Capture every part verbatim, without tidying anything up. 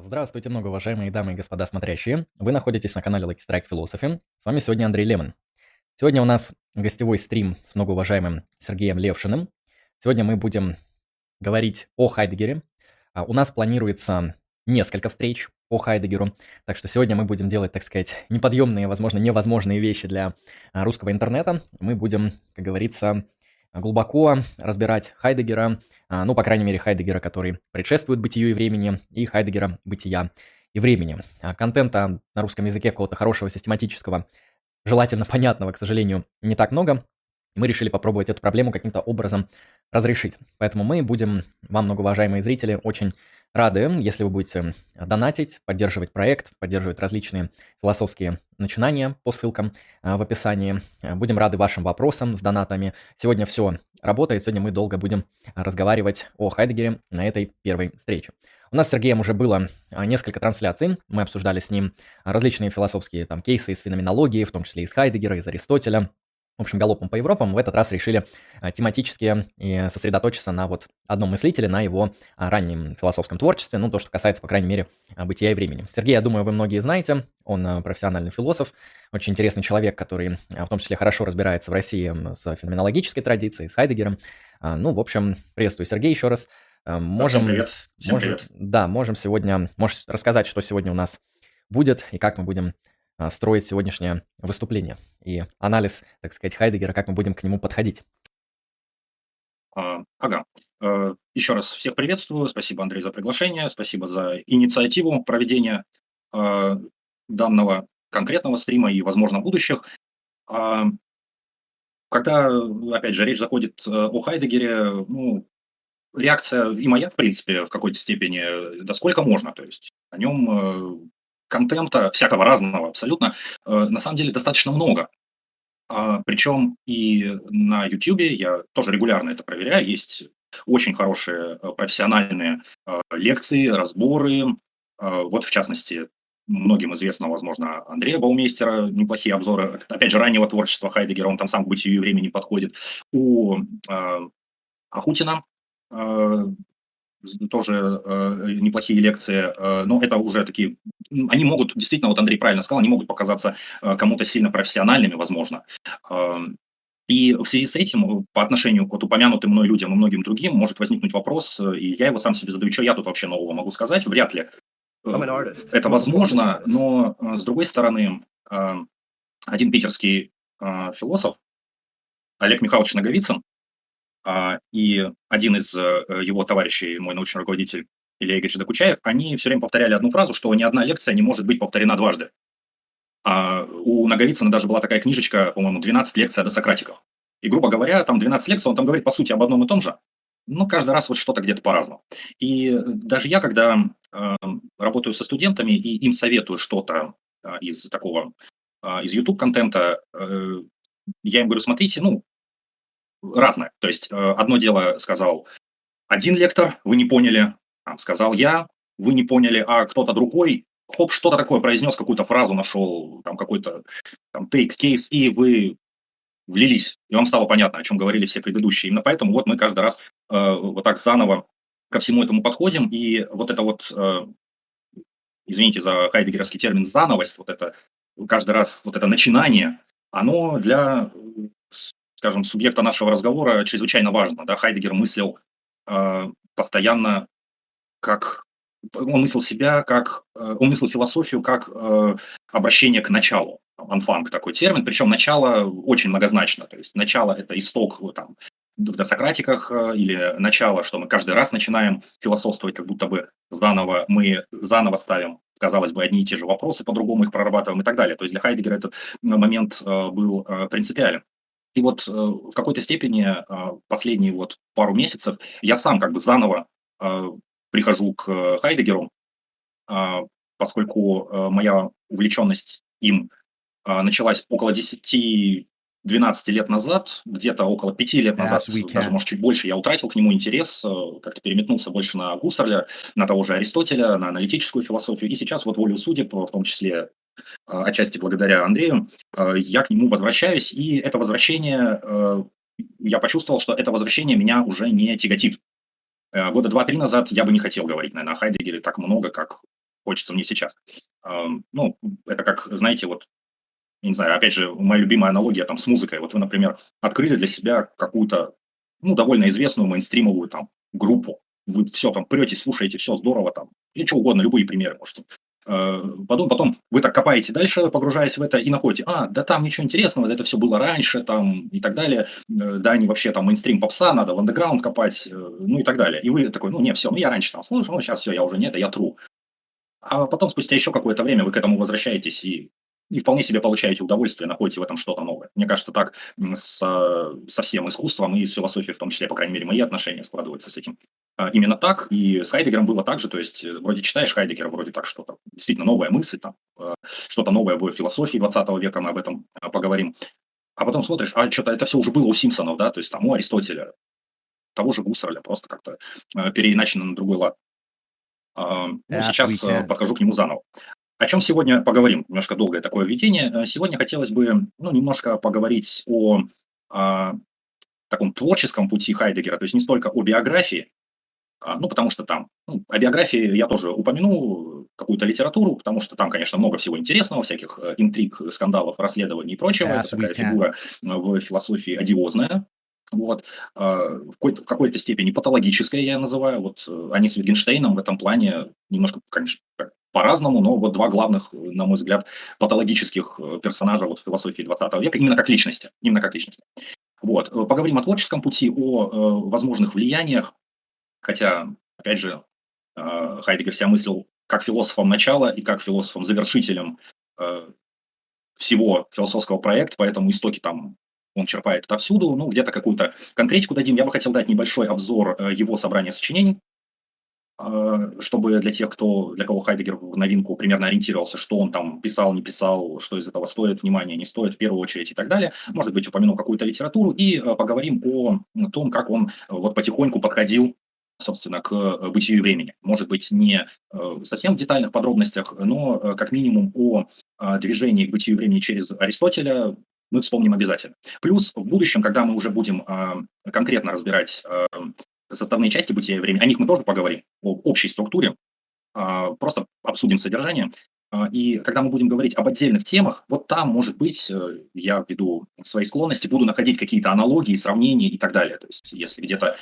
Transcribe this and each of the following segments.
Здравствуйте, многоуважаемые дамы и господа смотрящие. Вы находитесь на канале Lucky Strike Philosophy. С вами сегодня Андрей Лемон. Сегодня у нас гостевой стрим с многоуважаемым Сергеем Левшиным. Сегодня мы будем говорить о Хайдеггере. У нас планируется несколько встреч по Хайдеггеру, так что сегодня мы будем делать, так сказать, неподъемные, возможно, невозможные вещи для русского интернета. Мы будем, как говорится, глубоко разбирать Хайдеггера, ну, по крайней мере, Хайдеггера, который предшествует «Бытию и времени», и Хайдеггера «Бытия и времени». Контента на русском языке какого-то хорошего, систематического, желательно понятного, к сожалению, не так много. Мы решили попробовать эту проблему каким-то образом разрешить. Поэтому мы будем, вам, многоуважаемые зрители, очень рады, если вы будете донатить, поддерживать проект, поддерживать различные философские начинания по ссылкам в описании. Будем рады вашим вопросам с донатами. Сегодня все работает, сегодня мы долго будем разговаривать о Хайдеггере на этой первой встрече. У нас с Сергеем уже было несколько трансляций, мы обсуждали с ним различные философские там кейсы из феноменологии, в том числе из Хайдеггера, из Аристотеля. В общем, галопом по Европам в этот раз решили тематически сосредоточиться на вот одном мыслителе, на его раннем философском творчестве, ну, то, что касается, по крайней мере, «Бытия и времени». Сергей, я думаю, вы многие знаете, он профессиональный философ, очень интересный человек, который в том числе хорошо разбирается в России с феноменологической традицией, с Хайдеггером. Ну, в общем, приветствую, Сергей, еще раз. Можем, Всем привет. Всем можем, привет. Да, можем сегодня, можешь рассказать, что сегодня у нас будет и как мы будем строить сегодняшнее выступление и анализ, так сказать, Хайдеггера, как мы будем к нему подходить. Ага. Еще раз всех приветствую. Спасибо, Андрей, за приглашение. Спасибо за инициативу проведения данного конкретного стрима и, возможно, будущих. Когда, опять же, речь заходит о Хайдеггере, ну, реакция и моя, в принципе, в какой-то степени, да сколько можно, то есть о нем контента, всякого разного абсолютно, на самом деле достаточно много. Причем и на YouTube, я тоже регулярно это проверяю, есть очень хорошие профессиональные лекции, разборы. Вот, в частности, многим известно, возможно, Андрея Баумейстера, неплохие обзоры. Опять же, раннего творчества Хайдеггера, он там сам к «Бытию и времени» подходит. У Ахутина тоже э, неплохие лекции, э, но это уже такие, они могут, действительно, вот Андрей правильно сказал, они могут показаться э, кому-то сильно профессиональными, возможно. Э, и в связи с этим, по отношению к вот упомянутым мной людям и многим другим, может возникнуть вопрос, э, и я его сам себе задаю, что я тут вообще нового могу сказать, вряд ли. Э, это возможно, но, э, с другой стороны, э, один питерский э, философ, Олег Михайлович Наговицын, и один из его товарищей, мой научный руководитель Илья Игоревич Докучаев, они все время повторяли одну фразу, что ни одна лекция не может быть повторена дважды. А у Наговицына даже была такая книжечка, по-моему, «двенадцать лекций о досократиках». И, грубо говоря, там двенадцать лекций, он там говорит, по сути, об одном и том же, но каждый раз вот что-то где-то по-разному. И даже я, когда э, работаю со студентами и им советую что-то э, из такого, э, из YouTube-контента, э, я им говорю, смотрите, ну, разное. То есть одно дело сказал один лектор, вы не поняли, там, сказал я, вы не поняли, а кто-то другой, хоп, что-то такое произнес, какую-то фразу нашел, там какой-то там тейк, кейс, и вы влились, и вам стало понятно, о чем говорили все предыдущие. Именно поэтому вот мы каждый раз э, вот так заново ко всему этому подходим, и вот это вот, э, извините за хайдеггеровский термин, зановость, вот это каждый раз вот это начинание, оно для, скажем, субъекта нашего разговора чрезвычайно важно. Да? Хайдеггер мыслил э, постоянно как... Он мыслил себя как... Э, он мыслил философию как э, обращение к началу. Анфанг такой термин. Причем начало очень многозначно. То есть начало – это исток вот, там, в досократиках э, или начало, что мы каждый раз начинаем философствовать, как будто бы заново мы заново ставим, казалось бы, одни и те же вопросы, по-другому их прорабатываем и так далее. То есть для Хайдеггера этот момент э, был э, принципиален. И вот э, в какой-то степени э, последние вот пару месяцев я сам как бы заново э, прихожу к э, Хайдеггеру, э, поскольку э, моя увлеченность им э, началась около десяти-двенадцати лет назад, где-то около пяти лет назад, даже, может, чуть больше, я утратил к нему интерес, э, как-то переметнулся больше на Гуссерля, на того же Аристотеля, на аналитическую философию. И сейчас вот волею судеб, в том числе, отчасти благодаря Андрею, я к нему возвращаюсь, и это возвращение, я почувствовал, что это возвращение меня уже не тяготит. Года два-три назад я бы не хотел говорить, наверное, о Хайдеггере так много, как хочется мне сейчас. Ну, это как, знаете, вот, не знаю, опять же, моя любимая аналогия там с музыкой. Вот вы, например, открыли для себя какую-то, ну, довольно известную мейнстримовую там группу. Вы все там претесь, слушаете, все здорово там, или что угодно, любые примеры можете. Потом, потом вы так копаете дальше, погружаясь в это, и находите, а, да там ничего интересного, это все было раньше, там, и так далее, да, не вообще там мейнстрим попса, надо в андеграунд копать, ну, и так далее. И вы такой, ну, не, все, ну, я раньше там слушал, ну, сейчас все, я уже не это, я тру. А потом, спустя еще какое-то время, вы к этому возвращаетесь и, и вполне себе получаете удовольствие, находите в этом что-то новое. Мне кажется, так со, со всем искусством и с философией, в том числе, по крайней мере, мои отношения складываются с этим. Именно так, и с Хайдеггером было так же, то есть вроде читаешь Хайдеггера, вроде так что-то, действительно новая мысль, там, что-то новое в философии двадцатого века, мы об этом поговорим, а потом смотришь, а что-то это все уже было у Симпсонов, да, то есть там у Аристотеля, того же Гуссерля, просто как-то переиначено на другой лад. Ну, сейчас подхожу к нему заново. О чем сегодня поговорим? Немножко долгое такое введение. Сегодня хотелось бы, ну, немножко поговорить о, о таком творческом пути Хайдеггера, то есть не столько о биографии. Ну, потому что там, ну, о биографии я тоже упомяну, какую-то литературу, потому что там, конечно, много всего интересного, всяких интриг, скандалов, расследований и прочего. Yes, это такая фигура в философии одиозная, вот, в какой-то, в какой-то степени патологическая, я называю. Вот они с Витгенштейном в этом плане немножко, конечно, по-разному, но вот два главных, на мой взгляд, патологических персонажа вот в философии двадцатого века, именно как личности, именно как личности. Вот, поговорим о творческом пути, о возможных влияниях. Хотя, опять же, Хайдеггер себя мыслил как философом начала и как философом-завершителем всего философского проекта, поэтому истоки там он черпает отовсюду. Ну, где-то какую-то конкретику дадим. Я бы хотел дать небольшой обзор его собрания сочинений, чтобы для тех, кто, для кого Хайдеггер в новинку примерно ориентировался, что он там писал, не писал, что из этого стоит внимания, не стоит в первую очередь и так далее. Может быть, упомяну какую-то литературу и поговорим о том, как он вот потихоньку подходил, собственно, к бытию и времени. Может быть, не совсем в детальных подробностях, но как минимум о движении к бытию и времени через Аристотеля мы вспомним обязательно. Плюс в будущем, когда мы уже будем конкретно разбирать составные части бытия и времени, о них мы тоже поговорим, об общей структуре, просто обсудим содержание. И когда мы будем говорить об отдельных темах, вот там, может быть, я ввиду свои склонности, буду находить какие-то аналогии, сравнения и так далее. То есть, если где-то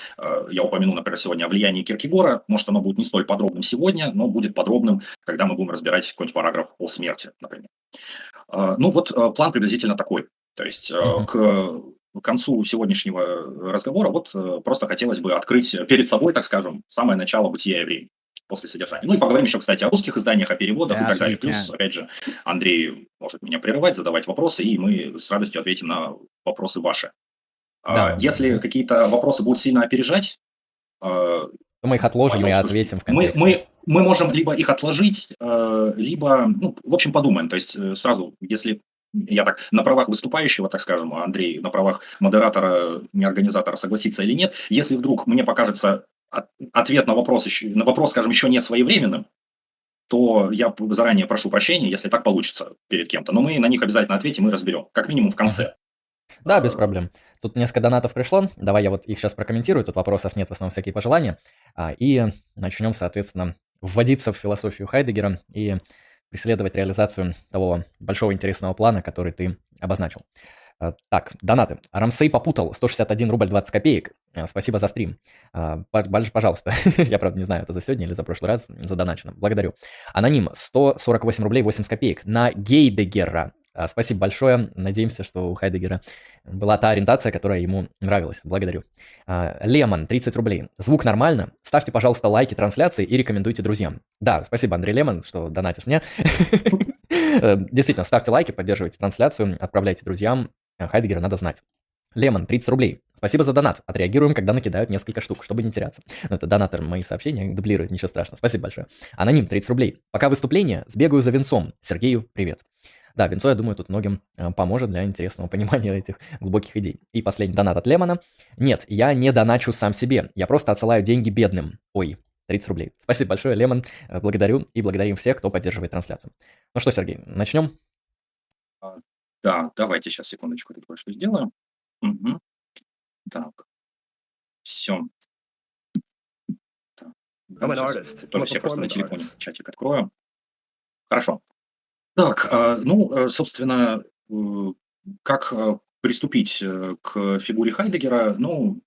я упомяну, например, сегодня о влиянии Кьеркегора, может, оно будет не столь подробным сегодня, но будет подробным, когда мы будем разбирать какой-нибудь параграф о смерти, например. Ну вот план приблизительно такой. То есть mm-hmm. к концу сегодняшнего разговора вот просто хотелось бы открыть перед собой, так скажем, самое начало бытия и времени. После содержания. Ну и поговорим еще, кстати, о русских изданиях, о переводах да, и так далее. Плюс, опять же, Андрей может меня прерывать, задавать вопросы, и мы с радостью ответим на вопросы ваши. Да, Если да. какие-то вопросы будут сильно опережать... Мы их отложим и ответим в контексте. Мы, мы, мы можем либо их отложить, либо, ну, в общем, подумаем. То есть сразу, если... Я так на правах выступающего, так скажем, Андрей на правах модератора, не организатора, согласится или нет. Если вдруг мне покажется ответ на вопрос, на вопрос, скажем, еще не своевременным, то я заранее прошу прощения, если так получится перед кем-то. Но мы на них обязательно ответим и разберем, как минимум в конце. Да, без проблем. Тут несколько донатов пришло. Давай я вот их сейчас прокомментирую. Тут вопросов нет, в основном всякие пожелания. И начнем, соответственно, вводиться в философию Хайдеггера и исследовать реализацию того большого интересного плана, который ты обозначил. Так, донаты. Рамсей попутал сто шестьдесят один рубль двадцать копеек. Спасибо за стрим. Пожалуйста. Я, правда, не знаю, это за сегодня или за прошлый раз. Задоначено. Благодарю. Аноним. сто сорок восемь рублей восемьдесят копеек. На Гейдеггера. Спасибо большое. Надеемся, что у Хайдеггера была та ориентация, которая ему нравилась. Благодарю. Лемон, тридцать рублей. Звук нормально? Ставьте, пожалуйста, лайки трансляции и рекомендуйте друзьям. Да, спасибо, Андрей Лемон, что донатишь мне. Действительно, ставьте лайки, поддерживайте трансляцию, отправляйте друзьям. Хайдеггера надо знать. Лемон, тридцать рублей. Спасибо за донат. Отреагируем, когда накидают несколько штук, чтобы не теряться. Но это донатор мои сообщения дублирует, ничего страшного. Спасибо большое. Аноним, тридцать рублей. Пока выступление, сбегаю за венцом. Сергею, привет. Да, венцо, я думаю, тут многим поможет для интересного понимания этих глубоких идей. И последний донат от Лемона. Нет, я не доначу сам себе. Я просто отсылаю деньги бедным. Ой, тридцать рублей. Спасибо большое, Лемон. Благодарю и благодарим всех, кто поддерживает трансляцию. Ну что, Сергей, начнем? Да, давайте сейчас, секундочку, тут кое-что сделаем. Угу. Так, все. Так. Тоже сейчас просто на телефоне чатик откроем. Хорошо. Так, ну, собственно, как приступить к фигуре Хайдеггера? Ну,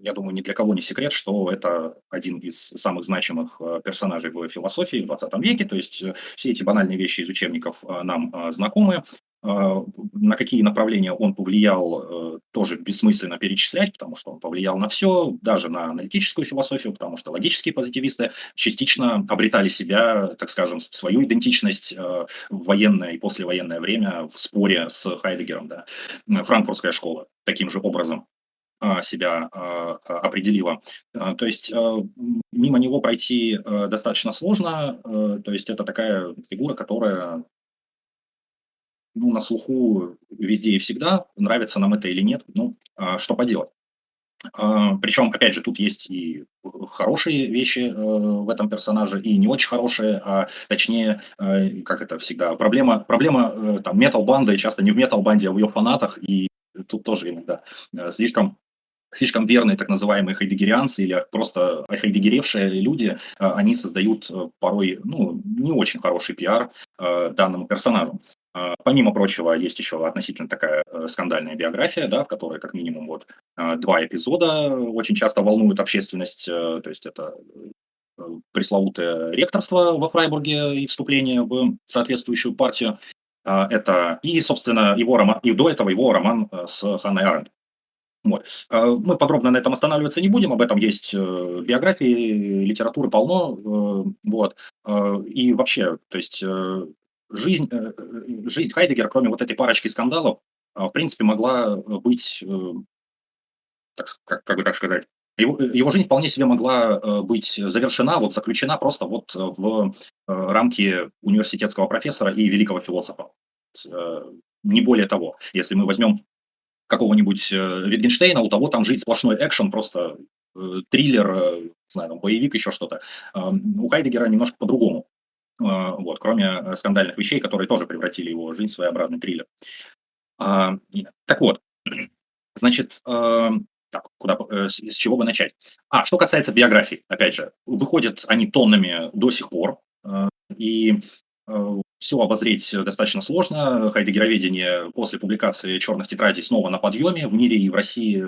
я думаю, ни для кого не секрет, что это один из самых значимых персонажей в философии в двадцатом веке. То есть все эти банальные вещи из учебников нам знакомы. На какие направления он повлиял, тоже бессмысленно перечислять, потому что он повлиял на все, даже на аналитическую философию, потому что логические позитивисты частично обретали себя, так скажем, свою идентичность в военное и послевоенное время в споре с Хайдеггером. Да. Франкфуртская школа таким же образом себя определила. То есть мимо него пройти достаточно сложно, то есть это такая фигура, которая... Ну, на слуху везде и всегда, нравится нам это или нет, ну, а, что поделать. А, причем, опять же, тут есть и хорошие вещи а, в этом персонаже, и не очень хорошие, а точнее, а, как это всегда, проблема, проблема а, там, метал-банды, часто не в метал-банде, а в ее фанатах, и тут тоже иногда а, слишком... Слишком верные так называемые хайдеггерианцы или просто хайдеггеревшие люди, они создают порой ну, не очень хороший пиар данному персонажу. Помимо прочего, есть еще относительно такая скандальная биография, да, в которой как минимум вот, два эпизода очень часто волнуют общественность, то есть это пресловутое ректорство во Фрайбурге и вступление в соответствующую партию. Это и, собственно, его роман, и до этого его роман с Ханной Арендт. Вот. Мы подробно на этом останавливаться не будем, об этом есть биографии, литературы полно, вот, и вообще, то есть жизнь, жизнь Хайдеггера, кроме вот этой парочки скандалов, в принципе, могла быть, так, как бы так сказать, его, его жизнь вполне себе могла быть завершена, вот заключена просто вот в рамки университетского профессора и великого философа, не более того, если мы возьмем какого-нибудь Витгенштейна, у того там жизнь сплошной экшен, просто э, триллер, э, не знаю, там, боевик, еще что-то. Э, у Хайдеггера немножко по-другому, э, вот, кроме скандальных вещей, которые тоже превратили его жизнь в своеобразный триллер. Э, так вот, значит, э, так, куда, э, с, с чего бы начать? А, что касается биографий, опять же, выходят они тоннами до сих пор, э, и... Все обозреть достаточно сложно. Хайдеггероведение после публикации «Черных тетрадей» снова на подъеме. В мире и в России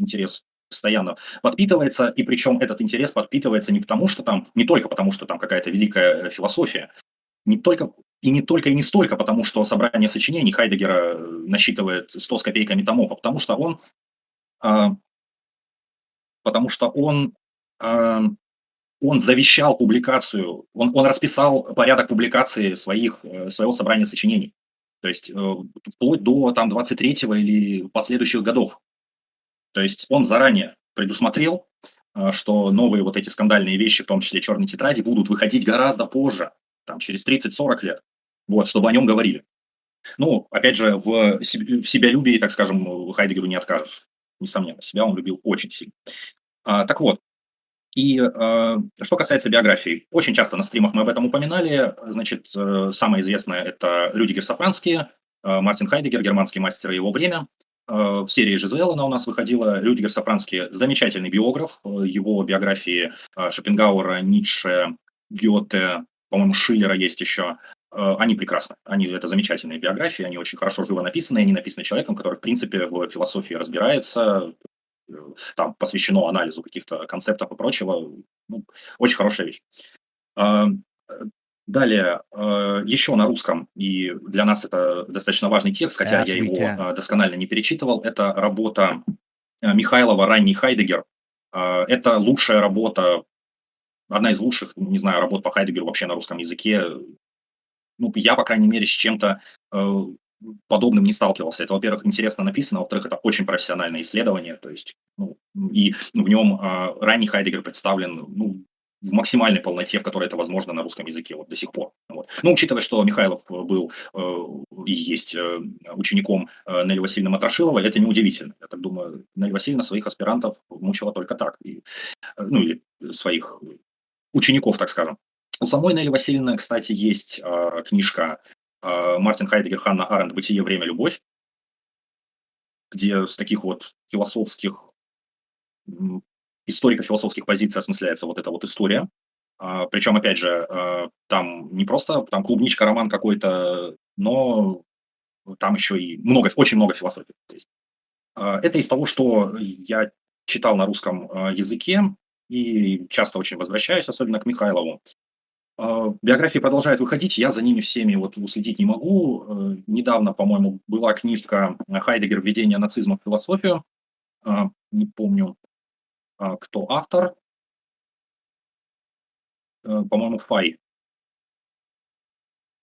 интерес постоянно подпитывается. И причем этот интерес подпитывается не потому, что там, не только потому, что там какая-то великая философия, не только, и не только и не столько потому, что собрание сочинений Хайдеггера насчитывает сто с копейками томов, а потому что он, а, потому что он а, Он завещал публикацию, он, он расписал порядок публикации своих, своего собрания сочинений. То есть вплоть до там, двадцать третьего или последующих годов. То есть он заранее предусмотрел, что новые вот эти скандальные вещи, в том числе «Черные тетради», будут выходить гораздо позже, там, через тридцать-сорок лет, вот, чтобы о нем говорили. Ну, опять же, в, в себялюбии, так скажем, Хайдеггеру не откажешь. Несомненно, себя он любил очень сильно. А, так вот. И э, что касается биографии, очень часто на стримах мы об этом упоминали. Значит, э, самое известное – это Людвиг Сафранский, э, Мартин Хайдеггер, германский мастер и его время. Э, в серии «Жизель» она у нас выходила. Людвиг Сафранский – замечательный биограф. Э, его биографии э, Шопенгауэра, Ницше, Гёте, по-моему, Шиллера есть еще. Э, они прекрасны. Они, это замечательные биографии, они очень хорошо живо написаны. Они написаны человеком, который, в принципе, в философии разбирается. Там посвящено анализу каких-то концептов и прочего. Ну, очень хорошая вещь. Далее, еще на русском, и для нас это достаточно важный текст, хотя я его досконально не перечитывал, это работа Михайлова «Ранний Хайдеггер». Это лучшая работа, одна из лучших, не знаю, работ по Хайдеггеру вообще на русском языке. Ну, я, по крайней мере, с чем-то... подобным не сталкивался. Это, во-первых, интересно написано, во-вторых, это очень профессиональное исследование, то есть, ну, и в нем э, ранний Хайдеггер представлен ну, в максимальной полноте, в которой это возможно на русском языке вот до сих пор. Вот. Ну, учитывая, что Михайлов был э, и есть э, учеником э, Нелли Васильевны Матрошиловой, это неудивительно. Я так думаю, Нелли Васильевна своих аспирантов мучила только так, и, э, ну, или своих учеников, так скажем. У самой Нелли Васильевны, кстати, есть э, книжка Мартин Хайдеггер, Ханна Арендт, «Бытие, время, любовь», где с таких вот философских, историко-философских позиций осмысляется вот эта вот история Причем, опять же, там не просто там клубничка, роман какой-то, но там еще и много, очень много философии. Это из того, что я читал на русском языке и часто очень возвращаюсь, особенно к Михайлову. Биографии продолжают выходить, я за ними всеми вот уследить не могу. Недавно, по-моему, была книжка «Хайдеггер. Введение нацизма в философию». Не помню, кто автор. По-моему, Фай.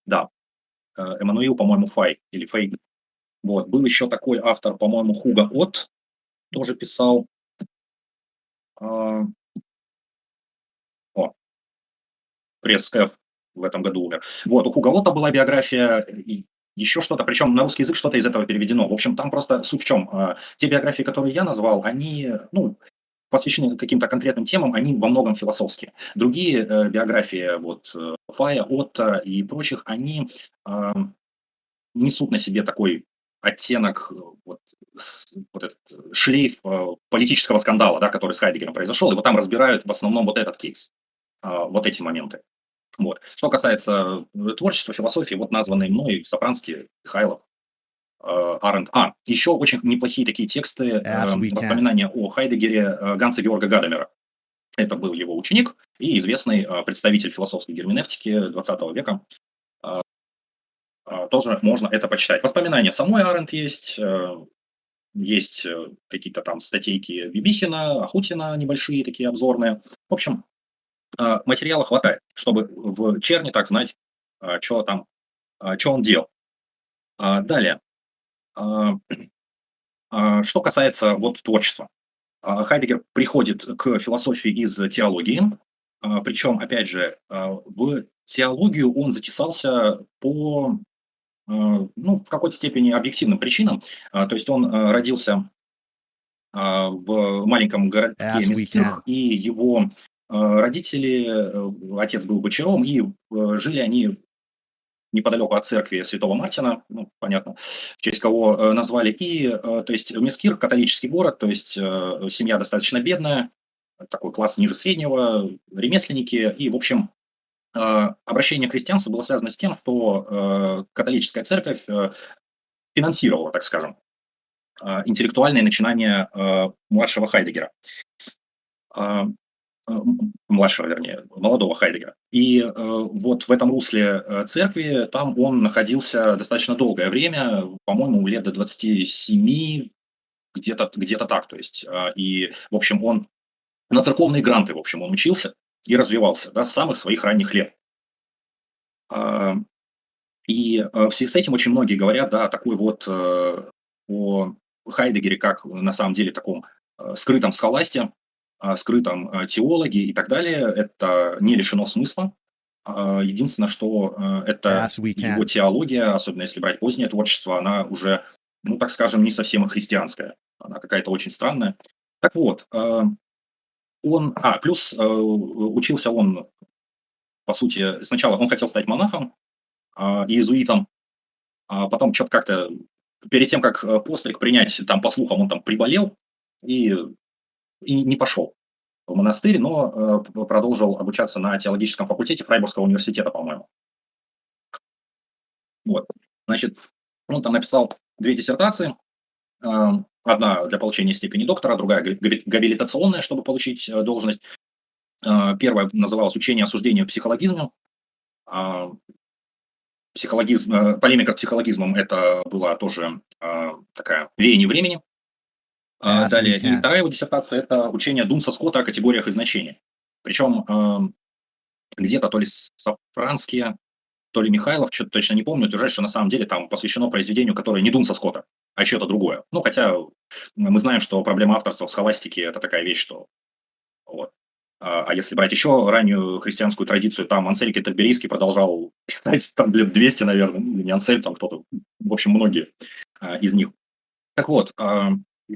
Да, Эммануил, по-моему, Фай или Фей. Вот. Был еще такой автор, по-моему, Хуго Отт, тоже писал. О. Пресс Ф в этом году умер. Вот, у Хуго Отта была биография и еще что-то, причем на русский язык что-то из этого переведено. В общем, там просто суть в чем. Те биографии, которые я назвал, они, ну, посвящены каким-то конкретным темам, они во многом философские. Другие э, биографии, вот, Фая, Отта и прочих, они э, несут на себе такой оттенок, вот, с, вот этот шлейф э, политического скандала, да, который с Хайдеггером произошел, и вот там разбирают в основном вот этот кейс, э, вот эти моменты. Вот. Что касается творчества, философии, вот названные мной Сафранский, Михайлов, Арендт. А, еще очень неплохие такие тексты, э, воспоминания о Хайдеггере э, Ганса Георга Гадамера. Это был его ученик и известный э, представитель философской герменевтики двадцатого века. Э, э, тоже можно это почитать. Воспоминания самой Арендт есть, э, есть э, какие-то там статейки Бибихина, Ахутина небольшие такие обзорные. В общем, э, материала хватает, чтобы в черне так знать, э, что там, э, что он делал. Э, далее. Что касается вот творчества. Хайдеггер приходит к философии из теологии, причем, опять же, в теологию он затесался по, ну, в какой-то степени объективным причинам, то есть он родился в маленьком городке Мясных, и его родители, отец был бочаром, и жили они неподалеку от церкви Святого Мартина, ну, понятно, в честь кого э, назвали. И, э, то есть, Мескир, католический город, то есть, э, семья достаточно бедная, такой класс ниже среднего, ремесленники. И, в общем, э, обращение к христианству было связано с тем, что э, католическая церковь э, финансировала, так скажем, э, интеллектуальные начинания э, младшего Хайдеггера. Э, младшего, вернее, молодого Хайдеггера. И э, вот в этом русле э, церкви, там он находился достаточно долгое время, по-моему, лет до двадцати семи, где-то, где-то так, то есть, э, и, в общем, он на церковные гранты, в общем, он учился и развивался, да, с самых своих ранних лет. Э, и э, в связи с этим очень многие говорят, да, такой вот э, о Хайдеггере, как на самом деле таком э, скрытом схоласте, скрытом теологи и так далее, это не лишено смысла. Единственное, что это его теология, особенно если брать позднее творчество, она уже, ну, так скажем, не совсем христианская. Она какая-то очень странная. Так вот, он... А, плюс учился он, по сути, сначала он хотел стать монахом, иезуитом, а потом что-то как-то... Перед тем, как постриг принять, там, по слухам, он там приболел, и... и не пошел в монастырь, но э, продолжил обучаться на теологическом факультете Фрайбургского университета, по-моему. Вот. Значит, он там написал две диссертации. Э, одна для получения степени доктора, другая габилитационная, чтобы получить э, должность. Э, первая называлась «Учение о суждении психологизма». Э, психологизм, э, полемика с психологизмом – это была тоже э, такая веяние времени. Uh, Далее, и вторая его диссертация – это учение Дунса Скота о категориях и значениях. Причем э, где-то то ли Сафранский, то ли Михайлов, что-то точно не помню, утверждает, что на самом деле там посвящено произведению, которое не Дунса Скота, а что-то другое. Ну, хотя мы знаем, что проблема авторства в схоластике – это такая вещь, что… Вот. А если брать еще раннюю христианскую традицию, там Ансель Кентерберийский продолжал писать там лет двести, наверное, не Ансель, там кто-то, в общем, многие э, из них. Так вот… Э,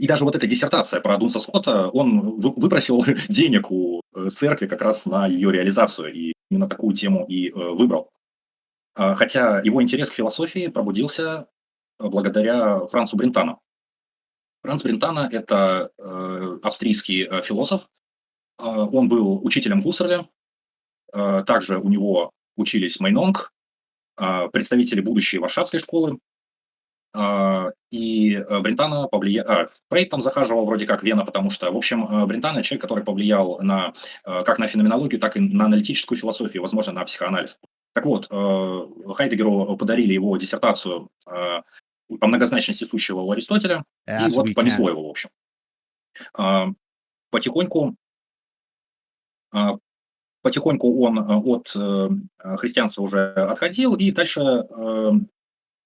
И даже вот эта диссертация про Дунса Скотта, он выпросил денег у церкви как раз на ее реализацию, и именно такую тему и выбрал. Хотя его интерес к философии пробудился благодаря Францу Брентано. Франц Брентано – это австрийский философ, он был учителем Гуссерля, Также у него учились Мейнонг, представители будущей Варшавской школы, и Брентано повлиял... А, Фрейд там захаживал вроде как, Вена, потому что, в общем, Брентано — человек, который повлиял на, как на феноменологию, так и на аналитическую философию, возможно, на психоанализ. Так вот, Хайдеггеру подарили его диссертацию по многозначности сущего у Аристотеля, As и вот понесло его, в общем. Потихоньку... Потихоньку он от христианства уже отходил и дальше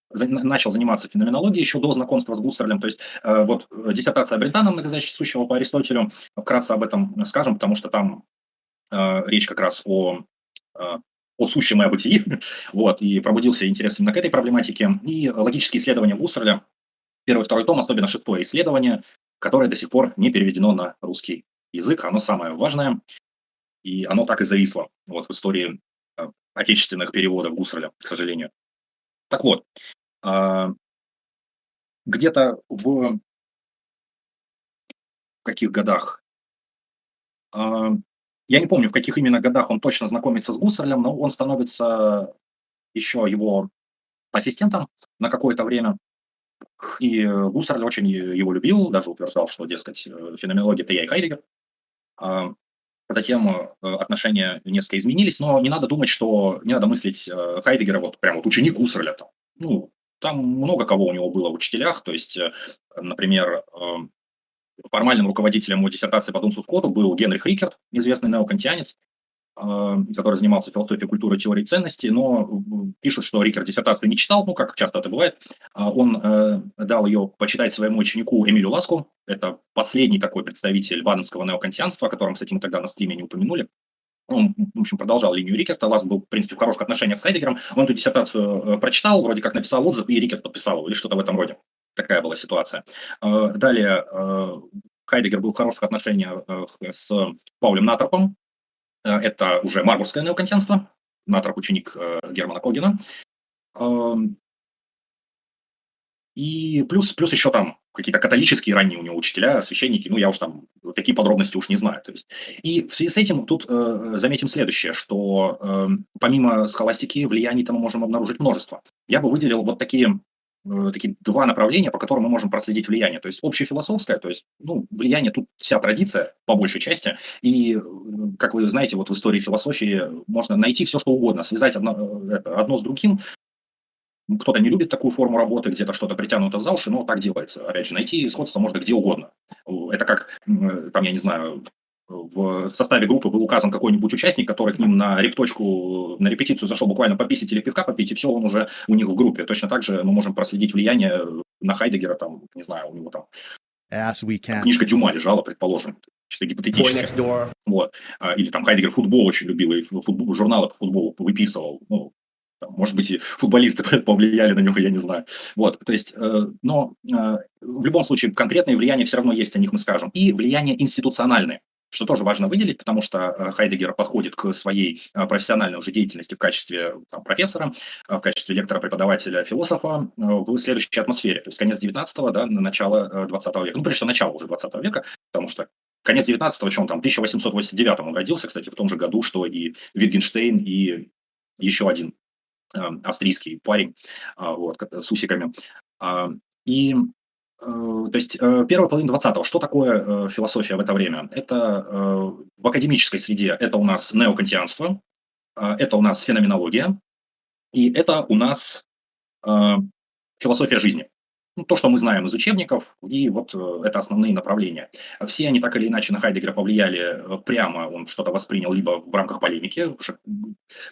начал заниматься феноменологией еще до знакомства с Гуссерлем. То есть вот диссертация Брентано, многозначительно сущего по Аристотелю, вкратце об этом скажем, потому что там речь как раз о, о сущем и о бытии. Вот, и пробудился интерес именно к этой проблематике. И логические исследования Гуссерля, первый и второй том, особенно шестое исследование, которое до сих пор не переведено на русский язык, оно самое важное. И оно так и зависло вот, в истории э, отечественных переводов Гуссерля, к сожалению. Так вот, э, где-то в, в каких годах, э, я не помню, в каких именно годах он точно знакомится с Гуссерлем, но он становится еще его ассистентом на какое-то время. И Гуссерль очень его любил, даже утверждал, что, дескать, феноменология-то я и Хайдеггер. Э, Затем отношения несколько изменились, но не надо думать, что не надо мыслить Хайдеггера вот прям вот ученик Гуссерля там. Ну, там много кого у него было в учителях, то есть, например, формальным руководителем его диссертации по Дунсу Скоту был Генрих Рикерт, известный неокантианец, который занимался философией культуры и теорией ценностей, но пишут, что Рикерт диссертацию не читал, ну, как часто это бывает. Он дал ее почитать своему ученику Эмилю Ласку, это последний такой представитель баденского неокантианства, о котором, кстати, мы тогда на стриме не упомянули. Он, в общем, продолжал линию Рикерта, Ласк был, в принципе, в хороших отношениях с Хайдеггером, он эту диссертацию прочитал, вроде как написал отзыв, и Рикерт подписал его, или что-то в этом роде. Такая была ситуация. Далее, Хайдеггер был в хороших отношениях с Паулем Натропом. Это уже марбургское неокантианство, Натроп — ученик Германа Когена. И плюс, плюс еще там какие-то католические ранние у него учителя, священники, ну я уж там такие подробности уж не знаю. То есть. И в связи с этим тут э, заметим следующее, что э, помимо схоластики влияний там мы можем обнаружить множество. Я бы выделил вот такие, э, такие два направления, по которым мы можем проследить влияние. То есть общефилософское, то есть ну, влияние тут вся традиция по большей части, и как вы знаете, вот в истории философии можно найти все, что угодно, связать одно, это, одно с другим. Кто-то не любит такую форму работы, где-то что-то притянуто за уши, но так делается. Опять же, найти сходство можно где угодно. Это как, там, я не знаю, в составе группы был указан какой-нибудь участник, который к ним на репточку, на репетицию зашел буквально пописать или пивка попить, и все, он уже у них в группе. Точно так же мы можем проследить влияние на Хайдеггера, там, не знаю, у него там книжка Дюма лежала, предположим. Чисто гипотетически. Вот. Или там Хайдеггер футбол очень любил, и футбол, журналы по футболу выписывал. Ну, там, может быть, и футболисты повлияли на него, я не знаю. Вот, то есть, э, но э, в любом случае конкретные влияния все равно есть, о них мы скажем. И влияния институциональные, что тоже важно выделить, потому что Хайдеггер подходит к своей профессиональной уже деятельности в качестве там, профессора, в качестве лектора, преподавателя, философа в следующей атмосфере. То есть конец девятнадцатого, да, начало двадцатого века. Ну, прежде всего, начало уже двадцатого века, потому что конец девятнадцатого, чем он там, в тысяча восемьсот восемьдесят девятом он родился, кстати, в том же году, что и Витгенштейн, и еще один э, австрийский парень э, вот, с усиками. Э, и, э, то есть, э, первая половина двадцатого. Что такое э, философия в это время? Это э, в академической среде это у нас неокантианство, э, это у нас феноменология, и это у нас э, философия жизни. То, что мы знаем из учебников, и вот это основные направления. Все они так или иначе на Хайдеггера повлияли прямо, он что-то воспринял либо в рамках полемики,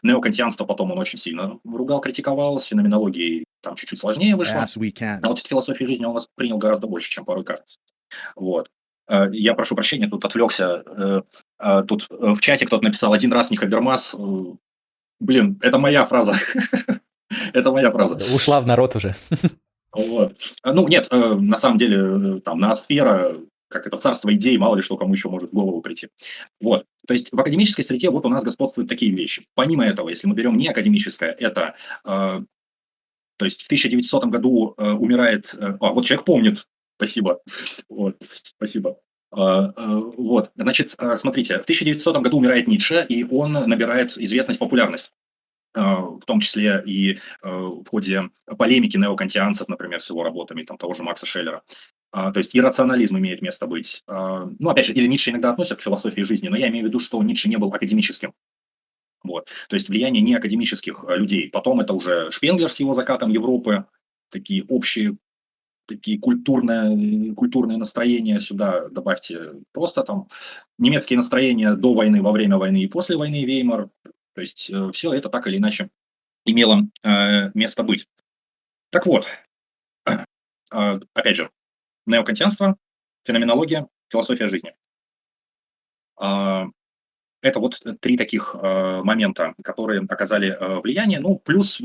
неокантианство потом он очень сильно ругал, критиковал, с феноменологией там чуть-чуть сложнее вышло, а вот философию жизни он воспринял гораздо больше, чем порой кажется. Вот. Я прошу прощения, тут отвлекся, тут в чате кто-то написал «один раз не Хабермас», блин, это моя фраза, это моя фраза. Ушла в народ уже. Вот. Ну, нет, э, на самом деле, э, там, ноосфера, как это царство идей, мало ли что кому еще может в голову прийти. Вот. То есть в академической среде вот у нас господствуют такие вещи. Помимо этого, если мы берем не академическое, это, э, то есть в тысяча девятисотом году э, умирает, э, а, вот человек помнит, спасибо, вот, спасибо. Вот, значит, смотрите, в тысяча девятисотом году умирает Ницше, и он набирает известность, популярность, в том числе и в ходе полемики неокантианцев, например, с его работами, там, того же Макса Шеллера. То есть иррационализм имеет место быть. Ну, опять же, или Ницше иногда относят к философии жизни, но я имею в виду, что Ницше не был академическим. Вот. То есть влияние неакадемических людей. Потом это уже Шпенглер с его закатом Европы, такие общие, такие культурные, культурные настроения, сюда добавьте просто там немецкие настроения до войны, во время войны и после войны Веймар. То есть все это так или иначе имело э, место быть. Так вот, э, опять же, неокантианство, феноменология, философия жизни. Э, это вот три таких э, момента, которые оказали э, влияние. Ну, плюс...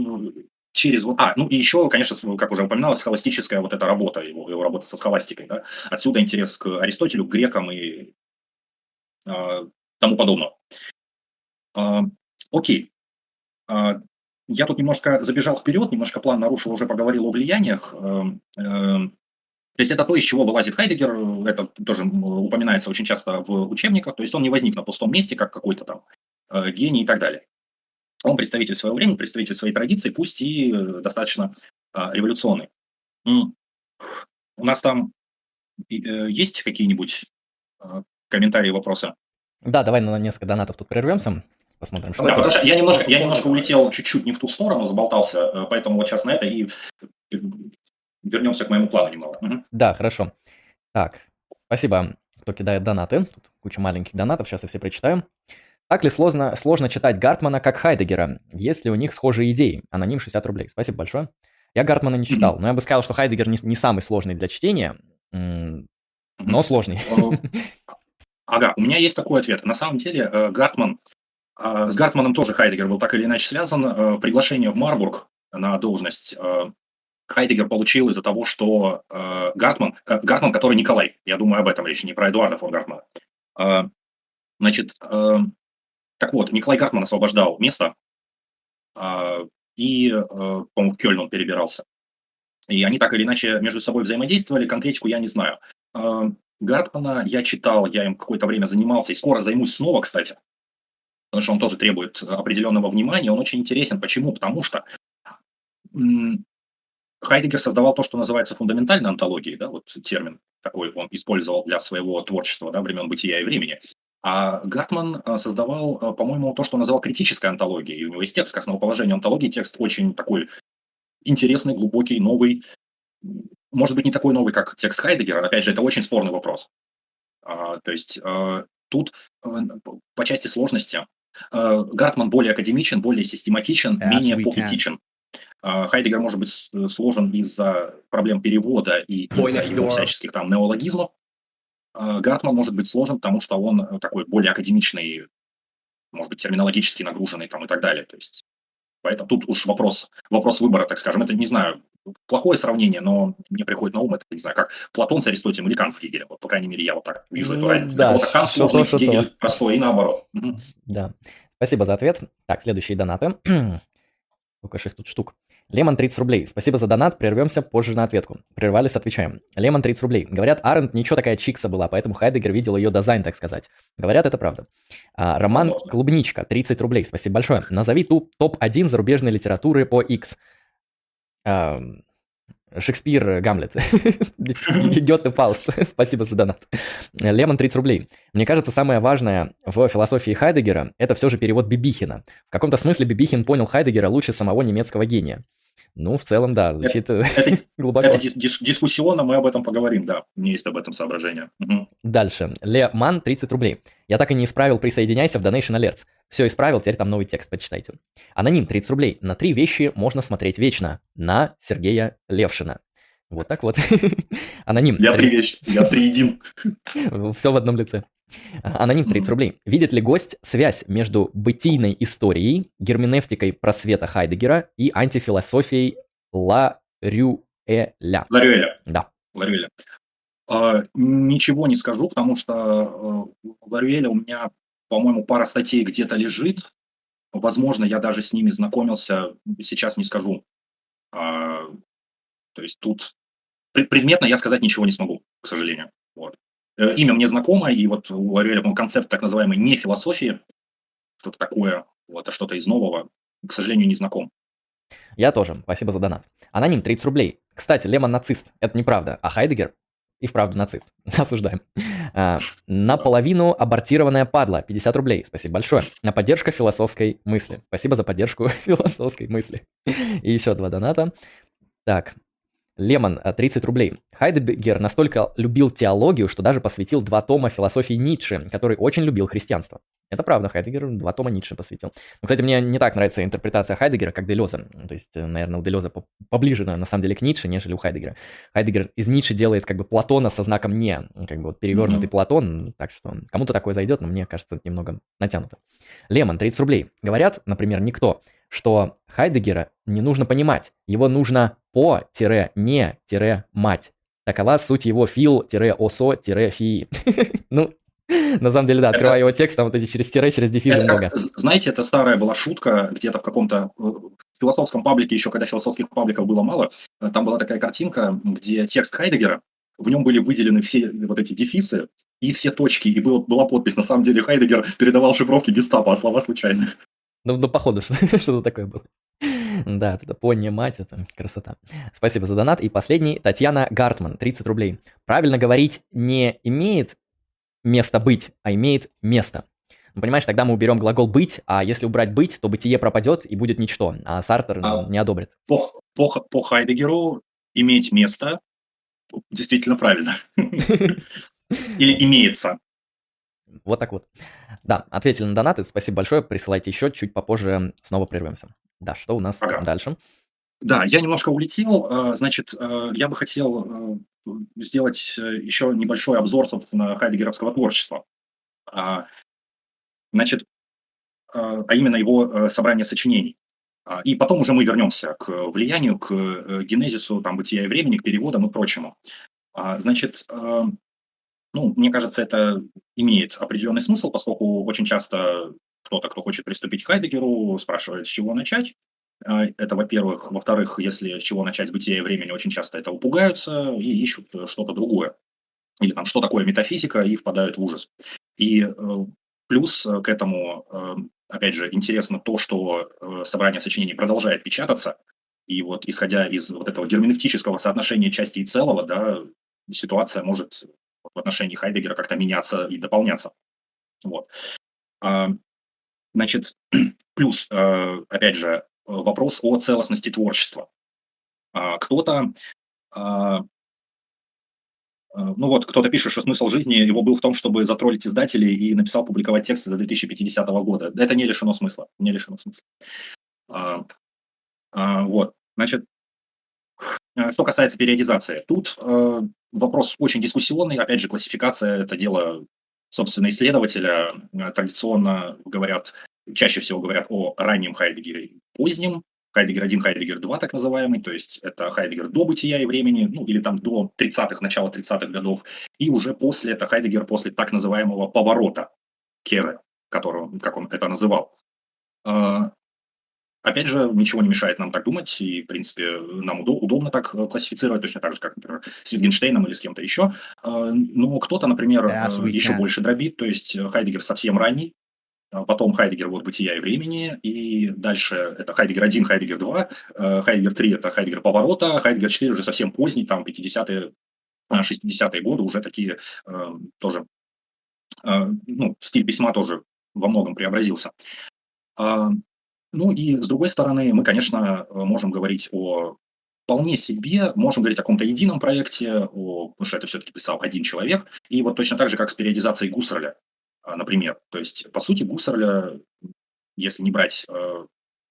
Через, а, ну и еще, конечно, как уже упоминалось, схоластическая вот эта работа, его, его работа со схоластикой, да? Отсюда интерес к Аристотелю, к грекам и э, тому подобному. Э, окей. Э, я тут немножко забежал вперед, немножко план нарушил, уже поговорил о влияниях. Э, э, то есть это то, из чего вылазит Хайдеггер, это тоже упоминается очень часто в учебниках, то есть он не возник на пустом месте, как какой-то там э, гений и так далее. Он представитель своего времени, представитель своей традиции, пусть и достаточно а, революционный. М. У нас там и, э, есть какие-нибудь э, комментарии, вопросы? Да, давай на несколько донатов тут прервемся, посмотрим, что да, это. Что я, немножко, я немножко улетел чуть-чуть не в ту сторону, заболтался, поэтому вот сейчас на это и вернемся к моему плану немного. Угу. Да, хорошо. Так, спасибо, кто кидает донаты. Тут куча маленьких донатов, сейчас я все прочитаю. Так ли сложно, сложно читать Гартмана, как Хайдеггера? Есть ли у них схожие идеи? Аноним шестьдесят рублей. Спасибо большое. Я Гартмана не читал, но я бы сказал, что Хайдеггер не, не самый сложный для чтения, но сложный. Ага, у меня есть такой ответ. На самом деле, Гартман, с Гартманом тоже Хайдеггер был так или иначе связан. Приглашение в Марбург на должность Хайдеггер получил из-за того, что Гартман, Гартман, который Николай, я думаю, об этом речь, не про Эдуарда фон Гартмана. Значит... Так вот, Николай Гартман освобождал место, и, по-моему, в Кёльн он перебирался. И они так или иначе между собой взаимодействовали, конкретику я не знаю. Гартмана я читал, я им какое-то время занимался, и скоро займусь снова, кстати, потому что он тоже требует определенного внимания, он очень интересен. Почему? Потому что Хайдеггер создавал то, что называется фундаментальной онтологией, да, вот термин такой он использовал для своего творчества, да, времен бытия и времени. А Гартман создавал, по-моему, то, что он называл критической онтологией. И у него есть текст к основоположению онтологии. Текст очень такой интересный, глубокий, новый. Может быть, не такой новый, как текст Хайдеггера. Опять же, это очень спорный вопрос. А, то есть а, тут а, по части сложности а, Гартман более академичен, более систематичен, As менее поэтичен. А, Хайдеггер может быть сложен из-за проблем перевода и из-за его всяческих там неологизмов. Гартман может быть сложен, потому что он такой более академичный, может быть, терминологически нагруженный там, и так далее. То есть, поэтому тут уж вопрос, вопрос выбора, так скажем. Это, не знаю, плохое сравнение, но мне приходит на ум, это, не знаю, как Платон с Аристотелем или Кант с Гегелем. Вот, по крайней мере, я вот так вижу ну, эту разницу. Да, вот, Кант сложный, Гегель простой, и наоборот. Да, спасибо за ответ. Так, следующие донаты. Сколько же их тут штук? Лемон, тридцать рублей. Спасибо за донат, прервемся позже на ответку. Прервались, отвечаем. Лемон, тридцать рублей. Говорят, Арендт ничего такая чикса была, поэтому Хайдеггер видел ее дизайн, так сказать. Говорят, это правда. А, Роман Клубничка, тридцать рублей. Спасибо большое. Назови топ один зарубежной литературы по X. А, Шекспир, Гамлет. Гёте, Фауст. Спасибо за донат. Лемон, тридцать рублей. Мне кажется, самое важное в философии Хайдеггера – это все же перевод Бибихина. В каком-то смысле Бибихин понял Хайдеггера лучше самого немецкого гения. Ну, в целом, да, звучит это, глубоко. Это дис- дискуссионно, мы об этом поговорим, да. У меня есть об этом соображение. Угу. Дальше. Леман, тридцать рублей. Я так и не исправил, присоединяйся в Donation Alerts. Все исправил, теперь там новый текст, почитайте. Аноним, тридцать рублей. На три вещи можно смотреть вечно. На Сергея Левшина. Вот так вот. Аноним. Я три вещи, я триедин. Все в одном лице. Аноним, тридцать рублей. Видит ли гость связь между бытийной историей, герменевтикой просвета Хайдеггера и антифилософией Ларюэля? Ларюэля. Да. Ларюэля. А, ничего не скажу, потому что у Ларюэля у меня, по-моему, пара статей где-то лежит. Возможно, я даже с ними знакомился. Сейчас не скажу. А, то есть тут предметно я сказать ничего не смогу, к сожалению. Вот. Имя мне знакомо, и вот у Ариэля концепт так называемой не философии, что-то такое, вот, а что-то из нового, к сожалению, не знаком. Я тоже. Спасибо за донат. Аноним, тридцать рублей. Кстати, Лемон нацист. Это неправда. А Хайдеггер и вправду нацист. Осуждаем. Наполовину абортированная падла. пятьдесят рублей. Спасибо большое. На поддержку философской мысли. Спасибо за поддержку философской мысли. И еще два доната. Так. Лемон, тридцать рублей. Хайдеггер настолько любил теологию, что даже посвятил два тома философии Ницше, который очень любил христианство. Это правда, Хайдеггер два тома Ницше посвятил. Но, кстати, мне не так нравится интерпретация Хайдеггера, как Делеза. То есть, наверное, у Делеза поближе, на самом деле, к Ницше, нежели у Хайдеггера. Хайдеггер из Ницше делает как бы Платона со знаком «не», как бы вот перевернутый mm-hmm. Платон, так что кому-то такое зайдет, но мне кажется, немного натянуто. Лемон, тридцать рублей. Говорят, например, никто, что Хайдеггера не нужно понимать, его нужно по-не-мать. Такова суть его фил-осо-фии. Ну, на самом деле, да, открывая его текст, там вот эти через тире, через дефизы много. Знаете, это старая была шутка где-то в каком-то философском паблике, еще когда философских пабликов было мало, там была такая картинка, где текст Хайдеггера, в нем были выделены все вот эти дефисы и все точки, и была подпись, на самом деле Хайдеггер передавал шифровки гестапо, а слова случайные. Ну, ну, походу, что-то такое было. Да, это понимать, это красота. Спасибо за донат. И последний, Татьяна Гартман, тридцать рублей. Правильно говорить не имеет место быть, а имеет место. Ну, понимаешь, тогда мы уберем глагол «быть», а если убрать «быть», то бытие пропадет и будет ничто, а Сартр а, ну, не одобрит. По, по, по Хайдеггеру иметь место действительно правильно. Или имеется. Вот так вот. Да, ответили на донаты. Спасибо большое. Присылайте еще. Чуть попозже снова прервемся. Да, что у нас ага. дальше? Да, я немножко улетел. Значит, я бы хотел сделать еще небольшой обзор, собственно, хайдеггеровского творчества. Значит, а именно его собрание сочинений. И потом уже мы вернемся к влиянию, к генезису, там, бытия и времени, к переводам и прочему. Значит... Ну, мне кажется, это имеет определенный смысл, поскольку очень часто кто-то, кто хочет приступить к Хайдеггеру, спрашивает, с чего начать. Это, во-первых. Во-вторых, если с чего начать с бытия и времени, очень часто это упугаются и ищут что-то другое. Или там, что такое метафизика, и впадают в ужас. И плюс к этому, опять же, интересно то, что собрание сочинений продолжает печататься. И вот, исходя из вот этого герменевтического соотношения части и целого, да, ситуация может... в отношении Хайдеггера как-то меняться и дополняться. Вот. Значит, плюс, опять же, вопрос о целостности творчества. Кто-то, ну вот, кто-то пишет, что смысл жизни его был в том, чтобы затроллить издателей и написал публиковать тексты до две тысячи пятидесятого года. Это не лишено смысла. Не лишено смысла. Вот, значит, что касается периодизации, тут э, вопрос очень дискуссионный. Опять же, классификация – это дело, собственно, исследователя. Традиционно говорят, чаще всего говорят о раннем Хайдеггере и позднем. Хайдеггер один, Хайдеггер два, так называемый. То есть это Хайдеггер до бытия и времени, ну или там до тридцатых, начала тридцатых годов. И уже после, это Хайдеггер после так называемого поворота Кере, который, как он это называл. Опять же, ничего не мешает нам так думать, и, в принципе, нам удоб- удобно так классифицировать, точно так же, как, например, с Витгенштейном или с кем-то еще. Но кто-то, например, yeah, еще больше дробит, то есть Хайдеггер совсем ранний, потом Хайдеггер вот «Бытия и времени», и дальше это Хайдеггер один, Хайдеггер два, Хайдеггер три – это Хайдеггер поворота, Хайдеггер четыре уже совсем поздний, там пятидесятые, шестидесятые годы, уже такие тоже, ну, стиль письма тоже во многом преобразился. Ну и, с другой стороны, мы, конечно, можем говорить о вполне себе, можем говорить о каком-то едином проекте, о, потому что это все-таки писал один человек, и вот точно так же, как с периодизацией Гуссерля, например. То есть, по сути, Гуссерля, если не брать э,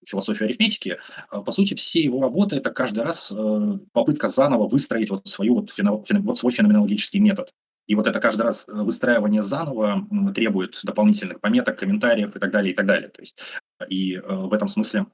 философию арифметики, э, по сути, все его работы – это каждый раз э, попытка заново выстроить вот, свою, вот, фено, фено, вот свой феноменологический метод. И вот это каждый раз выстраивание заново требует дополнительных пометок, комментариев и так далее, и так далее. То есть, и э, в этом смысле,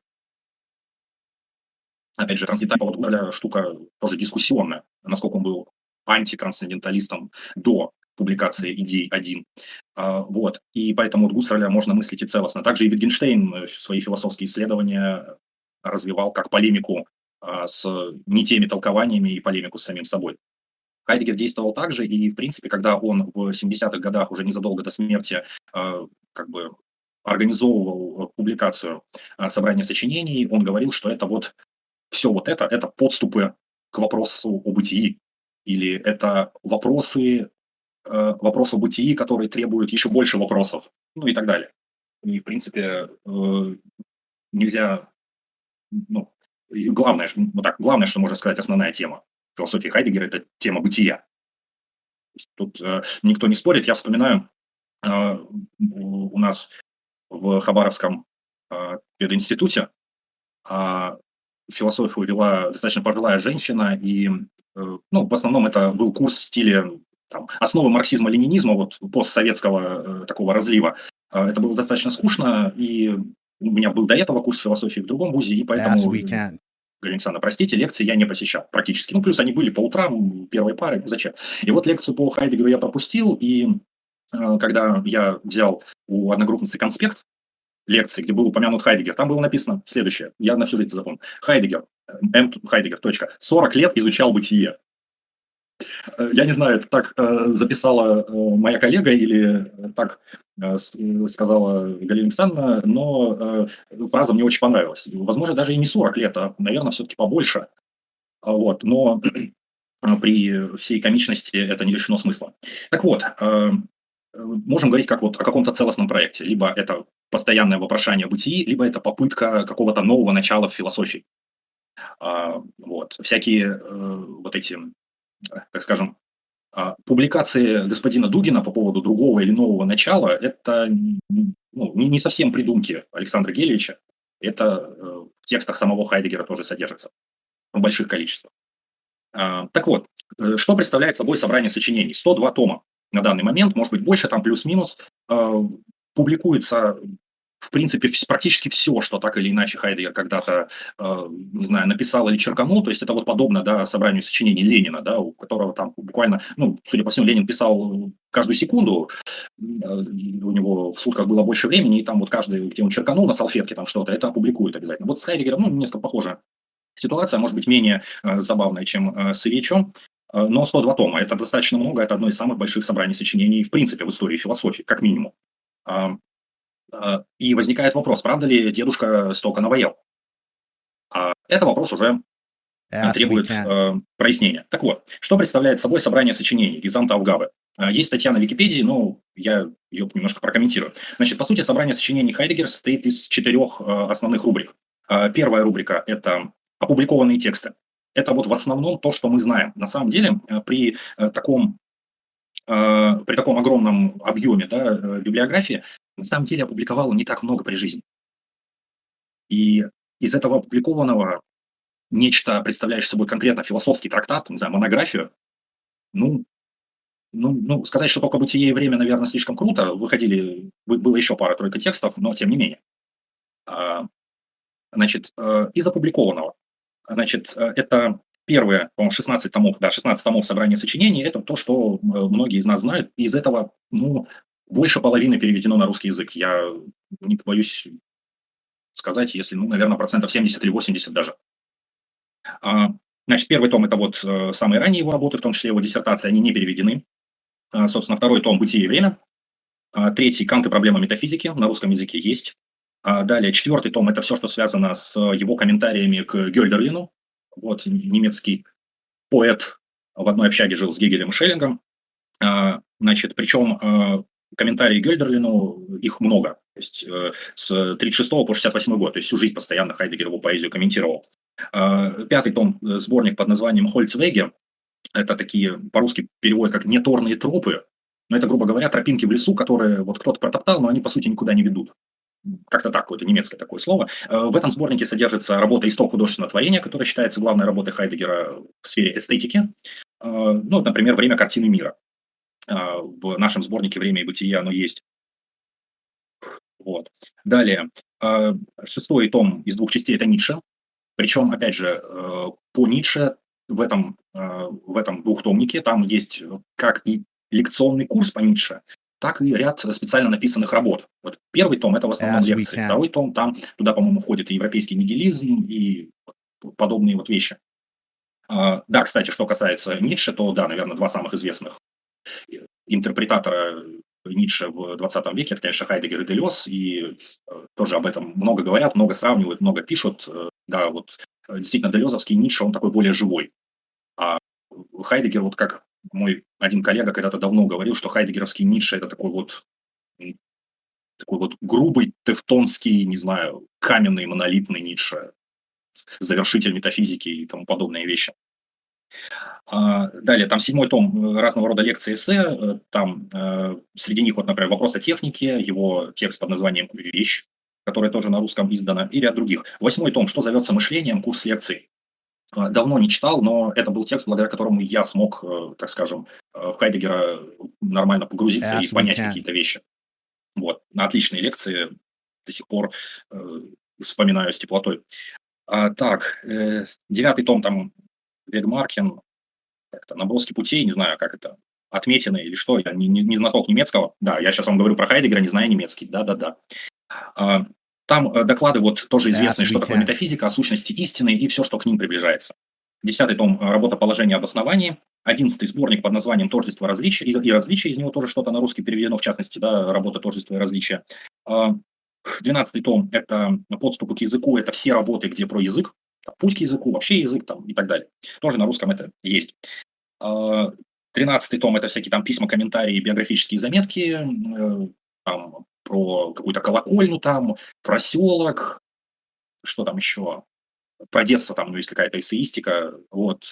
опять же, трансцендентальная штука тоже дискуссионная, насколько он был антитрансценденталистом до публикации «Идей один». А, вот. И поэтому от Гуссерля можно мыслить и целостно. Также и Витгенштейн свои философские исследования развивал как полемику а, с не теми толкованиями и полемику с самим собой. Хайдеггер действовал так же, и, в принципе, когда он в семидесятых годах, уже незадолго до смерти, э, как бы организовывал публикацию э, собрания сочинений, он говорил, что это вот все вот это, это подступы к вопросу о бытии, или это вопросы, э, вопрос о бытии, которые требуют еще больше вопросов, ну и так далее. И, в принципе, э, нельзя... Ну, главное, ну, так, главное, что можно сказать, основная тема философии Хайдеггера – это тема бытия. Тут э, никто не спорит. Я вспоминаю, э, у нас в Хабаровском э, пединституте э, философию вела достаточно пожилая женщина, и э, ну, в основном это был курс в стиле там, основы марксизма-ленинизма, вот постсоветского э, такого разлива. Э, это было достаточно скучно, и у меня был до этого курс философии в другом вузе, и поэтому... Александр, простите, лекции я не посещал практически. Ну, плюс они были по утрам, первой пары, ну, зачем? И вот лекцию по Хайдеггеру я пропустил, и э, когда я взял у одногруппницы конспект лекции, где был упомянут Хайдеггер, там было написано следующее, я на всю жизнь запомнил. Хайдеггер, М. Хайдеггер, точка, сорок лет изучал бытие. Я не знаю, это так э, записала э, моя коллега или так э, сказала Галина Александровна, но э, фраза мне очень понравилась. Возможно, даже и не сорок лет, а, наверное, все-таки побольше. Вот. Но при всей комичности это не лишено смысла. Так вот, э, можем говорить как вот о каком-то целостном проекте. Либо это постоянное вопрошание бытии, либо это попытка какого-то нового начала в философии. Э, вот. Всякие э, вот эти... так скажем, публикации господина Дугина по поводу другого или нового начала, это ну, не совсем придумки Александра Гелевича, это в текстах самого Хайдеггера тоже содержится в больших количествах. Так вот, что представляет собой собрание сочинений? сто два тома на данный момент, может быть больше, там плюс-минус, публикуется в принципе практически все, что так или иначе Хайдеггер когда-то, э, не знаю, написал или черканул, то есть это вот подобно, да, собранию сочинений Ленина, да, у которого там буквально, ну, судя по всему, Ленин писал каждую секунду, э, у него в сутках было больше времени, и там вот каждый, где он черканул на салфетке там что-то, это опубликует обязательно. Вот с Хайдеггером, ну, несколько похожая ситуация, может быть, менее э, забавная, чем э, с Ильичем, э, но сто два тома, это достаточно много, это одно из самых больших собраний сочинений, в принципе, в истории философии, как минимум. И возникает вопрос, правда ли дедушка столько навоел? А это вопрос уже As требует э, прояснения. Так вот, что представляет собой собрание сочинений Гизамта Авгабы? Есть статья на Википедии, но я ее немножко прокомментирую. Значит, по сути, собрание сочинений Хайдеггера состоит из четырех э, основных рубрик. Э, первая рубрика – это опубликованные тексты. Это вот в основном то, что мы знаем. На самом деле, э, при э, таком... при таком огромном объеме, да, библиографии, на самом деле опубликовало не так много при жизни. И из этого опубликованного нечто, представляющее собой конкретно философский трактат, не знаю, монографию, ну, ну, ну сказать, что только «Бытие и время», наверное, слишком круто. Выходили, было еще пара-тройка текстов, но тем не менее. Значит, из опубликованного, значит, это... Первые, по-моему, шестнадцать томов, да, шестнадцать томов собрания сочинений – это то, что многие из нас знают. Из этого, ну, больше половины переведено на русский язык. Я не боюсь сказать, если, ну, наверное, процентов семьдесят или восемьдесят даже. А, значит, первый том – это вот самые ранние его работы, в том числе его диссертации, они не переведены. А, собственно, второй том – «Бытие и время». А, третий – «Кант и проблема метафизики», на русском языке есть. А, далее, четвертый том – это все, что связано с его комментариями к Гёдерлину. Вот немецкий поэт в одной общаге жил с Гегелем и Шеллингом. А, значит, причем а, комментарии Гёдерлину, их много. То есть а, с тридцать шестого по шестьдесят восьмой год, то есть всю жизнь постоянно Хайдеггер его поэзию комментировал. А, пятый том, сборник под названием «Хольцвеге», это такие, по-русски переводят как «неторные тропы», но это, грубо говоря, тропинки в лесу, которые вот кто-то протоптал, но они, по сути, никуда не ведут. Как-то так, какое-то немецкое такое слово. В этом сборнике содержится работа «Исток художественного творения», которая считается главной работой Хайдеггера в сфере эстетики. Ну, например, «Время картины мира». В нашем сборнике «Время и бытие» оно есть. Вот. Далее, шестой том из двух частей – это Ницше. Причем, опять же, по Ницше в этом, в этом двухтомнике там есть как и лекционный курс по Ницше, так и ряд специально написанных работ. Вот первый том – это в основном As лекции, второй том, там туда, по-моему, входит и европейский нигилизм, и подобные вот вещи. Да, кстати, что касается Ницше, то, да, наверное, два самых известных интерпретатора Ницше в двадцатом веке, это, конечно, Хайдеггер и Делёз, и тоже об этом много говорят, много сравнивают, много пишут. Да, вот действительно, делёзовский Ницше, он такой более живой. А Хайдеггер, вот как мой один коллега когда-то давно говорил, что хайдеггеровский Ницше – это такой вот, такой вот грубый, тевтонский, не знаю, каменный, монолитный Ницше, завершитель метафизики и тому подобные вещи. Далее, там седьмой том разного рода лекций, эссе, там среди них, вот, например, «Вопрос о технике», его текст под названием «Вещь», которая тоже на русском издана, и ряд других. Восьмой том «Что зовется мышлением», курс лекций. Давно не читал, но это был текст, благодаря которому я смог, так скажем, в Хайдеггера нормально погрузиться yes, и понять какие-то вещи. Вот, отличные лекции, до сих пор вспоминаю с теплотой. Так, девятый том там Вегмаркин, как-то «Наброски путей», не знаю, как это, «Отметины» или что, я не, не, не знаток немецкого, да, я сейчас вам говорю про Хайдеггера, не знаю немецкий, да-да-да. А, там доклады вот тоже известные, что такое метафизика, о сущности истины и все, что к ним приближается. Десятый том «Работа положения об основании», одиннадцатый сборник под названием «Тождество различия», и различия, из него тоже что-то на русский переведено, в частности, да, «Работа тождества и различия». Двенадцатый том – это «Подступы к языку», это все работы, где про язык, путь к языку, вообще язык там и так далее. Тоже на русском это есть. Тринадцатый том – это всякие там письма, комментарии, биографические заметки, там, про какую-то колокольню, там, про селок, что там еще, про детство, там, ну, есть какая-то эссеистика. Вот,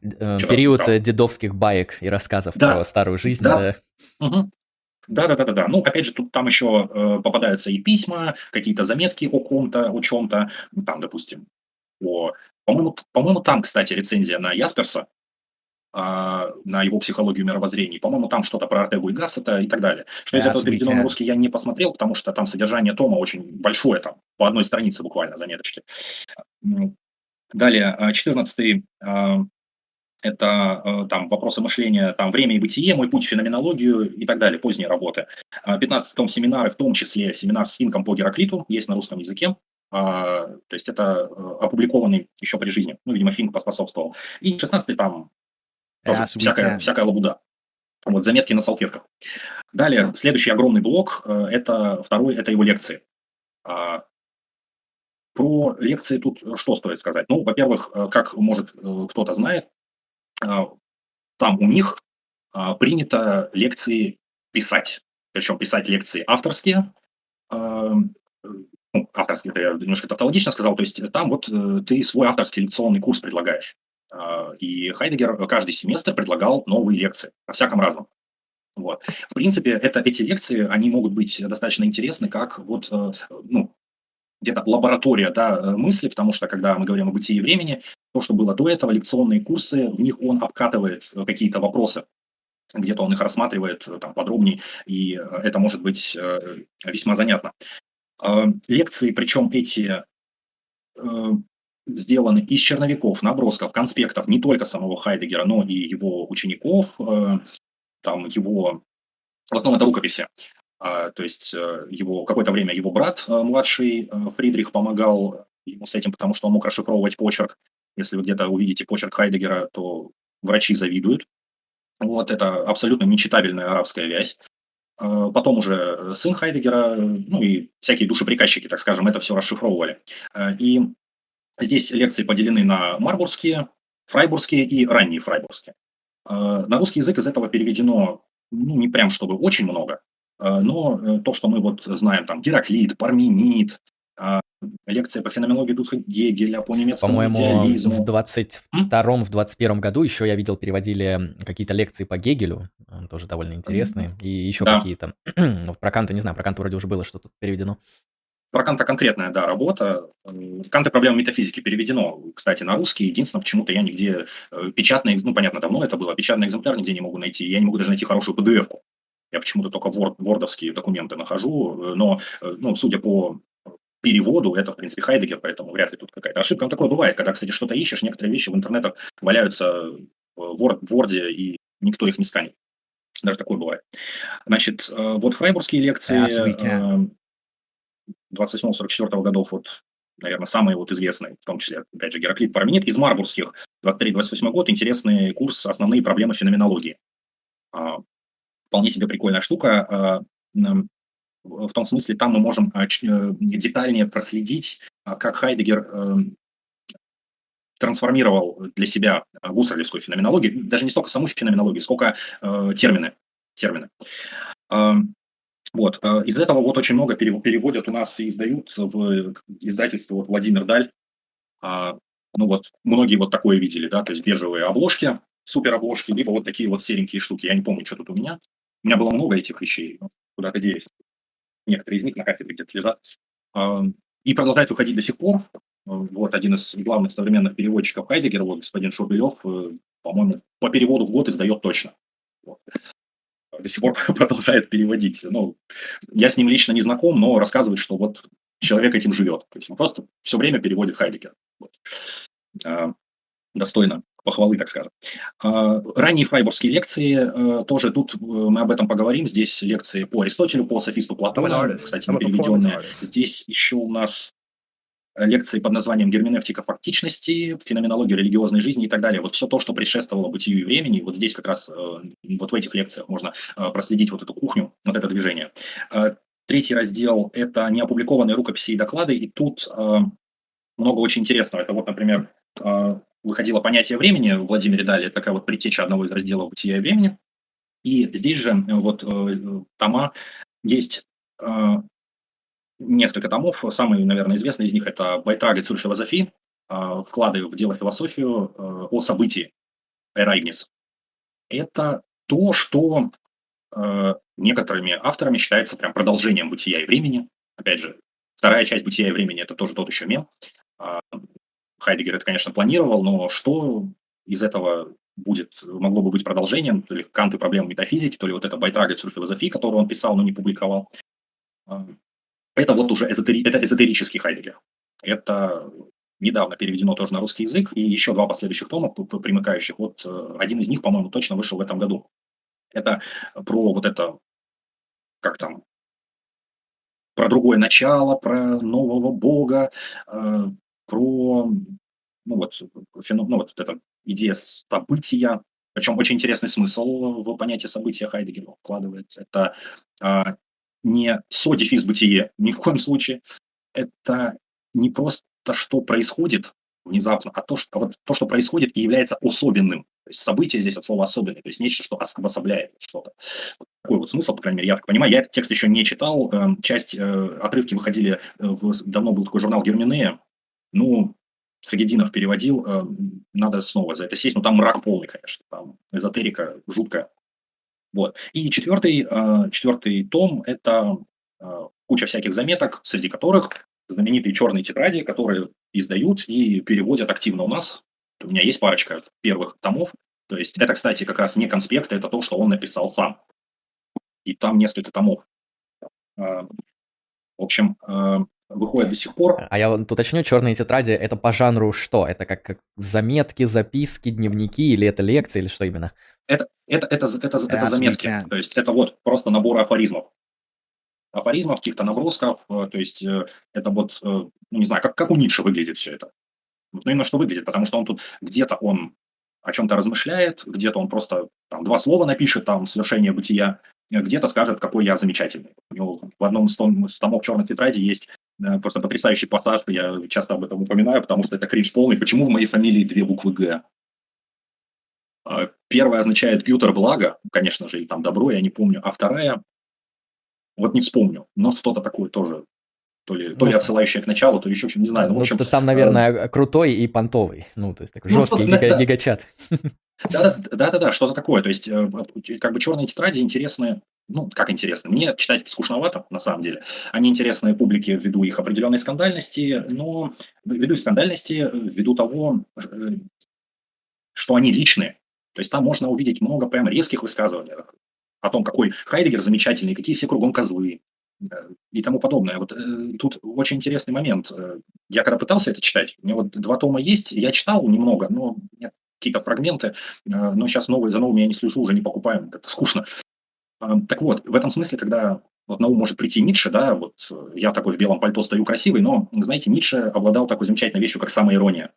период там дедовских баек и рассказов, да, про старую жизнь. Да. Да. Угу. Да-да-да-да. Ну, опять же, тут там еще э, попадаются и письма, какие-то заметки о ком-то, о чем-то. Ну, там, допустим, о... по-моему, по-моему, там, кстати, рецензия на Ясперса, э, на его психологию мировоззрений. По-моему, там что-то про Ортегу и Гассета и так далее. Что из этого переведено на русский, я не посмотрел, потому что там содержание тома очень большое, там, по одной странице буквально, заметочки. Далее, четырнадцатый... Э, Это там «Вопросы мышления», там «Время и бытие», «Мой путь в феноменологию» и так далее, поздние работы. пятнадцатый том семинары, в том числе семинар с Финком по Гераклиту, есть на русском языке. То есть это опубликованный еще при жизни. Ну, видимо, Финк поспособствовал. И шестнадцатый там тоже всякая, всякая лабуда. Вот, заметки на салфетках. Далее, следующий огромный блок, это второй, это его лекции. Про лекции тут что стоит сказать? Ну, во-первых, как, может, кто-то знает, там у них а, принято лекции писать, причем писать лекции авторские, а, ну, авторские, это я немножко тавтологично сказал, то есть там вот ты свой авторский лекционный курс предлагаешь, а, и Хайдеггер каждый семестр предлагал новые лекции, о всяком разном. Вот. В принципе, это, эти лекции, они могут быть достаточно интересны, как вот, ну, где-то лаборатория, да, мысли, потому что, когда мы говорим о бытии и времени, то, что было до этого, лекционные курсы, в них он обкатывает какие-то вопросы, где-то он их рассматривает там подробнее, и это может быть весьма занятно. Лекции, причем эти сделаны из черновиков, набросков, конспектов не только самого Хайдеггера, но и его учеников, там его, в основном это рукописи. То есть его какое-то время его брат младший Фридрих помогал ему с этим, потому что он мог расшифровывать почерк. Если вы где-то увидите почерк Хайдеггера, то врачи завидуют. Вот это абсолютно нечитабельная арабская вязь. Потом уже сын Хайдеггера, ну и всякие душеприказчики, так скажем, это все расшифровывали. И здесь лекции поделены на марбургские, фрайбургские и ранние фрайбургские. На русский язык из этого переведено, ну, не прям чтобы очень много, но то, что мы вот знаем, там Гераклит, Парменид, лекция по феноменологии духа Гегеля, по немецкому идеализму. По-моему, в двадцать втором, в двадцать первом году еще я видел, переводили какие-то лекции по Гегелю, тоже довольно интересные, и еще да. какие-то. Ну, про Канта не знаю, про Канта вроде уже было что-то переведено. Про Канта конкретная, да, работа. Канта «Проблема метафизики» переведено, кстати, на русский. Единственное, почему-то я нигде печатный, ну, понятно, давно это было, печатный экземпляр нигде не могу найти, я не могу даже найти хорошую пи ди эф-ку. Я почему-то только вордовские документы нахожу, но, ну, судя по переводу, это, в принципе, Хайдеггер, поэтому вряд ли тут какая-то ошибка. Но такое бывает, когда, кстати, что-то ищешь, некоторые вещи в интернетах валяются в Word, и никто их не сканит. Даже такое бывает. Значит, вот фрайбургские лекции двадцать восьмого сорок четвёртого годов, вот наверное, самый вот известный, в том числе, опять же, Гераклит, Парменид. Из марбургских, двадцать третий — двадцать восьмой год, интересный курс «Основные проблемы феноменологии». Вполне себе прикольная штука. В том смысле, там мы можем детальнее проследить, как Хайдеггер трансформировал для себя гуссерлевскую феноменологию, даже не столько саму феноменологию, сколько термины. термины. Вот. Из этого вот очень много переводят у нас и издают в издательство вот Владимир Даль. Ну вот, многие вот такое видели, да, то есть бежевые обложки, супер обложки, либо вот такие вот серенькие штуки. Я не помню, что тут у меня. У меня было много этих вещей, куда-то делись. Некоторые из них на кафедре где-то лежат. И продолжают выходить до сих пор. Вот один из главных современных переводчиков Хайдеггера, вот господин Шурбелев, по-моему, по переводу в год издает точно. Вот. До сих пор продолжает переводить. Ну, я с ним лично не знаком, но рассказывает, что вот человек этим живет. То есть он просто все время переводит Хайдеггера. Вот. Достойно похвалы, так скажем. Ранние фрайбургские лекции тоже тут мы об этом поговорим. Здесь лекции по Аристотелю, по софисту Платона, кстати, переведенные. Здесь еще у нас лекции под названием «Герменевтика фактичности», «Феноменология религиозной жизни» и так далее. Вот все то, что предшествовало «Бытию и времени». Вот здесь как раз, вот в этих лекциях можно проследить вот эту кухню, вот это движение. Третий раздел – это неопубликованные рукописи и доклады. И тут много очень интересного. Это вот, например, выходило понятие времени в Владимире Дале, такая вот предтеча одного из разделов «Бытия и времени». И здесь же вот тома есть... Несколько томов. Самый, наверное, известный из них – это «Байтраги цур философии», «Вклады в дело философию о событии», «Эрайгнис». Это то, что некоторыми авторами считается прям продолжением «Бытия и времени». Опять же, вторая часть «Бытия и времени» – это тоже тот еще мем. Хайдеггер это, конечно, планировал, но что из этого будет, могло бы быть продолжением? То ли Кант и проблемы метафизики, то ли вот это «Байтраги цур философии», которую он писал, но не публиковал. Это вот уже эзотери... это эзотерический Хайдеггер. Это недавно переведено тоже на русский язык. И еще два последующих тома, примыкающих. Вот один из них, по-моему, точно вышел в этом году. Это про вот это, как там, про другое начало, про нового бога, э, про, ну вот, феном... ну, вот эта идея события. Причем очень интересный смысл в понятии события Хайдеггер вкладывает. Это... Э, не содифиз бытие, ни в коем случае. Это не просто что происходит внезапно, а то, что, вот, то, что происходит и является особенным. То есть событие здесь от слова «особенное», то есть нечто, что обособляет что-то. Вот такой вот смысл, по крайней мере, я так понимаю. Я этот текст еще не читал. Часть э, отрывки выходили, в, давно был такой журнал «Герменея». Ну, Сагединов переводил, э, надо снова за это сесть. Но там мрак полный, конечно, там эзотерика жуткая. Вот. И четвертый, четвертый том – это куча всяких заметок, среди которых знаменитые черные тетради, которые издают и переводят активно у нас. У меня есть парочка первых томов. То есть это, кстати, как раз не конспект, это то, что он написал сам. И там несколько томов. В общем, выходит до сих пор. А я уточню, черные тетради – это по жанру что? Это как, как заметки, записки, дневники, или это лекции, или что именно? Это, это, это, это, это заметки, то есть это вот просто набор афоризмов, афоризмов, каких-то набросков, то есть это вот, ну не знаю, как, как у Ницше выглядит все это. Ну именно что выглядит, потому что он тут где-то он о чем-то размышляет, где-то он просто там два слова напишет, там совершение бытия, где-то скажет, какой я замечательный. У него в одном из томов черной тетради есть просто потрясающий пассаж, я часто об этом упоминаю, потому что это кринж полный, почему в моей фамилии две буквы «Г». Первая означает «Гютер благо», конечно же, или там «добро», я не помню. А вторая, вот не вспомню, но что-то такое тоже, то ли, то ли отсылающее к началу, то ли еще, не знаю. Ну, в общем, там, наверное, э... крутой и понтовый, ну, то есть такой ну, жесткий гига, да, гигачат. Да-да-да, что-то такое. То есть как бы черные тетради интересны, ну, как интересны, мне читать скучновато, на самом деле. Они интересны публике ввиду их определенной скандальности, но ввиду скандальности, ввиду того, что они личные. То есть там можно увидеть много прям резких высказываний о том, какой Хайдеггер замечательный, какие все кругом козлы и тому подобное. Вот э, тут очень интересный момент. Я когда пытался это читать, у меня вот два тома есть, я читал немного, но какие-то фрагменты, э, но сейчас новые, за новыми я не слежу, уже не покупаю, как-то скучно. Э, так вот, в этом смысле, когда Вот на ум может прийти Ницше, да, вот я такой в белом пальто стою красивый, но, знаете, Ницше обладал такой замечательной вещью, как самоирония.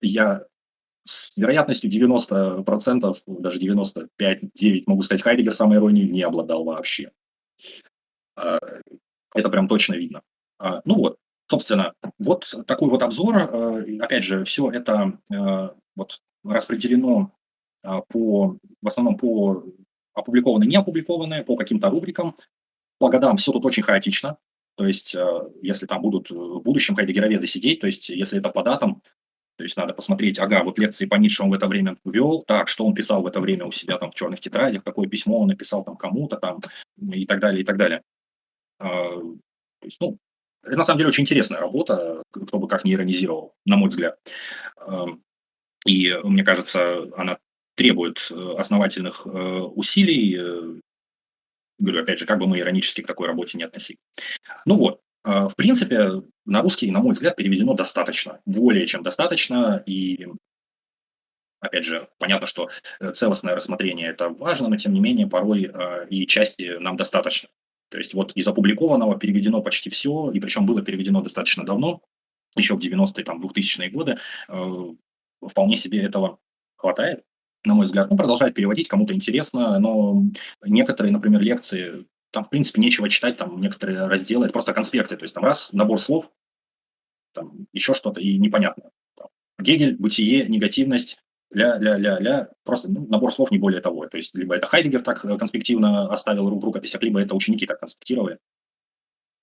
Я с вероятностью девяносто процентов, даже девяносто пять — девяносто девять процентов, могу сказать, Хайдеггер самоиронии не обладал вообще. Это прям точно видно. Ну вот, собственно, вот такой вот обзор. Опять же, все это вот распределено по, в основном по опубликованной, не опубликованной, по каким-то рубрикам. По годам все тут очень хаотично, то есть если там будут в будущем хайдеггероведы сидеть, то есть если это по датам, то есть надо посмотреть, ага, вот лекции по Ницше он в это время вел, так, что он писал в это время у себя там в черных тетрадях, какое письмо он написал там кому-то там и так далее, и так далее. То есть, ну, это на самом деле очень интересная работа, кто бы как ни иронизировал, на мой взгляд. И мне кажется, она требует основательных усилий. Говорю, опять же, как бы мы иронически к такой работе не относили. Ну вот, в принципе, на русский, на мой взгляд, переведено достаточно, более чем достаточно. И, опять же, понятно, что целостное рассмотрение – это важно, но, тем не менее, порой и части нам достаточно. То есть вот из опубликованного переведено почти все, и причем было переведено достаточно давно, еще в девяностые, там, двухтысячные годы. Вполне себе этого хватает. На мой взгляд, ну, продолжает переводить, кому-то интересно, но некоторые, например, лекции, там, в принципе, нечего читать, там, некоторые разделы, это просто конспекты, то есть, там, раз, набор слов, там, еще что-то, и непонятно. Там, Гегель, бытие, негативность, ля-ля-ля-ля, просто ну, набор слов не более того, то есть, либо это Хайдеггер так конспективно оставил в рукописях, либо это ученики так конспектировали,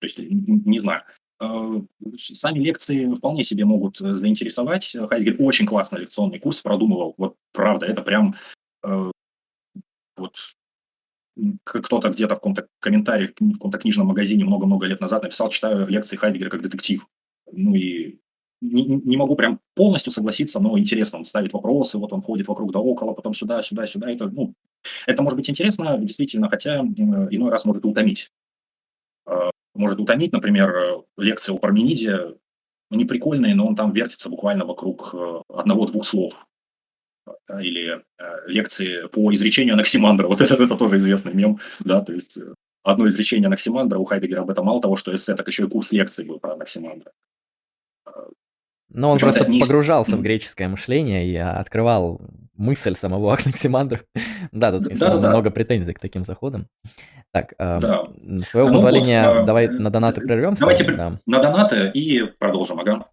то есть, не знаю. Сами лекции вполне себе могут заинтересовать. Хайдеггер очень классный лекционный курс продумывал. Вот правда, это прям э, вот кто-то где-то в каком-то комментарии, в каком-то книжном магазине много-много лет назад написал, читаю лекции Хайдеггера как детектив. Ну и не, не могу прям полностью согласиться, но интересно, он ставит вопросы, вот он ходит вокруг да около, потом сюда, сюда, сюда. Это, ну, это может быть интересно, действительно, хотя иной раз может и утомить. Может утомить, например, лекция у Парменидия, не прикольная, но он там вертится буквально вокруг одного-двух слов. Или лекции по изречению Анаксимандра, вот это, это тоже известный мем, да, то есть одно изречение Анаксимандра, у Хайдеггера об этом мало того, что эссе, так еще и курс лекций был про Анаксимандра. Но он просто погружался в греческое мышление и открывал мысль самого Анаксимандра. Да, тут много претензий к таким заходам. Так, своего позволения, давай на донаты прервемся. Давайте на донаты и продолжим, ага.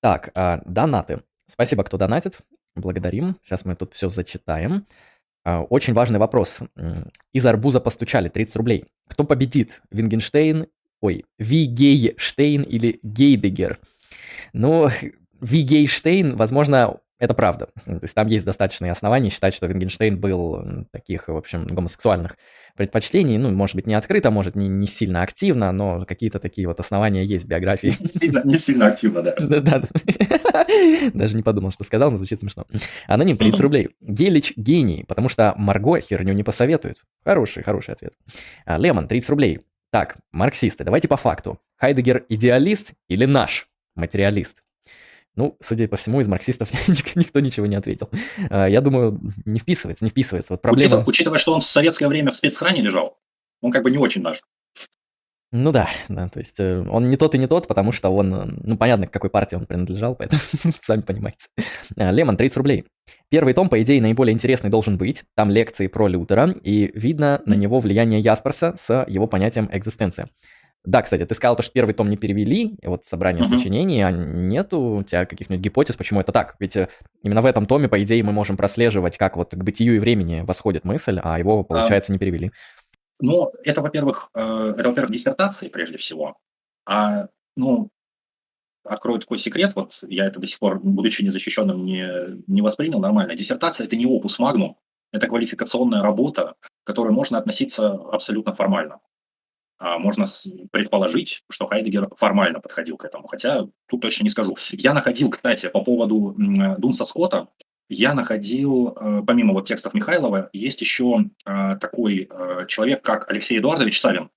Так, донаты. Спасибо, кто донатит. Благодарим. Сейчас мы тут все зачитаем. Очень важный вопрос. Из арбуза постучали тридцать рублей. Кто победит? Вингенштейн? Ой, Вигейштейн или Гейдегер? Ну, Вигельштейн, возможно, это правда. То есть там есть достаточные основания считать, что Витгенштейн был таких, в общем, гомосексуальных предпочтений. Ну, может быть, не открыто, может, не, не сильно активно, но какие-то такие вот основания есть в биографии. Не сильно, не сильно активно, да. Да-да. Даже не подумал, что сказал, но звучит смешно. Аноним, тридцать рублей. Гелич гений, потому что Марго херню не посоветует. Хороший, хороший ответ. Лемон, тридцать рублей. Так, марксисты, давайте по факту. Хайдеггер идеалист или наш? Материалист. Ну, судя по всему, из марксистов никто ничего не ответил. Я думаю, не вписывается, не вписывается. Вот проблема... учитывая, учитывая, что он в советское время в спецхране лежал, он как бы не очень наш. Ну да, да, то есть он не тот и не тот, потому что он, ну понятно, к какой партии он принадлежал, поэтому сами понимаете. Лемон, тридцать рублей. Первый том, по идее, наиболее интересный должен быть. Там лекции про Лютера, и видно на него влияние Ясперса с его понятием «экзистенция». Да, кстати, ты сказал, что первый том не перевели, вот собрание uh-huh. сочинений, а нету у тебя каких-нибудь гипотез, почему это так? Ведь именно в этом томе, по идее, мы можем прослеживать, как вот к бытию и времени восходит мысль, а его, получается, не перевели. Ну, это, во-первых, это, во-первых, диссертации, прежде всего. А, ну, открою такой секрет, вот я это до сих пор, будучи незащищенным, не, не воспринял нормально. Диссертация – это не опус магнум, это квалификационная работа, к которой можно относиться абсолютно формально. Можно предположить, что Хайдеггер формально подходил к этому, хотя тут точно не скажу. Я находил, кстати, по поводу Дунса Скота, я находил, помимо вот текстов Михайлова, есть еще такой человек, как Алексей Эдуардович Савин.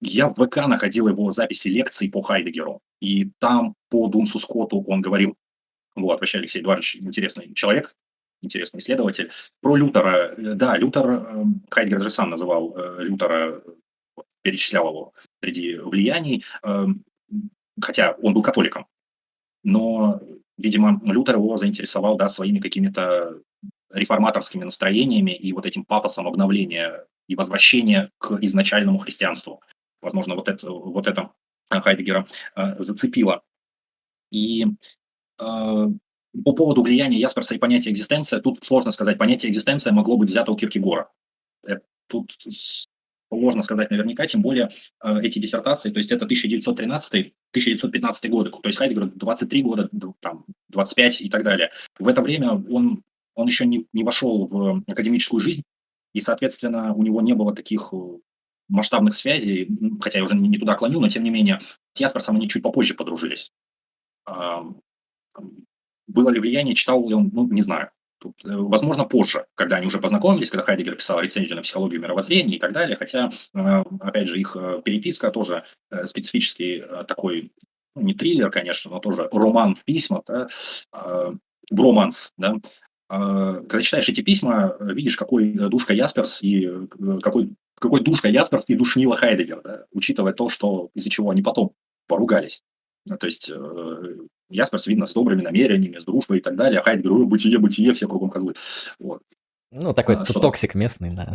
Я в ВК находил его записи лекций по Хайдеггеру, и там по Дунсу Скоту он говорил, вот, вообще Алексей Эдуардович интересный человек, интересный исследователь. Про Лютера, да, Лютер, Хайдеггер же сам называл Лютера перечислял его среди влияний, хотя он был католиком. Но, видимо, Лютер его заинтересовал, да, своими какими-то реформаторскими настроениями и вот этим пафосом обновления и возвращения к изначальному христианству. Возможно, вот это, вот это Хайдеггера э, зацепило. И э, по поводу влияния Ясперса и понятия экзистенция, тут сложно сказать. Понятие экзистенция могло быть взято у Кьеркегора. Это, тут сложно сказать наверняка, тем более э, эти диссертации, то есть это тысяча девятьсот тринадцатый — тысяча девятьсот пятнадцатый годы, то есть Хайдеггер двадцать три года, там, двадцать пять и так далее. В это время он, он еще не, не вошел в академическую жизнь, и, соответственно, у него не было таких масштабных связей, хотя я уже не туда клоню, но тем не менее, с Ясперсом они чуть попозже подружились. Было ли влияние, читал ли он, ну, не знаю. Тут, возможно, позже, когда они уже познакомились, когда Хайдеггер писал рецензию на психологию мировоззрения и так далее, хотя, опять же, их переписка тоже специфический такой, ну, не триллер, конечно, но тоже роман письма, да, броманс, да. Когда читаешь эти письма, видишь, какой душка Ясперс и какой, какой душка Ясперс и душнила Хайдеггер, да, учитывая то, что из-за чего они потом поругались. То есть Ясперс, видно, с добрыми намерениями, с дружбой и так далее, а Хайдеггер: бытие, бытие, все кругом козлы. Вот. Ну, такой а, токсик местный, да.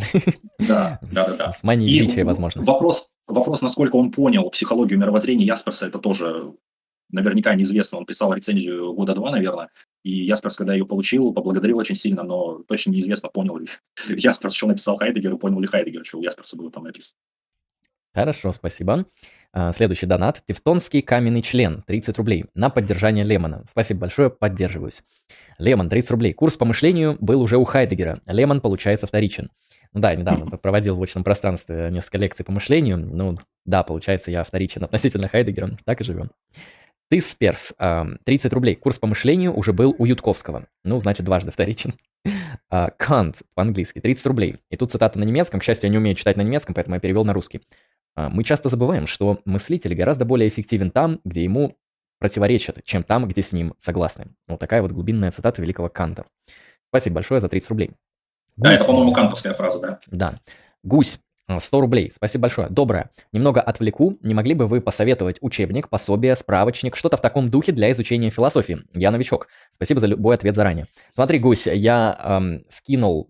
Да, да, да. С манией величия, возможно. Вопрос, вопрос, насколько он понял психологию мировоззрения Ясперса, это тоже наверняка неизвестно. Он писал рецензию года два, наверное. И Ясперс, когда ее получил, поблагодарил очень сильно, но точно неизвестно, понял ли Ясперс, что написал Хайдеггер, понял ли Хайдеггер, что у Ясперса было там написано. Хорошо, спасибо. Следующий донат. Тевтонский каменный член, тридцать рублей, на поддержание Лемона. Спасибо большое, поддерживаюсь. Лемон, тридцать рублей. Курс по мышлению был уже у Хайдеггера. Лемон, получается, вторичен. Ну да, я недавно проводил в очном пространстве несколько лекций по мышлению. Ну да, получается, я вторичен относительно Хайдеггера. Так и живем. Ты, Сперс, тридцать рублей. Курс по мышлению уже был у Ютковского. Ну, значит, дважды вторичен. Кант по-английски. тридцать рублей. И тут цитата на немецком. К счастью, я не умею читать на немецком, поэтому я перевел на русский. Мы часто забываем, что мыслитель гораздо более эффективен там, где ему противоречат, чем там, где с ним согласны. Вот такая вот глубинная цитата великого Канта. Спасибо большое за тридцать рублей. Да, Гусь, это, по-моему, кантовская фраза, да? Да. Гусь. сто рублей. Спасибо большое. Доброе. Немного отвлеку. Не могли бы вы посоветовать учебник, пособие, справочник, что-то в таком духе для изучения философии? Я новичок. Спасибо за любой ответ заранее. Смотри, Гусь, я эм, скинул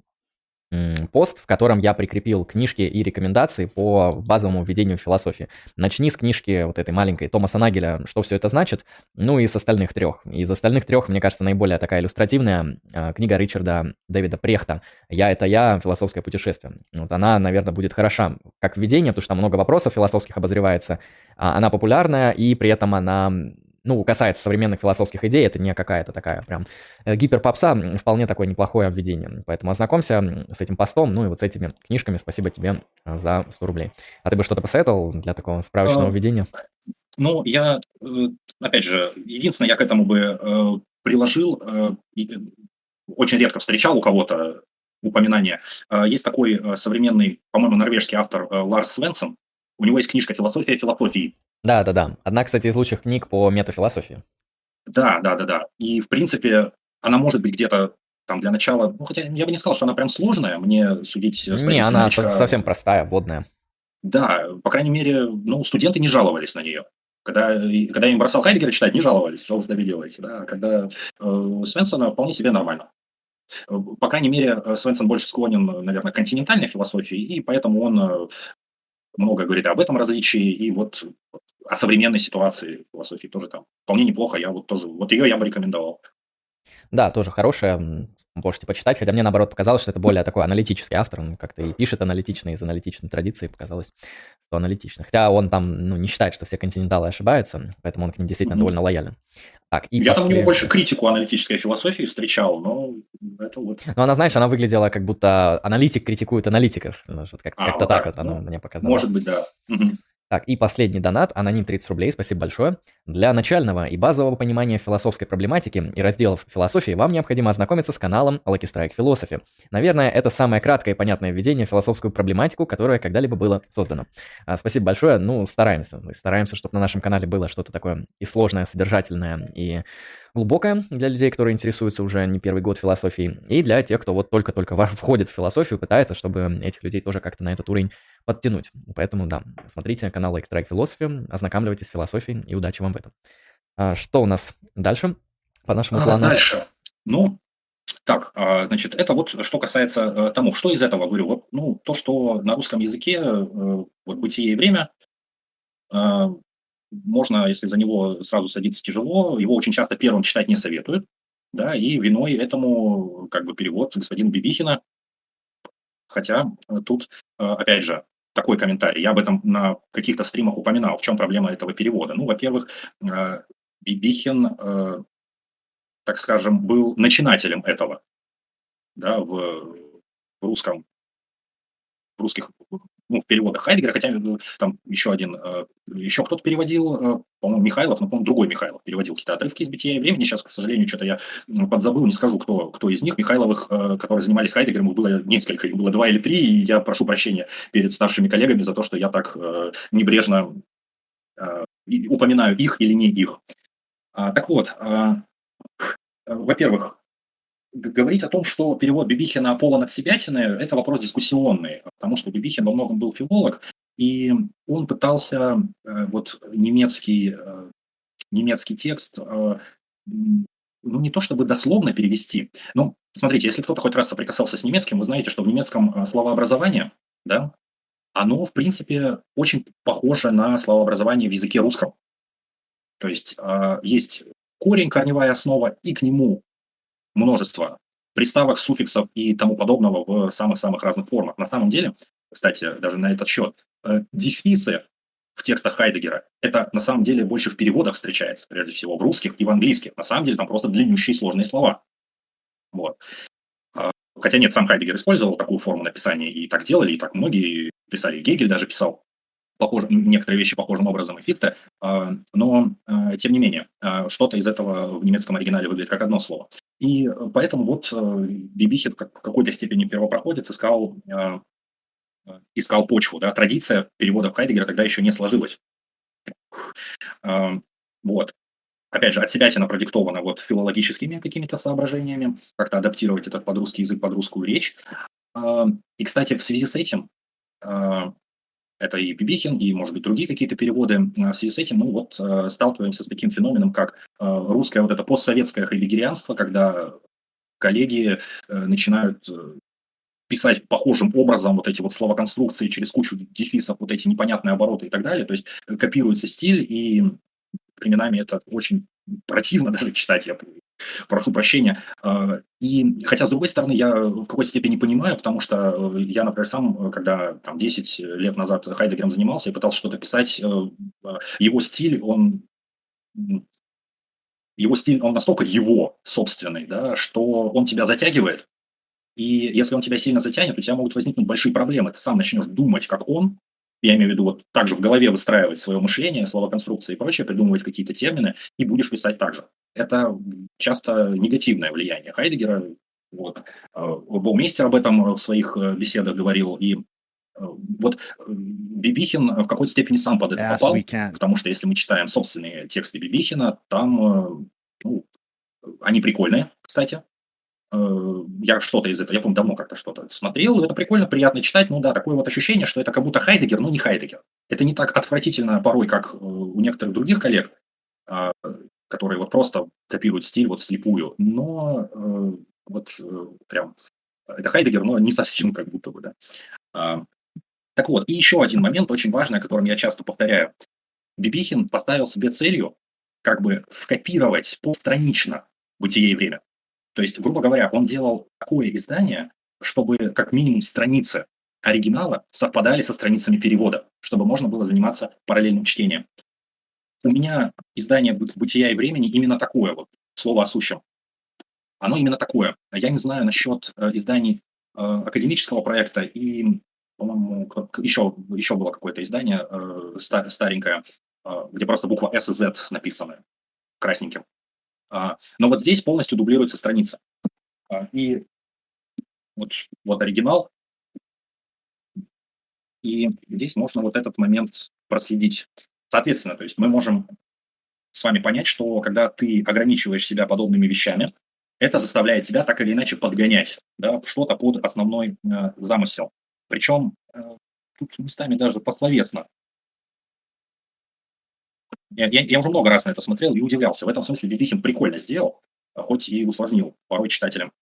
эм, пост, в котором я прикрепил книжки и рекомендации по базовому введению в философии. Начни с книжки вот этой маленькой Томаса Нагеля, что все это значит, ну и с остальных трех. Из остальных трех, мне кажется, наиболее такая иллюстративная э, книга Ричарда Дэвида Прехта «Я – это я. Философское путешествие». Вот она, наверное, будет хороша как введение, потому что там много вопросов философских обозревается. Она популярная, и при этом она, ну, касается современных философских идей. Это не какая-то такая прям гиперпопса, вполне такое неплохое введение. Поэтому ознакомься с этим постом, ну и вот с этими книжками. Спасибо тебе за сто рублей. А ты бы что-то посоветовал для такого справочного введения? Ну, я, опять же, единственное, я к этому бы приложил, очень редко встречал у кого-то упоминание. Есть такой современный, по-моему, норвежский автор Ларс Свенсон. У него есть книжка «Философия философии». Да, да, да. Одна, кстати, из лучших книг по метафилософии. Да, да, да, да. И, в принципе, она может быть где-то там для начала... Ну, хотя я бы не сказал, что она прям сложная, мне судить... Не, она новичка... совсем простая, вводная. Да, по крайней мере, ну, студенты не жаловались на нее. Когда, когда я им бросал Хайдеггера читать, не жаловались, что вы с нами делаете. Да? Когда э, Свенсона вполне себе нормально. По крайней мере, Свенсон больше склонен, наверное, к континентальной философии, и поэтому он... много говорит об этом различии, и вот о современной ситуации философии тоже там вполне неплохо. Я вот тоже, вот ее я бы рекомендовал. Да, тоже хорошая, можете почитать, хотя мне наоборот показалось, что это более такой аналитический автор, он как-то и пишет аналитично, из аналитичной традиции показалось, что аналитично. Хотя он там, ну, не считает, что все континенталы ошибаются, поэтому он к ним действительно mm-hmm. довольно лоялен. Так, и я после... там у него больше критику аналитической философии встречал, но это вот... Ну, она, знаешь, она выглядела как будто аналитик критикует аналитиков, вот как- а, как-то вот так, так вот она, ну, мне показалось. Может быть, да. Mm-hmm. Так, и последний донат, аноним тридцать рублей, спасибо большое. Для начального и базового понимания философской проблематики и разделов философии вам необходимо ознакомиться с каналом Lucky Strike Philosophy. Наверное, это самое краткое и понятное введение в философскую проблематику, которое когда-либо было создано. А, спасибо большое, ну, стараемся. Мы стараемся, чтобы на нашем канале было что-то такое и сложное, содержательное, и глубокое для людей, которые интересуются уже не первый год философией, и для тех, кто вот только-только входит в философию, пытается, чтобы этих людей тоже как-то на этот уровень подтянуть. Поэтому, да, смотрите канал Lucky Strike Philosophy, ознакомляйтесь с философией, и удачи вам в этом. А, что у нас дальше по нашему а, плану? Дальше. Ну, так, значит, это вот что касается тому, что из этого, говорю, вот, ну, то, что на русском языке, вот, «Бытие и время», можно, если за него сразу садиться тяжело, его очень часто первым читать не советуют, да, и виной этому, как бы, перевод господина Бибихина, хотя тут, опять же, такой комментарий, я об этом на каких-то стримах упоминал, в чем проблема этого перевода. Ну, во-первых, Бибихин, так скажем, был начинателем этого, да, в русском, в русских, ну, в переводах Хайдеггера, хотя там еще один, еще кто-то переводил, по-моему, Михайлов, но, по-моему, другой Михайлов переводил какие-то отрывки из «Бытия и времени», сейчас, к сожалению, что-то я подзабыл, не скажу, кто, кто из них, Михайловых, которые занимались Хайдеггером, их было несколько, их было два или три, и я прошу прощения перед старшими коллегами за то, что я так небрежно упоминаю их или не их. Так вот, во-первых, говорить о том, что перевод Бибихина полон отсебятины, это вопрос дискуссионный, потому что Бибихин во многом был филолог, и он пытался вот немецкий, немецкий текст, ну, не то чтобы дословно перевести, но смотрите, если кто-то хоть раз соприкасался с немецким, вы знаете, что в немецком словообразование, да, оно в принципе очень похоже на словообразование в языке русском. То есть есть корень, корневая основа, и к нему множество приставок, суффиксов и тому подобного в самых-самых разных формах. На самом деле, кстати, даже на этот счет, дефисы в текстах Хайдеггера, это на самом деле больше в переводах встречается, прежде всего в русских и в английских. На самом деле там просто длиннющие сложные слова. Вот. Хотя нет, сам Хайдеггер использовал такую форму написания, и так делали, и так многие писали. Гегель даже писал похоже, некоторые вещи похожим образом, и Фихте, но, тем не менее, что-то из этого в немецком оригинале выглядит как одно слово. И поэтому вот Бибихин в какой-то степени первопроходец искал, искал почву. Да? Традиция переводов Хайдеггера тогда еще не сложилась. Вот. Опять же, от себя она продиктована вот филологическими какими-то соображениями, как-то адаптировать этот под русский язык, под русскую речь. И, кстати, в связи с этим... Это и Бибихин, и, может быть, другие какие-то переводы. В связи с этим мы вот э, сталкиваемся с таким феноменом, как э, русское вот это постсоветское хайдеггерианство, когда коллеги э, начинают э, писать похожим образом вот эти вот словоконструкции через кучу дефисов, вот эти непонятные обороты и так далее. То есть копируется стиль, и временами это очень противно даже читать, я прошу прощения. Э, и, хотя, с другой стороны, я в какой-то степени понимаю, потому что я, например, сам, когда там, десять лет назад Хайдеггером занимался и пытался что-то писать, э, его стиль, он, его стиль, он настолько его собственный, да, что он тебя затягивает. И если он тебя сильно затянет, у тебя могут возникнуть большие проблемы. Ты сам начнешь думать, как он. Я имею в виду, вот так же в голове выстраивать свое мышление, словоконструкции и прочее, придумывать какие-то термины, и будешь писать так же. Это часто негативное влияние Хайдеггера. Вот. Баумейстер об этом в своих беседах говорил. И вот Бибихин в какой-то степени сам под это попал, потому что если мы читаем собственные тексты Бибихина, там, ну, они прикольные, кстати. Я что-то из этого, я помню, давно как-то что-то смотрел, это прикольно, приятно читать, ну да, такое вот ощущение, что это как будто Хайдеггер, но не Хайдеггер. Это не так отвратительно порой, как у некоторых других коллег, которые вот просто копируют стиль вот вслепую, но вот прям это Хайдеггер, но не совсем как будто бы, да. Так вот, и еще один момент очень важный, о котором я часто повторяю. Бибихин поставил себе целью как бы скопировать постранично «Бытие и время». То есть, грубо говоря, он делал такое издание, чтобы как минимум страницы оригинала совпадали со страницами перевода, чтобы можно было заниматься параллельным чтением. У меня издание «Бытия и времени» именно такое, вот, слово о сущем. Оно именно такое. Я не знаю насчет изданий э, академического проекта и, по-моему, еще, еще было какое-то издание э, старенькое, э, где просто буква «С» и «З» написаны красненьким. Но вот здесь полностью дублируется страница. И вот, вот оригинал. И здесь можно вот этот момент проследить. Соответственно, то есть мы можем с вами понять, что когда ты ограничиваешь себя подобными вещами, это заставляет тебя так или иначе подгонять, да, что-то под основной э, замысел. Причем э, тут местами даже пословесно. Я, я, я уже много раз на это смотрел и удивлялся. В этом смысле Бибихин прикольно сделал, хоть и усложнил порой читателям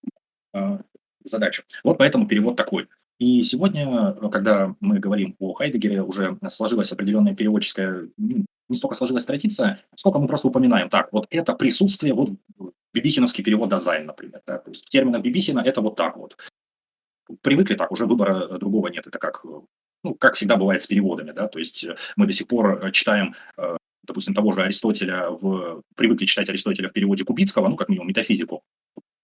э, задачу. Вот поэтому перевод такой. И сегодня, когда мы говорим о Хайдеггере, уже сложилась определенная переводческая, не столько сложилась традиция, сколько мы просто упоминаем. Так, вот это присутствие, вот бибихиновский перевод Дазайн, например. Да? То есть в терминах Бибихина это вот так вот. Привыкли так, уже выбора другого нет. Это как, ну, как всегда бывает с переводами. Да? То есть мы до сих пор читаем, допустим, того же Аристотеля, в... привыкли читать Аристотеля в переводе Кубицкого, ну, как минимум, метафизику.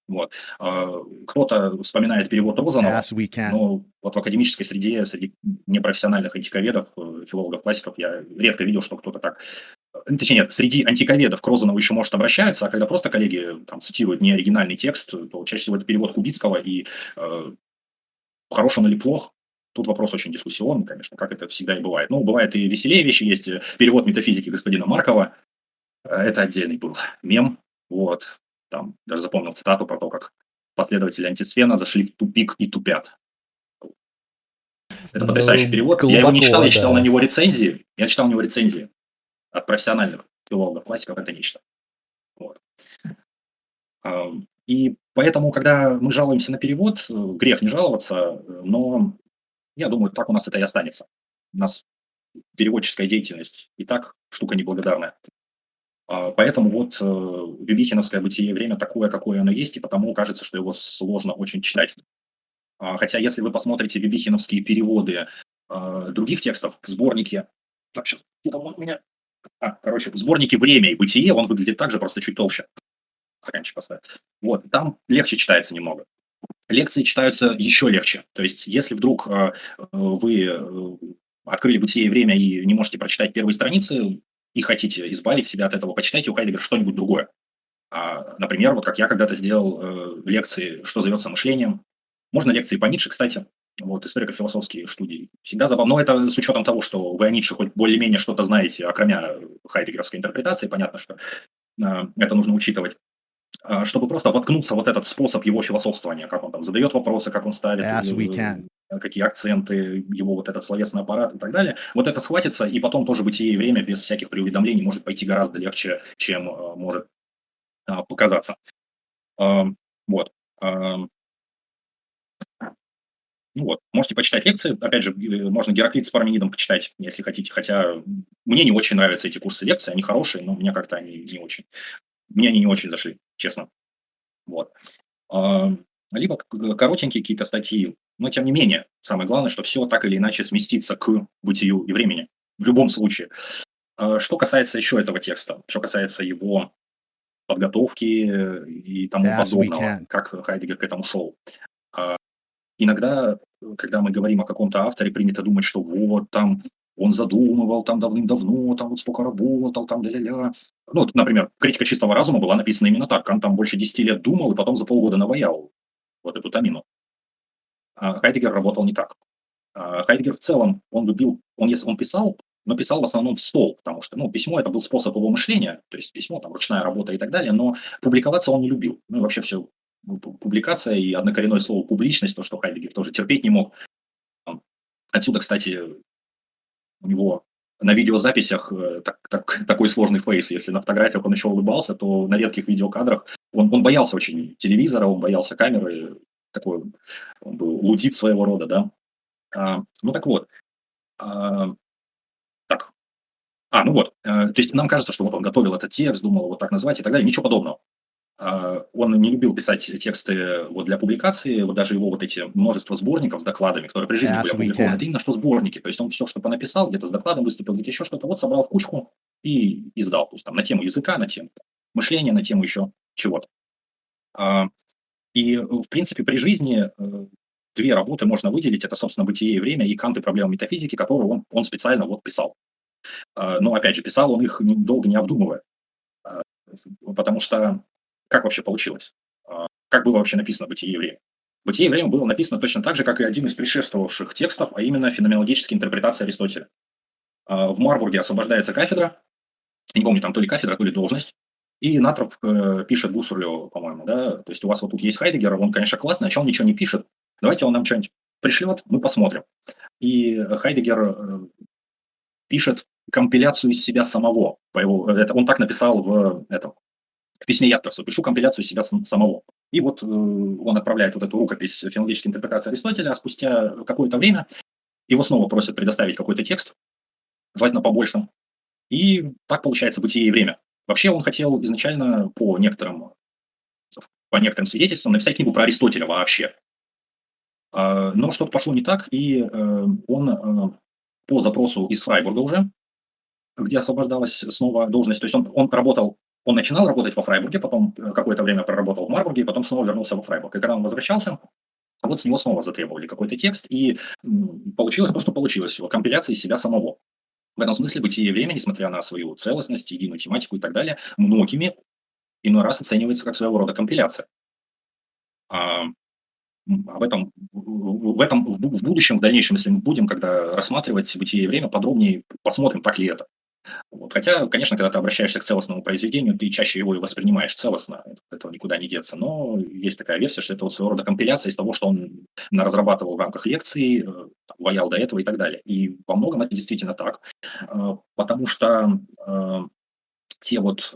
Вот. Кто-то вспоминает перевод Розанова, но вот в академической среде, среди непрофессиональных антиковедов, филологов, классиков, я редко видел, что кто-то так... Точнее, нет, среди антиковедов к Розанову еще, может, обращаются, а когда просто коллеги там цитируют неоригинальный текст, то чаще всего это перевод Кубицкого, и э, хорош он или плох, тут вопрос очень дискуссионный, конечно, как это всегда и бывает. Ну, бывает и веселее вещи, есть перевод метафизики господина Маркова, это отдельный был мем, вот. Там даже запомнил цитату про то, как последователи антисфена зашли в тупик и тупят. Это потрясающий ну, перевод. Глубоко, я его не читал, да. я читал на него рецензии. Я читал на него рецензии от профессиональных филологов, классиков, это нечто. Вот. И поэтому, когда мы жалуемся на перевод, грех не жаловаться, но я думаю, так у нас это и останется. У нас переводческая деятельность и так штука неблагодарная. Поэтому вот бибихиновское «Бытие и время» такое, какое оно есть, и потому кажется, что его сложно очень читать. Хотя, если вы посмотрите бибихиновские переводы других текстов в сборнике... Так, сейчас, где там у меня... А, короче, в сборнике «Время и бытие» он выглядит так же, просто чуть толще. Стаканчик поставь. Вот, там легче читается немного. Лекции читаются еще легче. То есть, если вдруг вы открыли «Бытие и время» и не можете прочитать первые страницы... и хотите избавить себя от этого, почитайте у Хайдеггера что-нибудь другое. А, например, вот как я когда-то сделал э, лекции «Что зовется мышлением». Можно лекции по Ницше, кстати, вот, историко-философские студии. Всегда забавно. Но это с учетом того, что вы о Ницше хоть более-менее что-то знаете, окромя хайдеггеровской интерпретации, понятно, что э, это нужно учитывать. Э, чтобы просто воткнуться вот этот способ его философствования, как он там задает вопросы, как он ставит... какие акценты, его вот этот словесный аппарат и так далее, вот это схватится, и потом тоже «Бытие и время» без всяких преуведомлений может пойти гораздо легче, чем э, может э, показаться. Э, вот. Э, ну вот, можете почитать лекции, опять же, можно «Гераклит» с Парменидом почитать, если хотите, хотя мне не очень нравятся эти курсы лекций, они хорошие, но мне как-то они не очень, мне они не очень зашли, честно. Вот. Э, либо коротенькие какие-то статьи, но, тем не менее, самое главное, что все так или иначе сместится к бытию и времени. В любом случае. Что касается еще этого текста, что касается его подготовки и тому As подобного, как Хайдеггер к этому шел. Иногда, когда мы говорим о каком-то авторе, принято думать, что вот там он задумывал там давным-давно, там вот столько работал, там ля-ля-ля. Ну, вот, например, «Критика чистого разума» была написана именно так. Кант там больше десяти лет думал и потом за полгода наваял вот эту тамину. Хайдеггер работал не так. Хайдеггер в целом, он любил, он, он писал, но писал в основном в стол, потому что ну, письмо – это был способ его мышления, то есть письмо, там, ручная работа и так далее, но публиковаться он не любил. Ну и вообще все, публикация и однокоренное слово «публичность», то, что Хайдеггер тоже терпеть не мог. Отсюда, кстати, у него на видеозаписях так, так, такой сложный фейс. Если на фотографиях он еще улыбался, то на редких видеокадрах он, он боялся очень телевизора, он боялся камеры, такой он был лудит своего рода, да. А, ну так вот. А, так. А, ну вот. А, то есть нам кажется, что вот он готовил этот текст, думал его так назвать и так далее. Ничего подобного. А, он не любил писать тексты вот для публикации, вот даже его вот эти множество сборников с докладами, которые при жизни были опубликованы, это именно что сборники. То есть он все, что понаписал, где-то с докладом выступил, где-то еще что-то, вот собрал в кучку и издал. То есть там на тему языка, на тему мышления, на тему еще чего-то. А, И, в принципе, при жизни две работы можно выделить. Это, собственно, «Бытие и время» и «Кант и проблемы метафизики», которые он, он специально вот писал. Но, опять же, писал он их долго не обдумывая. Потому что как вообще получилось? Как было вообще написано «Бытие и время»? «Бытие и время» было написано точно так же, как и один из предшествовавших текстов, а именно феноменологическая интерпретация Аристотеля. В Марбурге освобождается кафедра. Не помню, там то ли кафедра, то ли должность. И Натроп э, пишет Гуссерлю, по-моему, да, то есть у вас вот тут есть Хайдеггер, он, конечно, классный, а что он ничего не пишет, давайте он нам что-нибудь пришлет, мы посмотрим. И Хайдеггер пишет компиляцию из себя самого. Он так написал в, этом, в письме Ясперсу. Пишу компиляцию из себя самого. И вот он отправляет вот эту рукопись феноменологической интерпретации Аристотеля, а спустя какое-то время его снова просят предоставить какой-то текст, желательно побольше. И так получается «Бытие и время». Вообще он хотел изначально по некоторым, по некоторым свидетельствам написать книгу про Аристотеля вообще. Но что-то пошло не так, и он по запросу из Фрайбурга уже, где освобождалась снова должность, то есть он, он работал, он начинал работать во Фрайбурге, потом какое-то время проработал в Марбурге, и потом снова вернулся во Фрайбург. И когда он возвращался, вот с него снова затребовали какой-то текст, и получилось то, что получилось, его компиляция из себя самого. В этом смысле «Бытие и время», несмотря на свою целостность, единую тематику и так далее, многими иной раз оценивается как своего рода компиляция. А в этом, в, этом, в будущем, в дальнейшем, если мы будем, когда рассматривать «Бытие и время», подробнее посмотрим, так ли это. Вот. Хотя, конечно, когда ты обращаешься к целостному произведению, ты чаще его и воспринимаешь целостно, этого никуда не деться. Но есть такая версия, что это вот своего рода компиляция из того, что он разрабатывал в рамках лекций, ваял до этого и так далее. И во многом это действительно так, потому что те вот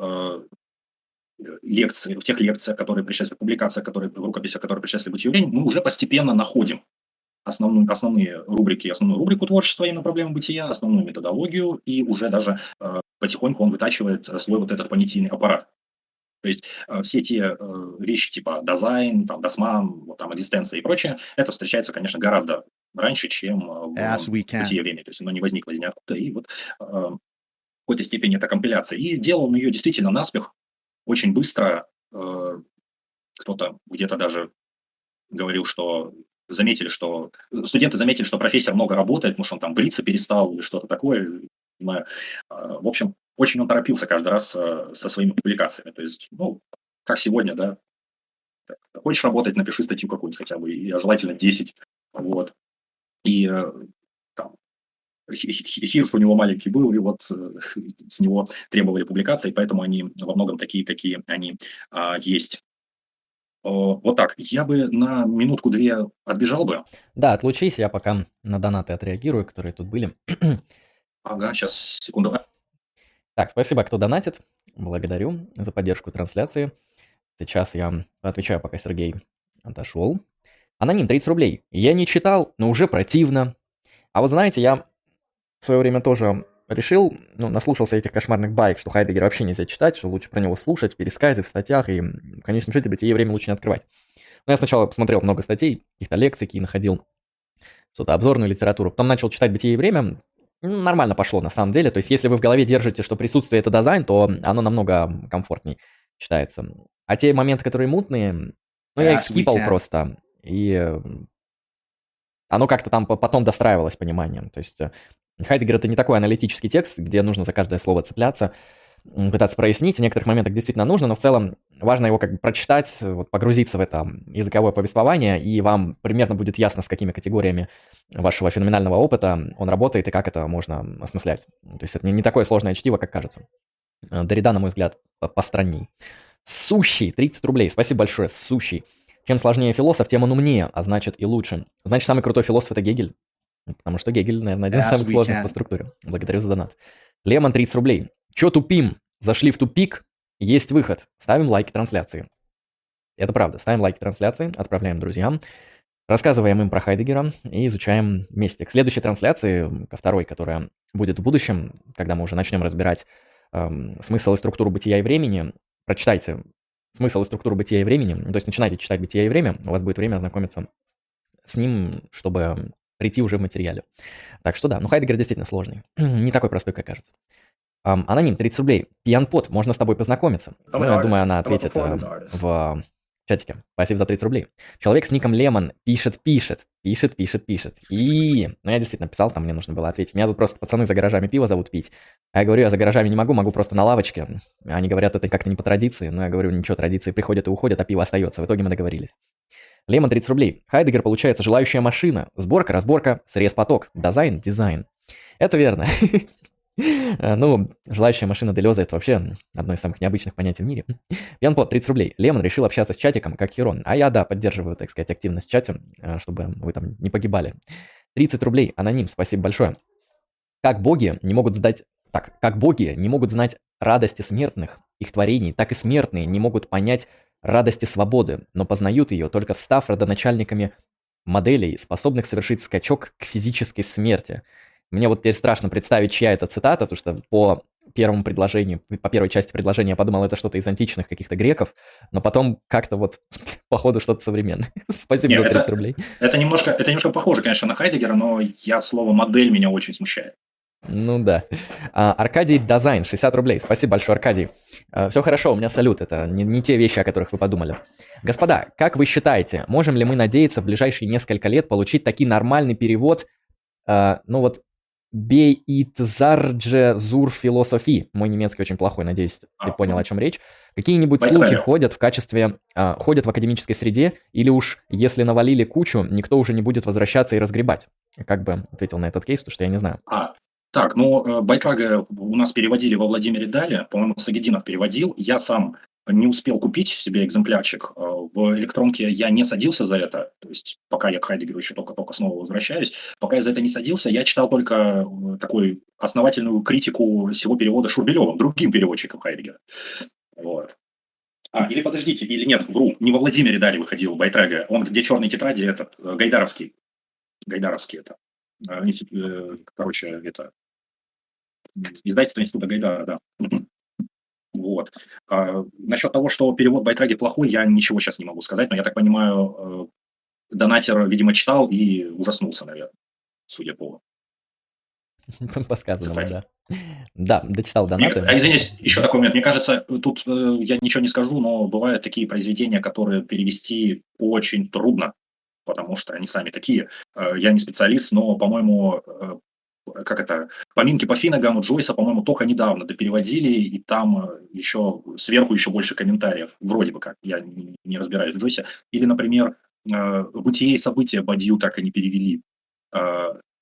лекции, в тех лекциях, которые предшествуют публикациям, которые в рукописях, которые предшествуют «Бытию и времени», мы уже постепенно находим Основную, основные рубрики, основную рубрику творчества, именно проблемы бытия, основную методологию, и уже даже э, потихоньку он вытачивает свой вот этот понятийный аппарат. То есть э, все те э, вещи типа дизайн, там, досман, вот, там, экзистенция и прочее, это встречается, конечно, гораздо раньше, чем э, в «Бытие и время». То есть оно не возникло из ниоткуда, и вот э, в какой-то степени это компиляция. И делал он ее действительно наспех, очень быстро. Э, кто-то где-то даже говорил, что заметили, что студенты заметили, что профессор много работает, потому что он там бриться перестал или что-то такое. В общем, очень он торопился каждый раз со своими публикациями. То есть, ну, как сегодня, да, хочешь работать, напиши статью какую-нибудь хотя бы, и желательно десять. Вот. И там Хирш у него маленький был, и вот с него требовали публикации, поэтому они во многом такие, какие они а, есть. Вот так. Я бы на минутку-две отбежал бы. Да, отлучись, я пока на донаты отреагирую, которые тут были. Ага, сейчас, секунду. Так, спасибо, кто донатит. Благодарю за поддержку трансляции. Сейчас я отвечаю, пока Сергей отошел. Аноним, тридцать рублей. Я не читал, но уже противно. А вот знаете, я в свое время тоже решил, ну, наслушался этих кошмарных баек, что Хайдеггера вообще нельзя читать, что лучше про него слушать в пересказе, в статьях, и в конечном счете «Бытие и время» лучше не открывать. Но я сначала посмотрел много статей, каких-то лекций, и находил что-то обзорную литературу. Потом начал читать «Бытие и время». Нормально пошло на самом деле. То есть если вы в голове держите, что присутствие – это дизайн, то оно намного комфортнее читается. А те моменты, которые мутные, ну, я их скипал просто. И оно как-то там потом достраивалось пониманием. То есть Хайдеггер — это не такой аналитический текст, где нужно за каждое слово цепляться, пытаться прояснить. В некоторых моментах действительно нужно, но в целом важно его как бы прочитать, вот, погрузиться в это языковое повествование, и вам примерно будет ясно, с какими категориями вашего феноменального опыта он работает и как это можно осмыслять. То есть это не, не такое сложное чтиво, как кажется. Дорида, на мой взгляд, постранней. Сущий, тридцать рублей. Спасибо большое, Сущий. Чем сложнее философ, тем он умнее, а значит и лучше. Значит, самый крутой философ — это Гегель. Потому что Гегель, наверное, один из самых сложных по структуре. Благодарю за донат. Лемон, тридцать рублей. Че тупим? Зашли в тупик, есть выход. Ставим лайки трансляции. Это правда. Ставим лайки трансляции, отправляем друзьям, рассказываем им про Хайдеггера и изучаем вместе. К следующей трансляции, ко второй, которая будет в будущем, когда мы уже начнем разбирать э, смысл и структуру «Бытия и времени», прочитайте смысл и структуру «Бытия и времени», то есть начинайте читать «Бытие и время», у вас будет время ознакомиться с ним, чтобы прийти уже в материале. Так что да, ну Хайдеггер действительно сложный. Не такой простой, как кажется. Um, аноним, тридцать рублей. Пьянпот, можно с тобой познакомиться. Ну, думаю, она ответит uh, в чатике. Спасибо за тридцать рублей. Человек с ником Лемон пишет, пишет, пишет, пишет, пишет. И, ну я действительно писал, там мне нужно было ответить. Меня тут просто пацаны за гаражами пиво зовут пить. А я говорю, я за гаражами не могу, могу просто на лавочке. Они говорят, это как-то не по традиции. Но я говорю, ничего, традиции приходят и уходят, а пиво остается. В итоге мы договорились. Лемон, тридцать рублей. Хайдеггер получается желающая машина. Сборка, разборка, срез, поток. Дизайн, дизайн. Это верно. Ну, желающая машина Делеза – это вообще одно из самых необычных понятий в мире. Янпот, тридцать рублей. Лемон решил общаться с чатиком, как Херон. А я, да, поддерживаю, так сказать, активность в чате, чтобы вы там не погибали. тридцать рублей. Аноним, спасибо большое. Как боги не могут сдать... Так, как боги не могут знать радости смертных, их творений, так и смертные не могут понять радости свободы, но познают ее, только встав родоначальниками моделей, способных совершить скачок к физической смерти. Мне вот теперь страшно представить, чья это цитата, потому что по первому предложению, по первой части предложения я подумал, это что-то из античных каких-то греков, но потом как-то вот походу что-то современное. Спасибо за тридцать рублей. Это немножко, это немножко похоже, конечно, на Хайдеггера, но я слово «модель» меня очень смущает. Ну да. Аркадий Дизайн, шестьдесят рублей. Спасибо большое, Аркадий. Все хорошо, у меня салют. Это не, не те вещи, о которых вы подумали. Господа, как вы считаете, можем ли мы надеяться в ближайшие несколько лет получить таки нормальный перевод, э, ну вот, Беитзарджезурфилософии? Мой немецкий очень плохой, надеюсь, ты понял, о чем речь. Какие-нибудь слухи ходят в качестве, э, ходят в академической среде, или уж если навалили кучу, никто уже не будет возвращаться и разгребать? Как бы ответил на этот кейс, потому что я не знаю. Так, ну, Байкага у нас переводили во Владимире Дале, по-моему, Сагединов переводил. Я сам не успел купить себе экземплярчик. В электронке я не садился за это, то есть пока я к Хайдеггеру еще только-только снова возвращаюсь, пока я за это не садился, я читал только такую основательную критику всего перевода Шурбелевым, другим переводчиком Хайдеггера. Вот. А, или подождите, или нет, вру, не во Владимире Дале выходил Байтрага, он где черные тетради, этот, Гайдаровский. Гайдаровский это. Короче, это... издательство Института Гайдара, да. Вот. А, насчет того, что перевод Байтраги плохой, я ничего сейчас не могу сказать, но я так понимаю, донатер, видимо, читал и ужаснулся, наверное, судя по... По сказанному, да. Да, дочитал донаты. Мне, а, извиняюсь, еще такой момент. Мне кажется, тут э, я ничего не скажу, но бывают такие произведения, которые перевести очень трудно, потому что они сами такие. Э, я не специалист, но, по-моему... Э, как это, поминки по Финнегану Джойса, по-моему, только недавно допереводили, и там еще сверху еще больше комментариев, вроде бы как, я не разбираюсь в Джойсе. Или, например, «Бытие и события» Бадью так и не перевели.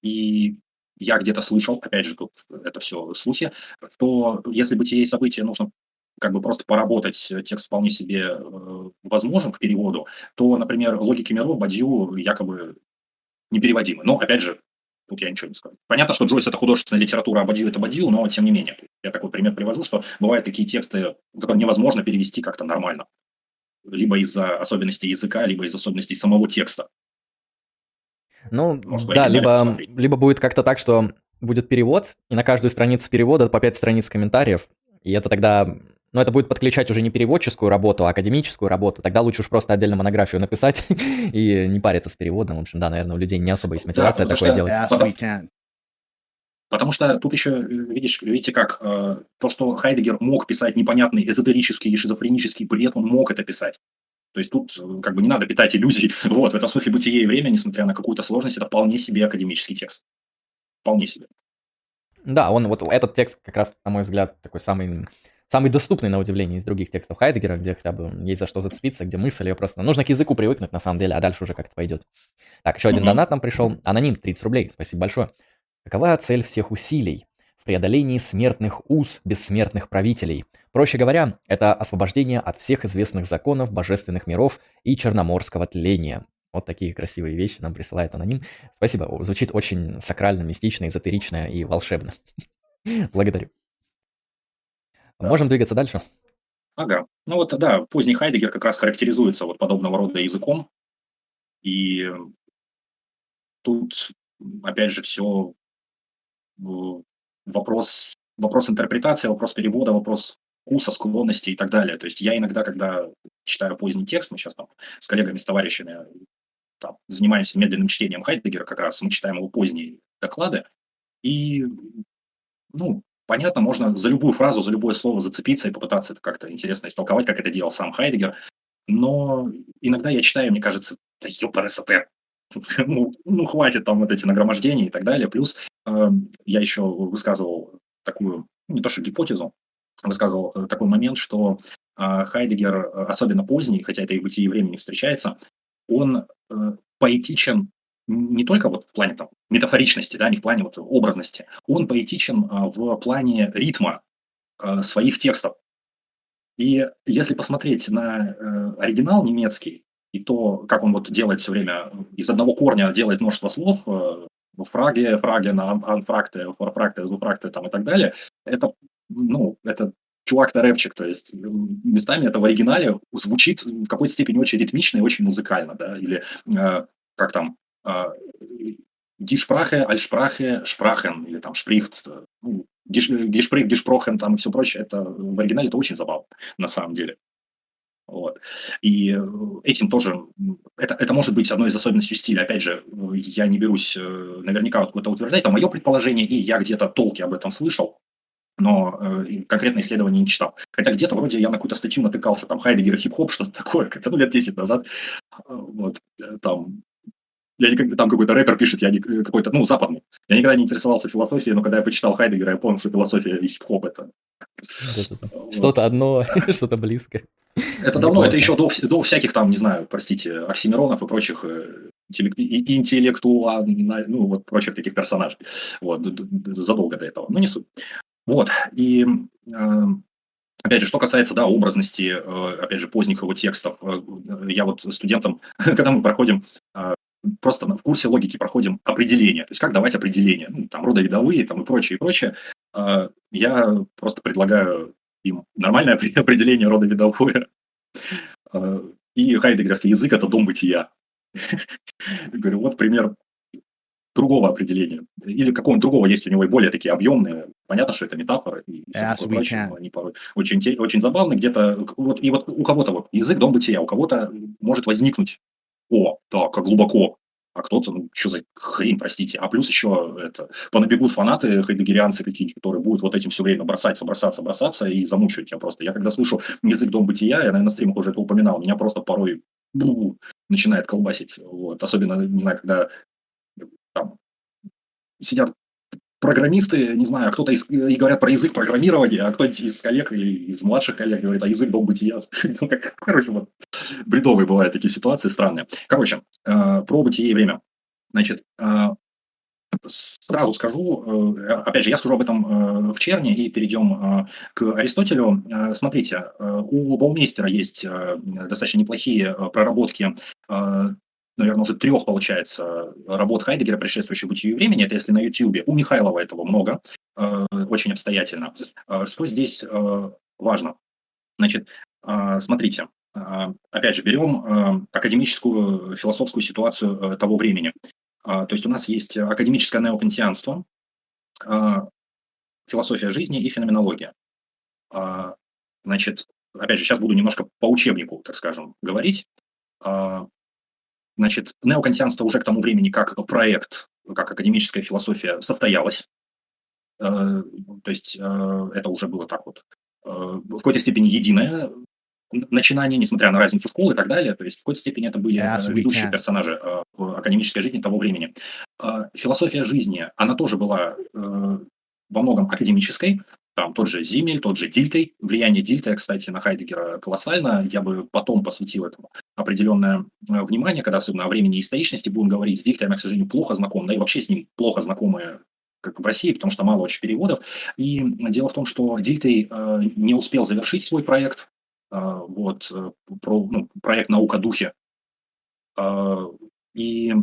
И я где-то слышал, опять же, тут это все слухи, что если «Бытие и события» нужно как бы просто поработать, текст вполне себе возможен к переводу, то, например, «Логики миров» Бадью якобы непереводимы. Но, опять же, тут я ничего не скажу. Понятно, что Джойс – это художественная литература, а Бадью – это Бадью, но тем не менее. Я такой пример привожу, что бывают такие тексты, которые невозможно перевести как-то нормально. Либо из-за особенностей языка, либо из-за особенностей самого текста. Ну, может, да, либо, либо будет как-то так, что будет перевод, и на каждую страницу перевода по пять страниц комментариев, и это тогда... Но это будет подключать уже не переводческую работу, а академическую работу. Тогда лучше уж просто отдельно монографию написать и не париться с переводом. В общем, да, наверное, у людей не особо есть мотивация да, такое что, делать. Потому, потому что тут еще, видишь, видите как, э, то, что Хайдеггер мог писать непонятный эзотерический и шизофренический бред, он мог это писать. То есть тут как бы не надо питать иллюзий. Вот, в этом смысле «Бытие и время», несмотря на какую-то сложность, это вполне себе академический текст. Вполне себе. Да, он вот этот текст как раз, на мой взгляд, такой самый... Самый доступный, на удивление, из других текстов Хайдеггера, где хотя бы есть за что зацепиться, где мысль ее просто... Нужно к языку привыкнуть, на самом деле, а дальше уже как-то пойдет. Так, еще один донат нам пришел. Аноним, тридцать рублей, спасибо большое. Какова цель всех усилий в преодолении смертных уз бессмертных правителей? Проще говоря, это освобождение от всех известных законов, божественных миров и черноморского тления. Вот такие красивые вещи нам присылает аноним. Спасибо, звучит очень сакрально, мистично, эзотерично и волшебно. Благодарю. Можем двигаться дальше? Ага. Ну вот, да, поздний Хайдеггер как раз характеризуется вот подобного рода языком. И тут, опять же, все вопрос, вопрос интерпретации, вопрос перевода, вопрос вкуса, склонности и так далее. То есть я иногда, когда читаю поздний текст, мы сейчас там с коллегами, с товарищами там, занимаемся медленным чтением Хайдеггера, как раз мы читаем его поздние доклады, и, ну, понятно, можно за любую фразу, за любое слово зацепиться и попытаться это как-то интересно истолковать, как это делал сам Хайдеггер. Но иногда я читаю, мне кажется, да ёпта, эс тэ. ну, ну, хватит там вот эти нагромождения и так далее. Плюс э, я еще высказывал такую, не то что гипотезу, высказывал э, такой момент, что э, Хайдеггер, особенно поздний, хотя это и в «Бытии и времени» встречается, он э, поэтичен не только вот в плане там, метафоричности, да, не в плане вот образности, он поэтичен в плане ритма своих текстов. И если посмотреть на оригинал немецкий, и то, как он вот делает все время, из одного корня делает множество слов, фраге, фраге, анфракте, форфракте, зуфракте там и так далее, это, ну, это чувак-то рэпчик, то есть местами это в оригинале звучит в какой-то степени очень ритмично и очень музыкально, да, или э, как там «ди шпрахе, аль шпрахе, шпрахен», или там «шприхт», ну, «ди шприх, ди шпрохен», там и все прочее, это в оригинале это очень забавно, на самом деле. Вот. И этим тоже, это, это может быть одной из особенностей стиля, опять же, я не берусь наверняка это утверждать, это мое предположение, и я где-то толки об этом слышал, но э, конкретные исследования не читал. Хотя где-то вроде я на какую-то статью натыкался, там Хайдеггер, хип-хоп, что-то такое, как-то ну, лет десять назад, вот, там, я никогда, там какой-то рэпер пишет, я не, какой-то, ну, западный. Я никогда не интересовался философией, но когда я почитал Хайдеггера, я понял, что философия и хип-хоп это... Что-то одно, что-то близко. Это давно, это еще до всяких там, не знаю, простите, оксимиронов и прочих интеллектуальных, ну, вот прочих таких персонажей. Вот, задолго до этого, но не суть. Вот, и... Опять же, что касается, да, образности, опять же, поздних его текстов, я вот студентам, когда мы проходим, просто в курсе логики проходим определение, то есть как давать определение, ну, там, родовидовые, там, и прочее, и прочее, я просто предлагаю им нормальное определение родовидовое, и хайдеггерский язык – это дом бытия. Говорю, вот пример другого определения, или какого-нибудь другого, есть у него и более такие объемные, понятно, что это метафоры, и yes, прочее, они порой очень, очень забавны, где-то, вот, и вот у кого-то вот язык дом бытия, у кого-то может возникнуть, о, так, как глубоко, а кто-то, ну, что за хрень, простите, а плюс еще это, понабегут фанаты, хайдеггерианцы какие-нибудь, которые будут вот этим все время бросаться, бросаться, бросаться и замучают тебя просто. Я когда слышу язык дом бытия, я, наверное, на стримах уже это упоминал, меня просто порой бу, начинает колбасить, вот, особенно, не знаю, когда... Там сидят программисты, не знаю, кто-то из, и говорят про язык программирования, а кто-нибудь из коллег или из младших коллег говорит, а язык дом бытия. Короче, вот бредовые бывают такие ситуации странные. Короче, про бытие и время. Значит, сразу скажу, опять же, я скажу об этом в черне и перейдем к Аристотелю. Смотрите, у Баумейстера есть достаточно неплохие проработки, наверное, уже трех, получается, работ Хайдеггера, предшествующих «Бытию и времени», это если на Ютьюбе. У Михайлова этого много, э, очень обстоятельно. Э, что здесь э, важно? Значит, э, смотрите, э, опять же, берем э, академическую философскую ситуацию э, того времени. Э, то есть у нас есть академическое неокантианство, э, философия жизни и феноменология. Э, значит, опять же, сейчас буду немножко по учебнику, так скажем, говорить. Э, Значит, неокантианство уже к тому времени как проект, как академическая философия состоялась. То есть это уже было так вот в какой-то степени единое начинание, несмотря на разницу школ и так далее. То есть в какой-то степени это были yes, ведущие персонажи в академической жизни того времени. Философия жизни, она тоже была во многом академической. Там тот же Зимель, тот же Дильтей. Влияние Дильтея, кстати, на Хайдеггера колоссально. Я бы потом посвятил этому определенное внимание, когда особенно о времени и историчности будем говорить. С Дильтеем я, к сожалению, плохо знаком, да и вообще с ним плохо знакомы, как в России, потому что мало очень переводов. И дело в том, что Дильтей э, не успел завершить свой проект, э, вот, про, ну, проект «Наука духе». Э, и...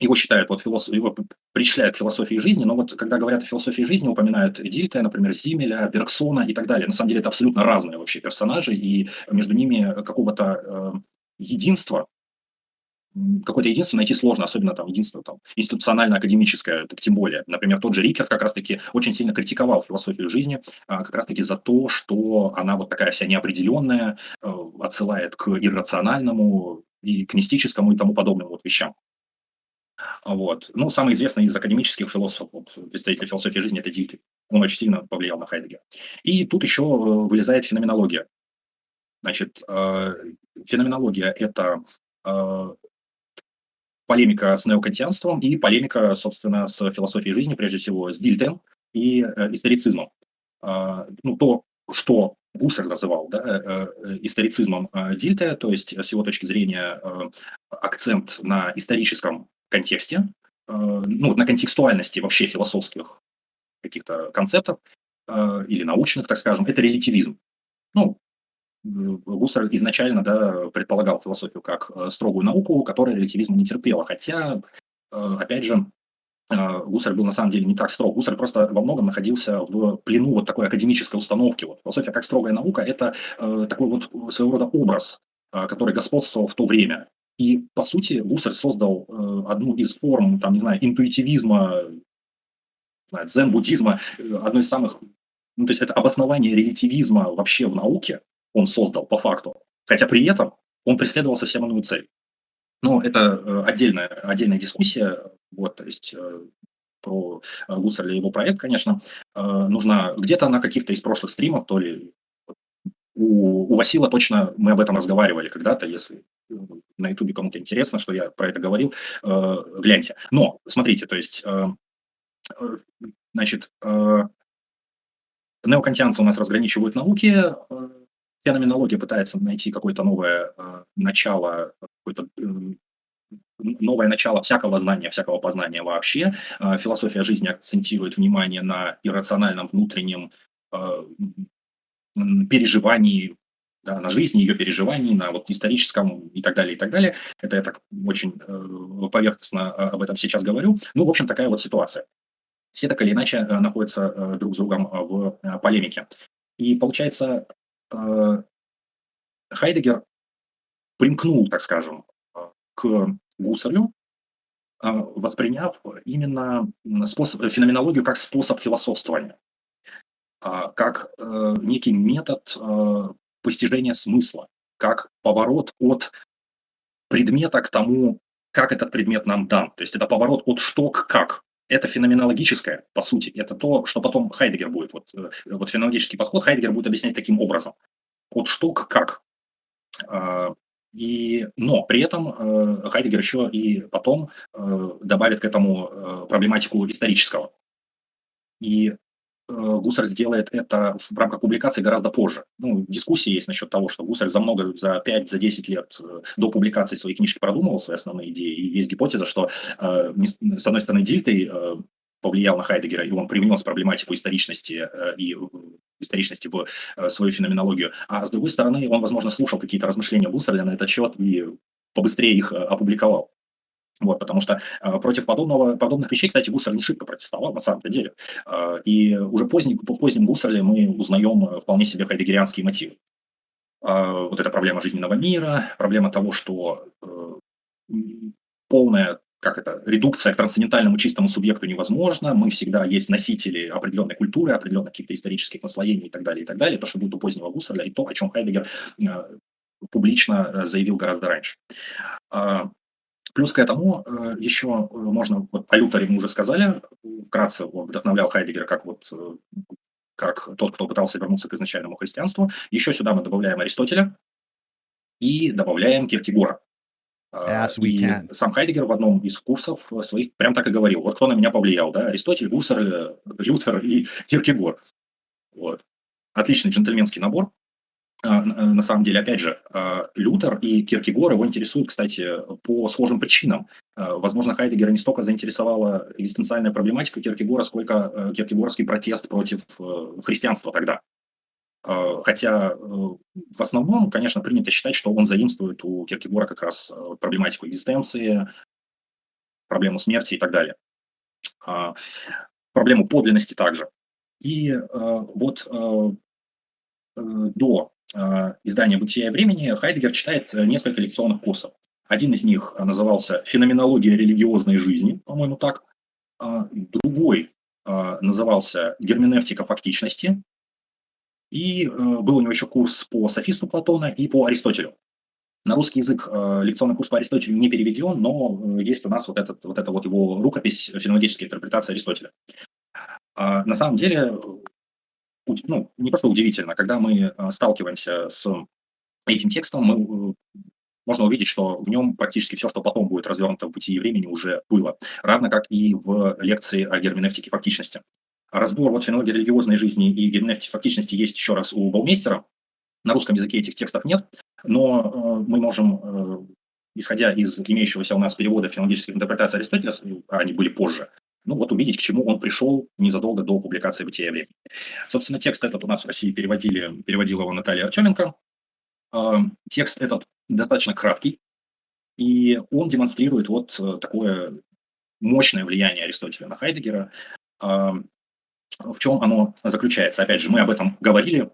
Его считают, вот, философ... его причисляют к философии жизни, но вот когда говорят о философии жизни, упоминают Дильтея, например, Зимеля, Бергсона и так далее. На самом деле это абсолютно разные вообще персонажи, и между ними какого-то э, единства, какое-то единство найти сложно, особенно там единство там, институционально-академическое, так тем более. Например, тот же Рикерт как раз-таки очень сильно критиковал философию жизни э, как раз-таки за то, что она вот такая вся неопределенная, э, отсылает к иррациональному и к мистическому и тому подобным вот вещам. Вот. Ну, самый известный из академических философов, представителей философии жизни, это Дильтей. Он очень сильно повлиял на Хайдеггера. И тут еще вылезает феноменология. Значит, феноменология – это полемика с неокантианством и полемика, собственно, с философией жизни, прежде всего, с Дильтеем и историцизмом. Ну, то, что Гуссерль называл, да, историцизмом Дильтея, то есть, с его точки зрения, акцент на историческом контексте, ну, на контекстуальности вообще философских каких-то концептов или научных, так скажем, это релятивизм. Ну, Гуссерль изначально, да, предполагал философию как строгую науку, которая релятивизма не терпела. Хотя, опять же, Гуссерль был на самом деле не так строг. Гуссерль просто во многом находился в плену вот такой академической установки. Вот философия как строгая наука – это такой вот своего рода образ, который господствовал в то время. И, по сути, Гуссерль создал одну из форм, там, не знаю, интуитивизма, дзен-буддизма, одно из самых... Ну, то есть это обоснование релятивизма вообще в науке он создал по факту, хотя при этом он преследовал совсем иную цель. Но это отдельная, отдельная дискуссия, вот, то есть про Гуссерля и его проект, конечно, нужно где-то на каких-то из прошлых стримов, то ли у, у Васила точно мы об этом разговаривали когда-то, если на Ютубе кому-то интересно, что я про это говорил, гляньте. Но, смотрите, то есть, значит, неокантианцы у нас разграничивают науки, феноменология пытается найти какое-то новое начало, какое-то новое начало всякого знания, всякого познания вообще. Философия жизни акцентирует внимание на иррациональном внутреннем переживании, да, на жизни, ее переживании, на вот историческом и так далее, и так далее. Это я так очень поверхностно об этом сейчас говорю. Ну, в общем, такая вот ситуация. Все так или иначе находятся друг с другом в полемике. И получается... Хайдеггер примкнул, так скажем, к Гуссерлю, восприняв именно способ, феноменологию как способ философствования, как некий метод постижения смысла, как поворот от предмета к тому, как этот предмет нам дан. То есть это поворот от что к как. Это феноменологическое, по сути, это то, что потом Хайдеггер будет. Вот, вот феноменологический подход Хайдеггер будет объяснять таким образом. От что к как. И, но при этом Хайдеггер еще и потом добавит к этому проблематику исторического. И Гуссерль сделает это в рамках публикации гораздо позже. Ну, дискуссии есть насчет того, что Гуссерль за много, за пять-десять лет до публикации своей книжки продумывал свои основные идеи. И есть гипотеза, что, с одной стороны, Дильтей повлиял на Хайдеггера, и он привнес проблематику историчности и историчности в свою феноменологию. А с другой стороны, он, возможно, слушал какие-то размышления Гуссерля на этот счет и побыстрее их опубликовал. Вот, потому что э, против подобного, подобных вещей, кстати, Гуссерль не шибко протестовал на самом-то деле. Э, и уже поздний, в позднем Гуссерле мы узнаем вполне себе хайдеггерианские мотивы. Э, вот эта проблема жизненного мира, проблема того, что э, полная как это, редукция к трансцендентальному чистому субъекту невозможна, мы всегда есть носители определенной культуры, определенных каких-то исторических наслоений и так далее, и так далее, то, что будет у позднего Гуссерля, и то, о чем Хайдеггер э, публично заявил гораздо раньше. Плюс к этому еще можно, вот о Лютере мы уже сказали, вкратце он вдохновлял Хайдеггера как, вот, как тот, кто пытался вернуться к изначальному христианству. Еще сюда мы добавляем Аристотеля и добавляем Кьеркегора. И сам Хайдеггер в одном из курсов своих прям так и говорил, вот кто на меня повлиял, да, Аристотель, Гуссерль, Лютер и Кьеркегор. Вот. Отличный джентльменский набор. На самом деле, опять же, Лютер и Кьеркегор его интересуют, кстати, по схожим причинам. Возможно, Хайдеггера не столько заинтересовала экзистенциальная проблематика Кьеркегора, сколько кьеркегоровский протест против христианства тогда. Хотя в основном, конечно, принято считать, что он заимствует у Кьеркегора как раз проблематику экзистенции, проблему смерти и так далее. Проблему подлинности также. И вот до издания «Бытия и времени» Хайдеггер читает несколько лекционных курсов. Один из них назывался «Феноменология религиозной жизни», по-моему, так. Другой назывался «Герменевтика фактичности». И был у него еще курс по софисту Платона и по Аристотелю. На русский язык лекционный курс по Аристотелю не переведен, но есть у нас вот, этот, вот эта вот его рукопись «Феноменологическая интерпретация Аристотеля». На самом деле... Ну, не просто удивительно, когда мы сталкиваемся с этим текстом, мы, можно увидеть, что в нем практически все, что потом будет развернуто в «Бытии и времени», уже было, равно как и в лекции о герменевтике фактичности. Разбор вот феноменологии религиозной жизни и герменевтики фактичности есть еще раз у Баумейстера. На русском языке этих текстов нет, но мы можем исходя из имеющегося у нас перевода филологических интерпретаций Аристотеля, а они были позже, ну вот увидеть, к чему он пришел незадолго до публикации «Бытия и времени». Собственно, текст этот у нас в России переводили, переводила его Наталья Артеменко. Текст этот достаточно краткий, и он демонстрирует вот такое мощное влияние Аристотеля на Хайдеггера. В чем оно заключается? Опять же, мы об этом говорили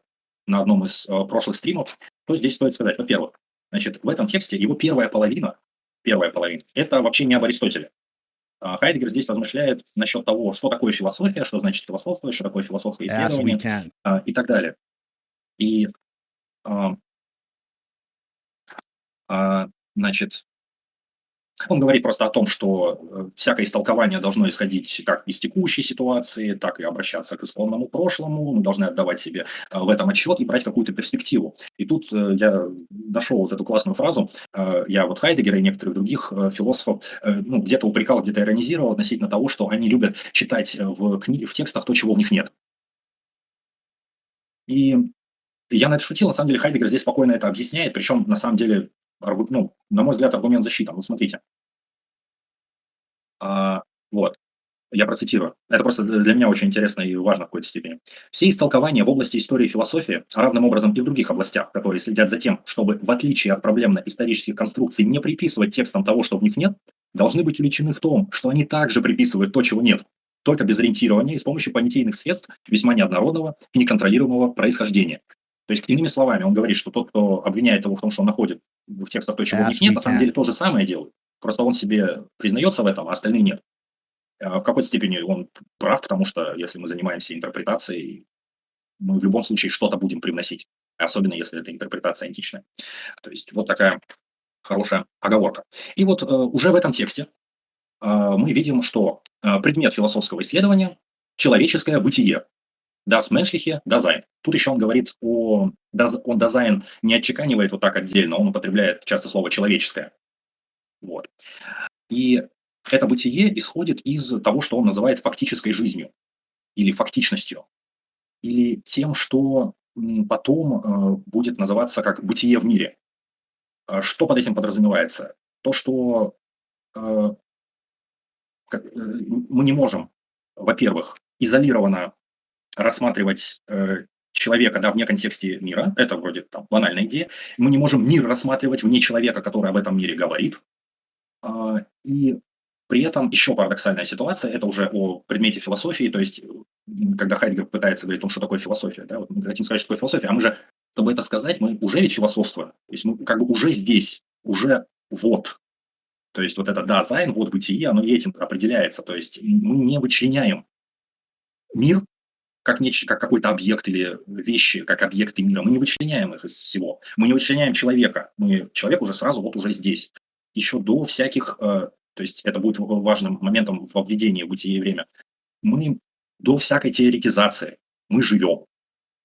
на одном из прошлых стримов. Что здесь стоит сказать? Во-первых, значит, в этом тексте его первая половина, первая половина, это вообще не об Аристотеле. Хайдеггер здесь размышляет насчет того, что такое философия, что значит философство, что такое философское исследование и так далее. И, значит, он говорит просто о том, что всякое истолкование должно исходить как из текущей ситуации, так и обращаться к исконному прошлому. Мы должны отдавать себе в этом отчет и брать какую-то перспективу. И тут я нашел вот эту классную фразу. Я вот Хайдеггера и некоторых других философов ну, где-то упрекал, где-то иронизировал относительно того, что они любят читать в, кни... в текстах то, чего в них нет. И я на это шутил. На самом деле Хайдеггер здесь спокойно это объясняет, причем на самом деле... Ну, на мой взгляд, аргумент защиты. Вот смотрите. А, вот. Я процитирую. Это просто для меня очень интересно и важно в какой-то степени. Все истолкования в области истории и философии, а равным образом и в других областях, которые следят за тем, чтобы в отличие от проблемно-исторических конструкций не приписывать текстам того, что в них нет, должны быть уличены в том, что они также приписывают то, чего нет, только без ориентирования и с помощью понятийных средств весьма неоднородного и неконтролируемого происхождения. То есть, иными словами, он говорит, что тот, кто обвиняет его в том, что он находит в текстах то, чего у них нет, на самом деле то же самое делает. Просто он себе признается в этом, а остальные нет. В какой-то степени он прав, потому что если мы занимаемся интерпретацией, мы в любом случае что-то будем привносить, особенно если это интерпретация античная. То есть, вот такая хорошая оговорка. И вот уже в этом тексте мы видим, что предмет философского исследования – человеческое бытие. Das menschliche Dasein. Тут еще он говорит о... Он Dasein не отчеканивает вот так отдельно, он употребляет часто слово «человеческое». Вот. И это бытие исходит из того, что он называет фактической жизнью или фактичностью, или тем, что потом будет называться как «бытие в мире». Что под этим подразумевается? То, что мы не можем, во-первых, изолированно рассматривать э, человека да, вне контексте мира, это вроде там банальная идея, мы не можем мир рассматривать вне человека, который об этом мире говорит, а, и при этом еще парадоксальная ситуация, это уже о предмете философии, то есть когда Хайдеггер пытается говорить о том, что такое философия, да, вот мы хотим сказать, что такое философия, а мы же, чтобы это сказать, мы уже ведь философствуем, то есть мы как бы уже здесь, уже вот, то есть вот это Dasein, вот бытие, оно этим определяется, то есть мы не вычленяем мир, Как, неч... как какой-то объект или вещи, как объекты мира. Мы не вычленяем их из всего. Мы не вычленяем человека. Мы... Человек уже сразу, вот уже здесь. Еще до всяких... Э... То есть это будет важным моментом во введении в «Бытие и время». Мы до всякой теоретизации. Мы живем.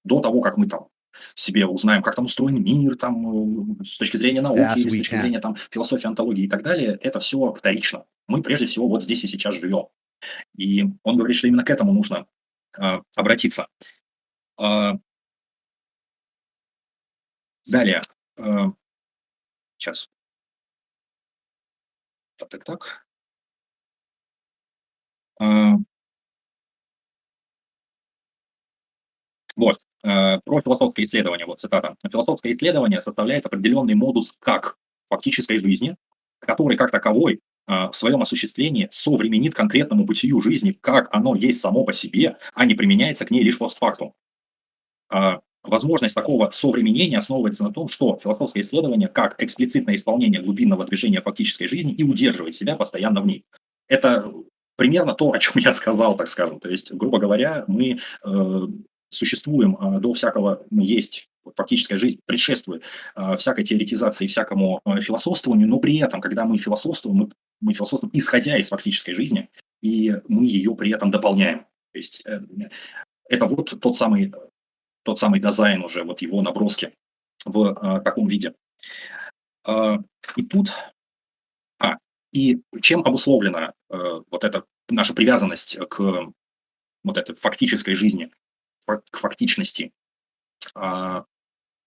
До того, как мы там себе узнаем, как там устроен мир, там, с точки зрения науки, или с точки зрения там, философии, онтологии и так далее, это все вторично. Мы прежде всего вот здесь и сейчас живем. И он говорит, что именно к этому нужно обратиться. Далее. Сейчас. Так, так, так. Вот. Про философское исследование. Вот цитата. Философское исследование составляет определенный модус как фактической жизни, который как таковой в своем осуществлении современит конкретному бытию жизни, как оно есть само по себе, а не применяется к ней лишь постфактум. Возможность такого современения основывается на том, что философское исследование как эксплицитное исполнение глубинного движения фактической жизни и удерживает себя постоянно в ней. Это примерно то, о чем я сказал, так скажем. То есть, грубо говоря, мы э, существуем э, до всякого, мы есть. Фактическая жизнь предшествует э, всякой теоретизации, всякому э, философствованию, но при этом, когда мы философствуем, мы, мы философствуем исходя из фактической жизни, и мы ее при этом дополняем. То есть э, это вот тот самый, тот самый Dasein уже, вот его наброски в э, таком виде. Э, и тут... А, и чем обусловлена э, вот эта наша привязанность к э, вот этой фактической жизни, к фактичности?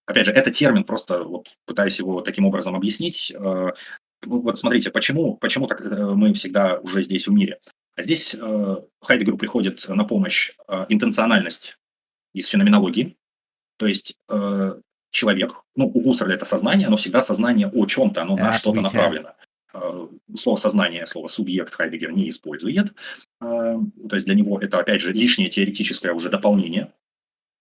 Опять же, это термин, просто вот пытаюсь его таким образом объяснить, ну, вот смотрите, почему, почему так мы всегда уже здесь в мире? Здесь э, Хайдеггеру приходит на помощь э, интенциональность из феноменологии, то есть э, человек, ну, у Гуссерля это сознание, оно всегда сознание о чем-то, оно на что-то направлено. Э, слово сознание, слово субъект Хайдеггер не использует, э, то есть для него это, опять же, лишнее теоретическое уже дополнение.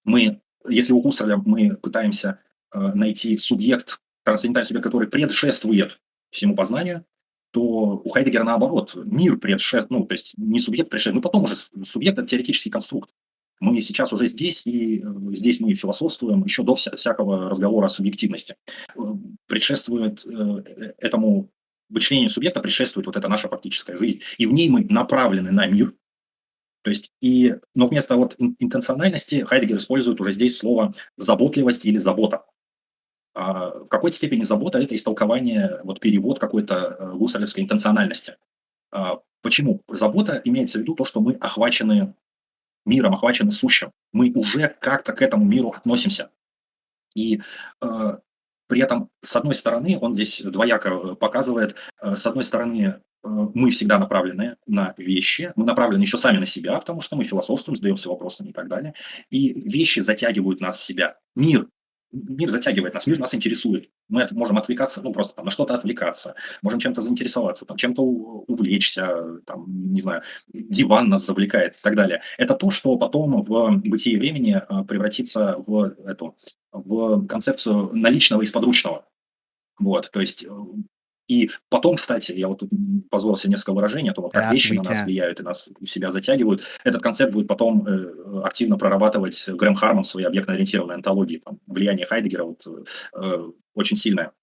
Мы, если у Гуссерля мы пытаемся э, найти субъект, трансцендентальный субъект, который предшествует всему познанию, то у Хайдеггера наоборот, мир предшествует, ну, то есть не субъект предшествует, но потом уже субъект – это теоретический конструкт. Мы сейчас уже здесь, и здесь мы философствуем еще до вся- всякого разговора о субъективности. Предшествует э, этому вычленению субъекта, предшествует вот эта наша фактическая жизнь, и в ней мы направлены на мир. То есть, и, но вместо вот интенциональности Хайдеггер использует уже здесь слово «заботливость» или «забота». В какой-то степени забота – это истолкование, вот перевод какой-то гуссерлевской интенциональности. Почему? Забота имеется в виду то, что мы охвачены миром, охвачены сущим. Мы уже как-то к этому миру относимся. И э, при этом, с одной стороны, он здесь двояко показывает, э, с одной стороны, э, мы всегда направлены на вещи, мы направлены еще сами на себя, потому что мы философствуем, задаемся вопросами и так далее. И вещи затягивают нас в себя. Мир. Мир затягивает нас, мир нас интересует. Мы можем отвлекаться, ну, просто там, на что-то отвлекаться, можем чем-то заинтересоваться, там, чем-то увлечься, там, не знаю, диван нас завлекает и так далее. Это то, что потом в «Бытии и времени» превратится в, эту, в концепцию наличного и сподручного. Вот, то есть, и потом, кстати, я вот тут позволил себе несколько выражений, а то вот как вещи на нас влияют и нас в себя затягивают. Этот концепт будет потом э, активно прорабатывать Грэм Харман в своей объектно-ориентированной антологии. Там, влияние Хайдеггера вот, э, очень сильное.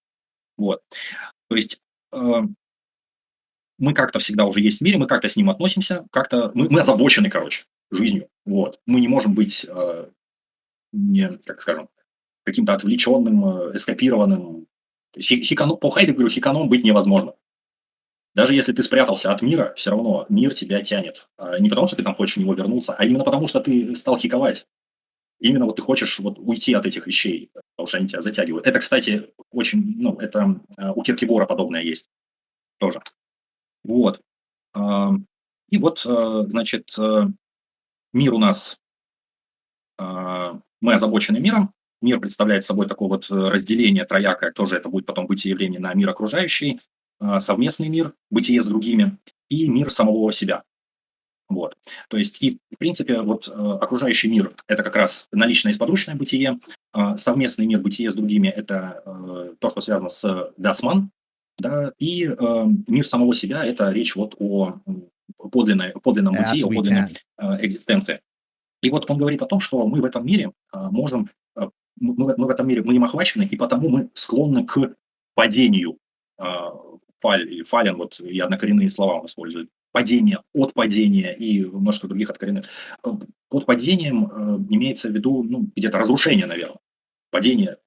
Вот. То есть э, мы как-то всегда уже есть в мире, мы как-то с ним относимся, как-то мы, мы озабочены, короче, жизнью. Вот. Мы не можем быть, э, не, как скажем, каким-то отвлеченным, эскапированным. То есть хиконом, по Хайдеггеру хиконом быть невозможно. Даже если ты спрятался от мира, все равно мир тебя тянет. Не потому, что ты там хочешь в него вернуться, а именно потому, что ты стал хиковать. Именно вот ты хочешь вот уйти от этих вещей, потому что они тебя затягивают. Это, кстати, очень, ну, это у Кьеркегора подобное есть тоже. Вот. И вот, значит, мир у нас, мы озабочены миром. Мир представляет собой такое вот разделение троякое, тоже это будет потом бытие и время на мир окружающий, совместный мир, бытие с другими и мир самого себя. Вот. То есть и, в принципе, вот окружающий мир – это как раз наличное и сподручное бытие, совместный мир, бытие с другими – это то, что связано с дасман, да, и мир самого себя – это речь вот о подлинной, подлинном бытии, о подлинной экзистенции. И вот он говорит о том, что мы в этом мире можем… Мы, мы в этом мире, мы им охвачены, и потому мы склонны к падению. Фаль, фален, вот и однокоренные слова он использует. Падение, от падения и множество других откоренных. Под падением имеется в виду, ну, где-то разрушение, наверное. Падение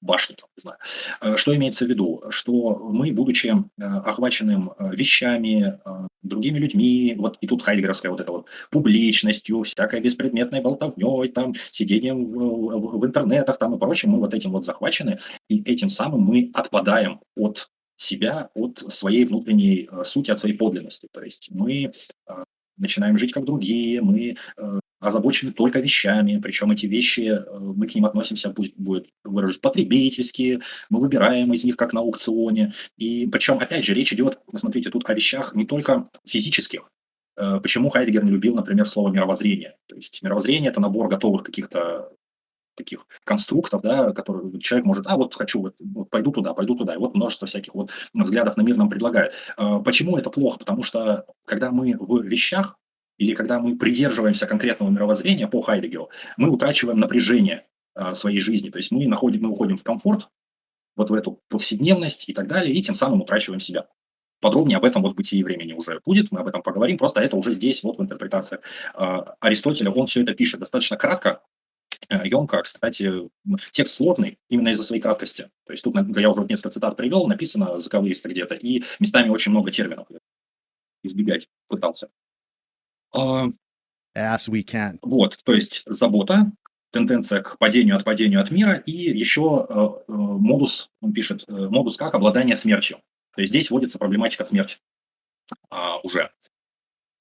башни, там, не знаю. Что имеется в виду? Что мы, будучи охваченным вещами, другими людьми, вот и тут хайдеггеровская вот эта вот публичностью, всякой беспредметной болтовней, там, сидением в, в, в интернетах, там и прочим, мы вот этим вот захвачены, и этим самым мы отпадаем от себя, от своей внутренней сути, от своей подлинности. То есть мы начинаем жить как другие, мы озабочены только вещами, причем эти вещи, мы к ним относимся, пусть будет выражусь, потребительски, мы выбираем из них, как на аукционе. И причем, опять же, речь идет, смотрите, тут о вещах не только физических. Почему Хайдеггер не любил, например, слово «мировоззрение»? То есть мировоззрение – это набор готовых каких-то таких конструктов, да, которые человек может, а вот хочу, вот, вот пойду туда, пойду туда, и вот множество всяких вот взглядов на мир нам предлагают. Почему это плохо? Потому что когда мы в вещах, или когда мы придерживаемся конкретного мировоззрения по Хайдеггеру, мы утрачиваем напряжение э, своей жизни. То есть мы, находим, мы уходим в комфорт, вот в эту повседневность и так далее, и тем самым утрачиваем себя. Подробнее об этом вот в «Бытии и времени» уже будет, мы об этом поговорим, просто это уже здесь, вот в интерпретациях э, Аристотеля, он все это пишет достаточно кратко, э, емко, кстати, текст сложный именно из-за своей краткости. То есть тут я уже несколько цитат привел, написано заковыристо где-то, и местами очень много терминов избегать пытался. Uh, As we can. Вот, то есть забота, тенденция к падению от падению от мира, и еще uh, модус, он пишет, uh, модус как обладание смертью. То есть здесь вводится проблематика смерти а, уже.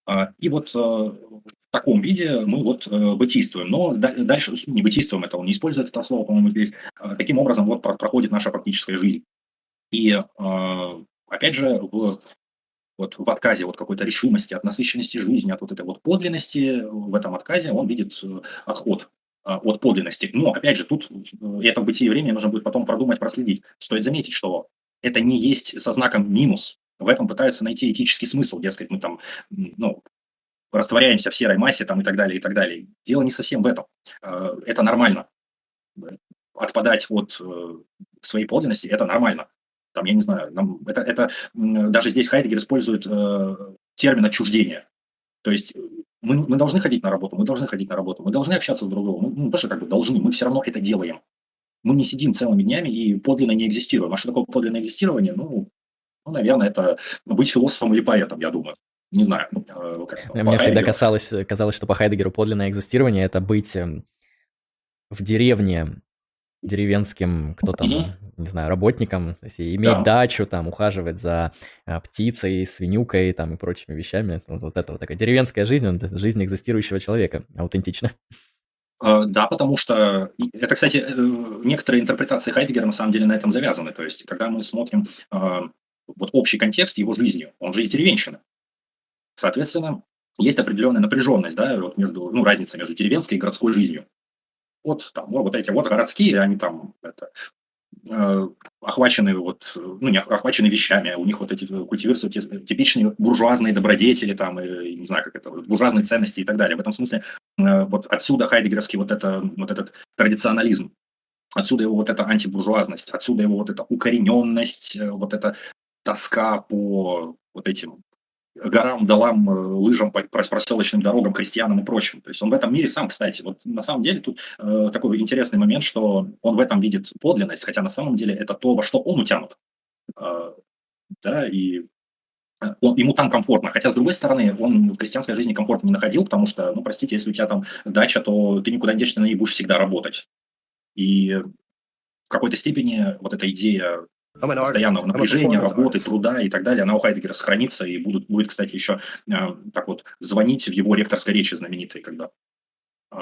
А, и вот а, в таком виде мы вот а, бытийствуем. Но да, дальше не бытийствуем, это он не использует это слово, по-моему, здесь. А, таким образом вот про- проходит наша практическая жизнь. И а, опять же, в, вот, в отказе от какой-то решимости, от насыщенности жизни, от вот этой вот подлинности, в этом отказе он видит отход от подлинности. Но, опять же, тут это в бытии и времени нужно будет потом продумать, проследить. Стоит заметить, что это не есть со знаком минус. В этом пытаются найти этический смысл. Дескать, мы там ну, растворяемся в серой массе там, и так далее, и так далее. Дело не совсем в этом. Это нормально. Отпадать от своей подлинности – это нормально. Там, я не знаю, нам, это, это, даже здесь Хайдеггер использует термин «отчуждение». То есть... Мы, мы должны ходить на работу, мы должны ходить на работу, мы должны общаться с друг другом, мы, ну, потому что как бы должны, мы все равно это делаем. Мы не сидим целыми днями и подлинно не экзистируем. А что такое подлинное экзистирование? Ну, ну наверное, это быть философом или поэтом, я думаю. Не знаю. Как-то. Мне всегда казалось, казалось, что по Хайдеггеру подлинное экзистирование – это быть в деревне деревенским, кто там, mm-hmm. не знаю, работником, то есть иметь да. дачу, там, ухаживать за птицей, свинюкой там, и прочими вещами. Вот, вот это вот такая деревенская жизнь, жизнь экзистирующего человека, аутентично. Да, потому что это, кстати, некоторые интерпретации Хайдеггера на самом деле на этом завязаны. То есть, когда мы смотрим вот общий контекст его жизни, он же из деревенщины. Соответственно, есть определенная напряженность, да, вот между, ну, разница между деревенской и городской жизнью. Вот там, вот эти вот городские, они там это, э, охвачены вот, ну, не охвачены вещами, у них вот эти культивируются типичные буржуазные добродетели, там, и, не знаю, как это, буржуазные ценности и так далее. В этом смысле э, вот отсюда хайдеггеровский вот, это, вот этот традиционализм, отсюда его вот эта антибуржуазность, отсюда его вот эта укорененность, вот эта тоска по вот этим горам, долам, лыжам, проселочным дорогам, крестьянам и прочим. То есть он в этом мире сам, кстати. Вот на самом деле тут э, такой интересный момент, что он в этом видит подлинность, хотя на самом деле это то, во что он утянут. Э, да, и он, ему там комфортно. Хотя, с другой стороны, он в крестьянской жизни комфорта не находил, потому что, ну, простите, если у тебя там дача, то ты никуда не денешься, на ней будешь всегда работать. И в какой-то степени вот эта идея постоянного напряжения, работы, труда и так далее, она у Хайдеггера сохранится и будут, будет, кстати, еще э, так вот звонить в его ректорской речи знаменитой, когда э,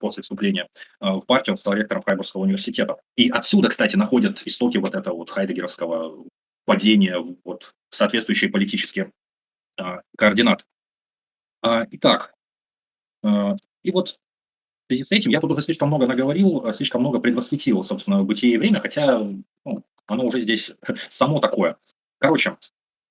после вступления э, в партию он стал ректором Фрайбургского университета. И отсюда, кстати, находят истоки вот этого вот хайдеггеровского падения вот, в соответствующие политические э, координаты. Э, итак, э, и вот в связи с этим я тут уже слишком много наговорил, слишком много предвосхитил, собственно, бытие и время, хотя... Ну, оно уже здесь само такое. Короче,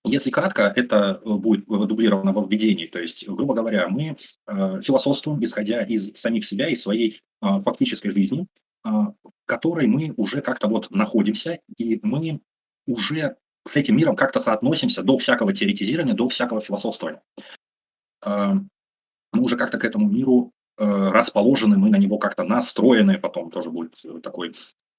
если кратко, это будет дублировано во введении. То есть, грубо говоря, мы э, философствуем, исходя из самих себя, из своей э, фактической жизни, э, в которой мы уже как-то вот находимся, и мы уже с этим миром как-то соотносимся до всякого теоретизирования, до всякого философствования. Э, мы уже как-то к этому миру э, расположены, мы на него как-то настроены, потом тоже будет такой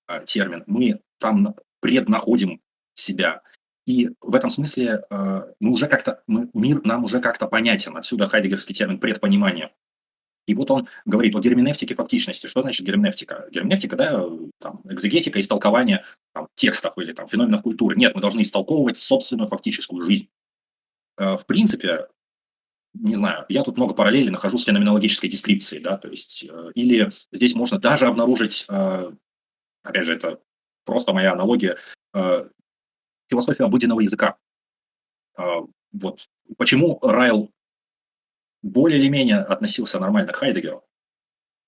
э, термин. Мы там... преднаходим себя. И в этом смысле э, мы уже как-то, мы, мир нам уже как-то понятен. Отсюда хайдеггеровский термин «предпонимание». И вот он говорит о герменевтике фактичности. Что значит герменевтика? Герменевтика, да, там, экзегетика, истолкование там, текстов или там, феноменов культуры. Нет, мы должны истолковывать собственную фактическую жизнь. Э, в принципе, не знаю, я тут много параллелей нахожу с феноменологической дескрипцией, да, то есть, э, или здесь можно даже обнаружить, э, опять же, это просто моя аналогия, э, философия обыденного языка. Э, вот. Почему Райл более или менее относился нормально к Хайдеггеру?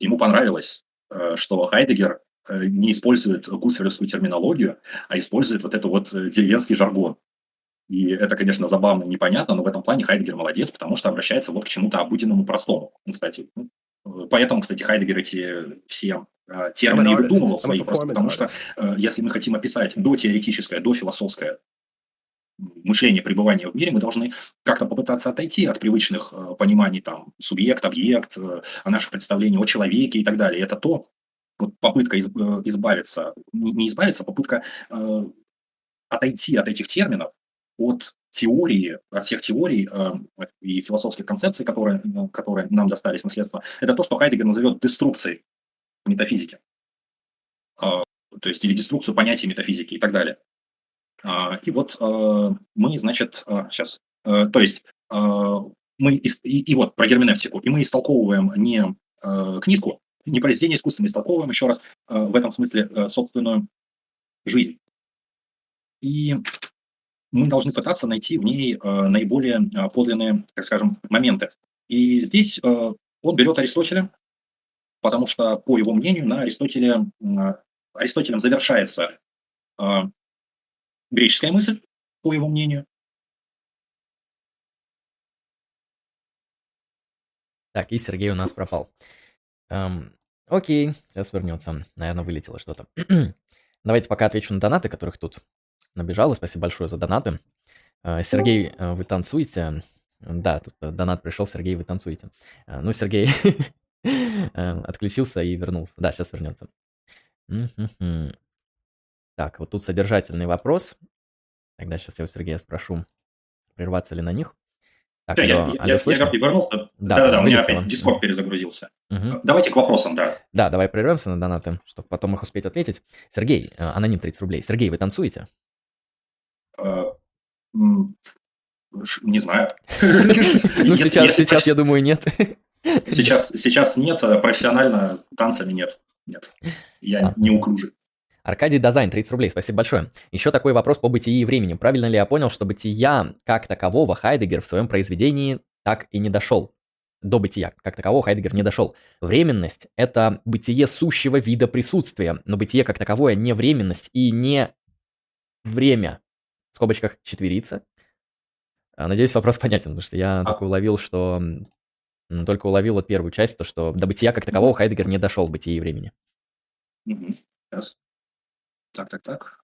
Ему понравилось, э, что Хайдеггер э, не использует гуссерлевскую терминологию, а использует вот этот вот деревенский жаргон. И это, конечно, забавно и непонятно, но в этом плане Хайдеггер молодец, потому что обращается вот к чему-то обыденному, простому. Кстати, поэтому, кстати, Хайдеггер эти все... термины и выдумывал свои, просто потому что э, если мы хотим описать дотеоретическое, дофилософское мышление пребывания в мире, мы должны как-то попытаться отойти от привычных э, пониманий там субъект, объект, э, о наших представлениях о человеке и так далее. Это то, вот, попытка из, э, избавиться, не, не избавиться, попытка э, отойти от этих терминов, от теории, от всех теорий э, и философских концепций, которые, которые нам достались в наследство. Это то, что Хайдеггер назовет деструкцией метафизики, то есть или деструкцию понятий метафизики и так далее. И вот мы, значит, сейчас, то есть мы, и, и вот про герменевтику, и мы истолковываем не книжку, не произведение искусства, мы истолковываем еще раз в этом смысле собственную жизнь. И мы должны пытаться найти в ней наиболее подлинные, так скажем, моменты. И здесь он берет Аристотеля, потому что, по его мнению, на Аристотеле, Аристотелем завершается греческая мысль, по его мнению. Так, и Сергей у нас пропал. Эм, окей, сейчас вернется. Наверное, вылетело что-то. Давайте пока отвечу на донаты, которых тут набежало. Спасибо большое за донаты. Э, Сергей, э, вы танцуете? Да, тут донат пришел. Сергей, вы танцуете. Э, ну, Сергей отключился и вернулся. Да, сейчас вернется. Так, вот тут содержательный вопрос. Тогда сейчас я у Сергея спрошу, прерваться ли на них. Так, да, алло, я, алло, я, я вернулся. Да-да-да, у меня опять Discord перезагрузился. Угу. Давайте к вопросам, да. Да, давай прервемся на донаты, чтобы потом их успеть ответить. Сергей, аноним тридцать рублей. Сергей, вы танцуете? Не знаю. Ну, сейчас, я думаю, нет. Сейчас нет, профессионально танцами нет. Нет, я неуклюжий. Аркадий Дизайн, тридцать рублей, спасибо большое. Еще такой вопрос по бытии и времени. Правильно ли я понял, что бытия как такового Хайдеггер в своем произведении так и не дошел? До бытия как такового Хайдеггер не дошел. Временность – это бытие сущего вида присутствия, но бытие как таковое не временность и не время. В скобочках четверица. Надеюсь, вопрос понятен, потому что я а. только уловил, что... Только уловил вот первую часть, то что до бытия как такового Хайдеггер не дошел в бытии и времени. Сейчас. Так, так, так.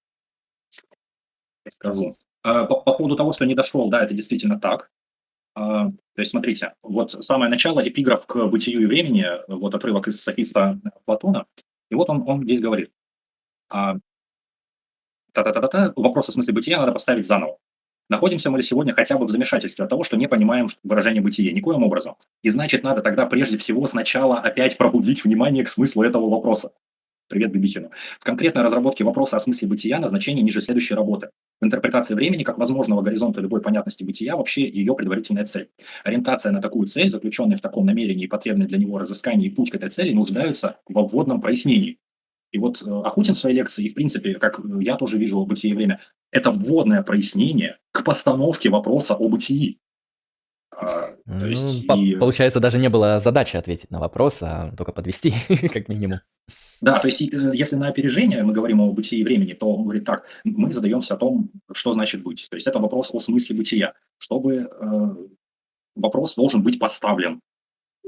Я скажу. По, по поводу того, что не дошел, да, это действительно так. То есть, смотрите, вот самое начало, эпиграф к бытию и времени, вот отрывок из софиста Платона, и вот он, он здесь говорит. Та-та-та-та-та, вопрос о смысле бытия надо поставить заново. Находимся мы ли сегодня хотя бы в замешательстве от того, что не понимаем выражение бытия никоим образом. И значит, надо тогда прежде всего сначала опять пробудить внимание к смыслу этого вопроса. Привет Бибихину. В конкретной разработке вопроса о смысле бытия назначение ниже следующей работы. В интерпретации времени как возможного горизонта любой понятности бытия вообще ее предварительная цель. Ориентация на такую цель, заключенная в таком намерении и потребное для него разыскание и путь к этой цели, нуждаются во вводном прояснении. И вот Ахутин в своей лекции, и в принципе, как я тоже вижу «Бытие и время», это вводное прояснение к постановке вопроса о бытии. А, то ну, есть, по- и... Получается, даже не было задачи ответить на вопрос, а только подвести, как минимум. Да, то есть, если на опережение мы говорим о бытии и времени, то он говорит так, мы задаемся о том, что значит быть. То есть, это вопрос о смысле бытия. Чтобы э, вопрос должен быть поставлен.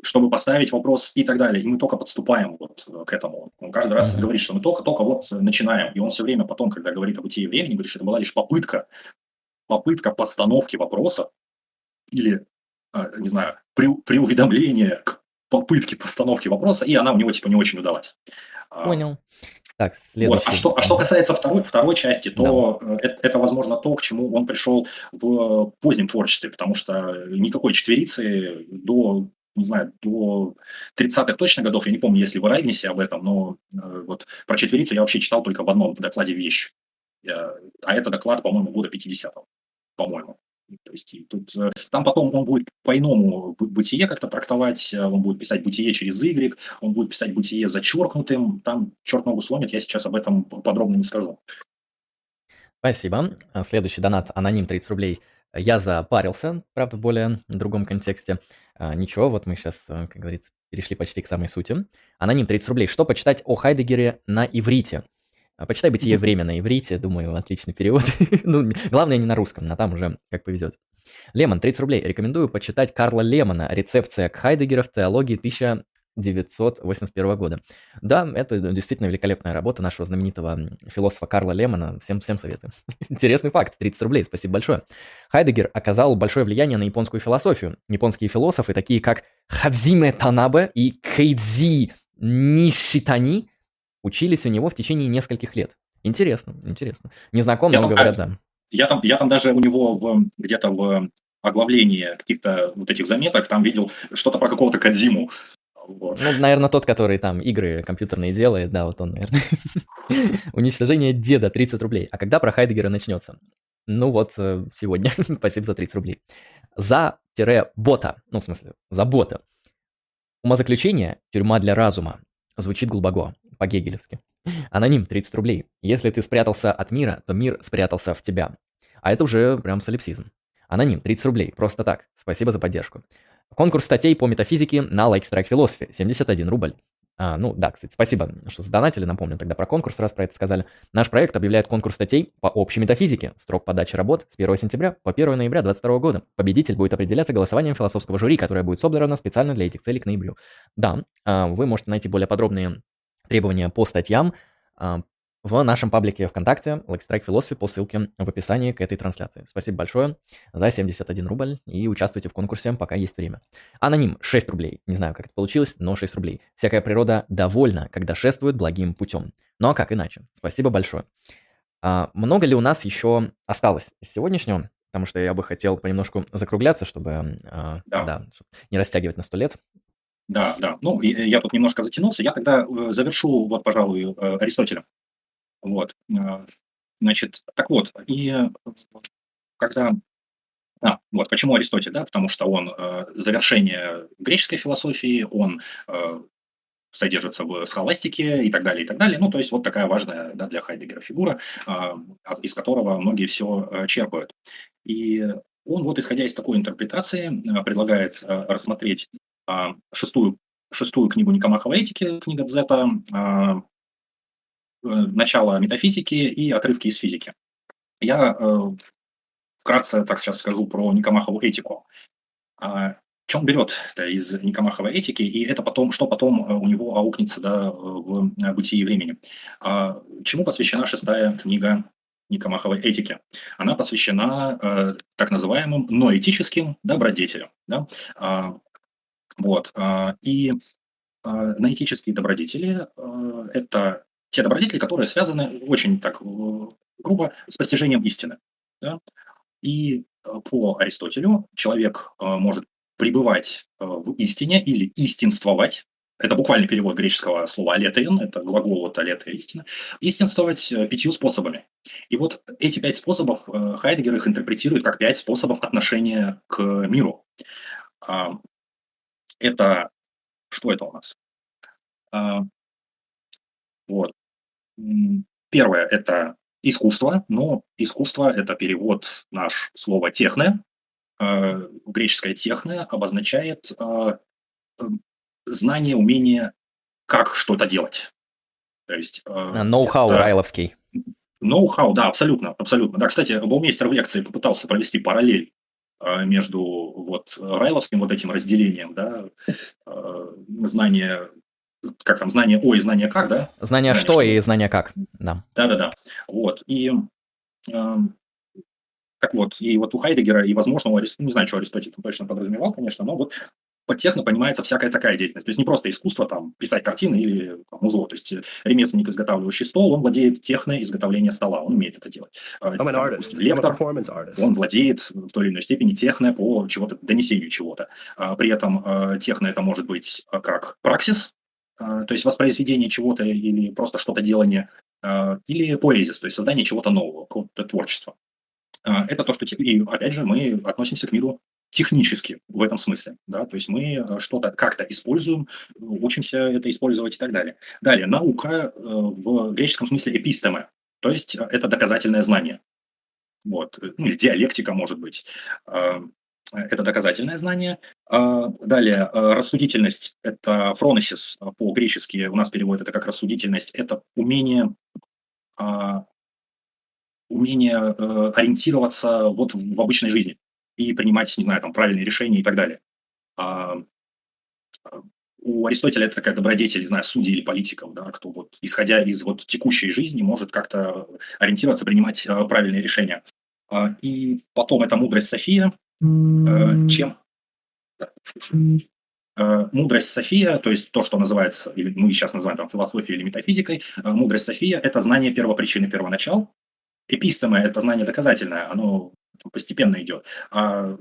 Чтобы поставить вопрос и так далее. И мы только подступаем вот к этому. Он каждый раз mm-hmm. говорит, что мы только-только вот начинаем. И он все время потом, когда говорит о бытии и времени, говорит, что это была лишь попытка, попытка постановки вопроса или, не знаю, преуведомление к попытке постановки вопроса, и она у него типа не очень удалась. Понял. Так, следующий. Вот. А, что, а что касается второй, второй части, то да. это, это, возможно, то, к чему он пришел в позднем творчестве, потому что никакой четверицы до... не знаю, до тридцатых точно годов, я не помню, если вы Райгнесе об этом, но э, вот про четверицу я вообще читал только в одном, в докладе «Вещь». Я, а это доклад, по-моему, года пятидесятого, по-моему. То есть и тут, э, там потом он будет по-иному бытие как-то трактовать, он будет писать бытие через Y, он будет писать бытие зачеркнутым, там черт ногу сломит, я сейчас об этом подробно не скажу. Спасибо. Следующий донат, аноним тридцать рублей. Я запарился, правда, в более другом контексте. А, ничего, вот мы сейчас, как говорится, перешли почти к самой сути. Аноним тридцать рублей. Что почитать о Хайдеггере на иврите? А, почитай «Бытие и время» на иврите, думаю, отличный перевод. Ну, главное, не на русском, а там уже как повезет. Лемон, тридцать рублей. Рекомендую почитать Карла Лемона «Рецепция к Хайдеггеру в теологии тысяча девятьсот восемьдесят первого года». Да, это действительно великолепная работа нашего знаменитого философа Карла Лемона. Всем, всем советую. Интересный факт. тридцать рублей. Спасибо большое. Хайдеггер оказал большое влияние на японскую философию. Японские философы, такие как Хадзиме Танабе и Кейдзи Нишитани, учились у него в течение нескольких лет. Интересно, интересно. Незнаком, но говорят, да. Я там, я там даже у него в, где-то в оглавлении каких-то вот этих заметок там видел что-то про какого-то Кодзиму. Вот. Ну, наверное, тот, который там игры компьютерные делает, да, вот он, наверное. Уничтожение деда, тридцать рублей. А когда про Хайдеггера начнется? Ну вот, сегодня. Спасибо за тридцать рублей. За-бота. Ну, в смысле, за бота. Умозаключение – тюрьма для разума. Звучит глубоко, по-гегелевски. Аноним – тридцать рублей. Если ты спрятался от мира, то мир спрятался в тебя. А это уже прям солипсизм. Аноним – тридцать рублей. Просто так. Спасибо за поддержку. Конкурс статей по метафизике на Lucky Strike Philosophy. семьдесят один рубль. А, ну да, кстати, спасибо, что задонатили. Напомню тогда про конкурс, раз про это сказали. Наш проект объявляет конкурс статей по общей метафизике. Срок подачи работ с первого сентября по первого ноября две тысячи двадцать второго года. Победитель будет определяться голосованием философского жюри, которое будет собрано специально для этих целей к ноябрю. Да, вы можете найти более подробные требования по статьям в нашем паблике ВКонтакте Lucky Strike Philosophy по ссылке в описании к этой трансляции. Спасибо большое за семьдесят один рубль и участвуйте в конкурсе, пока есть время. Аноним шесть рублей. Не знаю, как это получилось, но шесть рублей. Всякая природа довольна, когда шествует благим путем. Ну а как иначе? Спасибо большое. А много ли у нас еще осталось из сегодняшнего? Потому что я бы хотел понемножку закругляться, чтобы, да. Да, чтобы не растягивать на сто лет. Да, да. Ну, я тут немножко затянулся. Я тогда завершу, вот, пожалуй, Аристотеля. Вот, значит, так вот, и когда, а, вот, почему Аристотель, да, потому что он э, завершение греческой философии, он э, содержится в схоластике и так далее, и так далее, ну, то есть вот такая важная, да, для Хайдеггера фигура, э, из которого многие все черпают. И он, вот, исходя из такой интерпретации, предлагает э, рассмотреть э, шестую, шестую книгу Никомахова этики, книга Дзета, э, начало метафизики и отрывки из физики. Я э, вкратце, так сейчас скажу, про Никомахову этику. А, в чем берет из Никомаховой этики, и это потом, что потом у него аукнется, да, в «Бытии и времени». А, чему посвящена шестая книга Никомаховой этики? Она посвящена э, так называемым ноэтическим добродетелям. Да? А, вот, а, и а, ноэтические добродетели а, – это те добродетели, которые связаны очень так грубо с постижением истины. Да? И по Аристотелю человек может пребывать в истине или истинствовать. Это буквальный перевод греческого слова «алетеин», это глагол от «алетея» – «истина». Истинствовать пятью способами. И вот эти пять способов Хайдеггер их интерпретирует как пять способов отношения к миру. Это... Что это у нас? Вот. Первое – это искусство, но искусство – это перевод наш слова «техне». Греческое «техне» обозначает знание, умение, как что-то делать. То есть… Ноу-хау это... райловский. Ноу-хау, да, абсолютно, абсолютно. Да, кстати, Баумейстер в лекции попытался провести параллель между вот райловским вот этим разделением, да, знание… Как там, знание «о» и знание «как», да? Знание, знание «что», «что» и знание «как», да. Да-да-да. Вот, и... Э, так вот, и вот у Хайдеггера, и, возможно, у Аристотеля, не знаю, что Аристотель точно подразумевал, конечно, но вот под техно понимается всякая такая деятельность. То есть не просто искусство, там, писать картины или там, узло. То есть ремесленник, изготавливающий стол, он владеет техно изготовления стола, он умеет это делать. Допустим, лектор, он владеет в той или иной степени техно по чего-то, донесению чего-то. При этом техно это может быть как праксис, то есть воспроизведение чего-то или просто что-то делание, или поэзис, то есть создание чего-то нового, какого-то творчества. Это то, что... И опять же, мы относимся к миру технически в этом смысле. Да? То есть мы что-то как-то используем, учимся это использовать и так далее. Далее, наука в греческом смысле эпистеме, то есть это доказательное знание. Вот. Ну, или диалектика, может быть. Это доказательное знание. Далее, рассудительность – это фронесис по-гречески, у нас переводят это как рассудительность. Это умение, умение ориентироваться вот в обычной жизни и принимать, не знаю, там, правильные решения и так далее. У Аристотеля это такая добродетель, не знаю, судей или политиков, да, кто, вот, исходя из вот текущей жизни, может как-то ориентироваться, принимать правильные решения. И потом это мудрость София. Чем мудрость София, то есть то, что называется, или мы сейчас называем там философией или метафизикой, мудрость София – это знание первопричины, первоначал. Эпистема – это знание доказательное, оно постепенно идет. А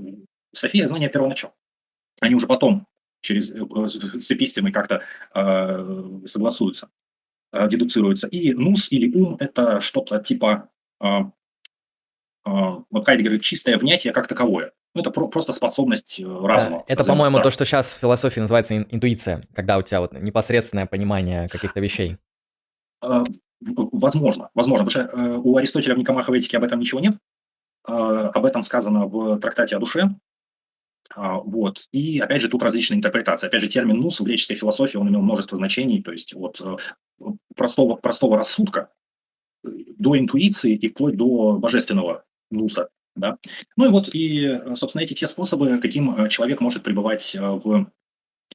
София – знание первоначал. Они уже потом через цепистины как-то э, согласуются, э, дедуцируются. И нус или ум – это что-то типа, э, э, вот Хайдеггер говорит, чистое внятие как таковое. Ну, это про- просто способность разума. Это, по-моему, то, что сейчас в философии называется интуиция, когда у тебя вот непосредственное понимание каких-то вещей. Э, возможно, возможно, потому что э, у Аристотеля в Никомаховой этике об этом ничего нет. Э, об этом сказано в трактате о душе. Вот. И, опять же, тут различные интерпретации. Опять же, термин «нус» в греческой философии, он имел множество значений, то есть от простого, простого рассудка до интуиции и вплоть до божественного «нуса». Да? Ну и вот, и, собственно, эти те способы, каким человек может пребывать в,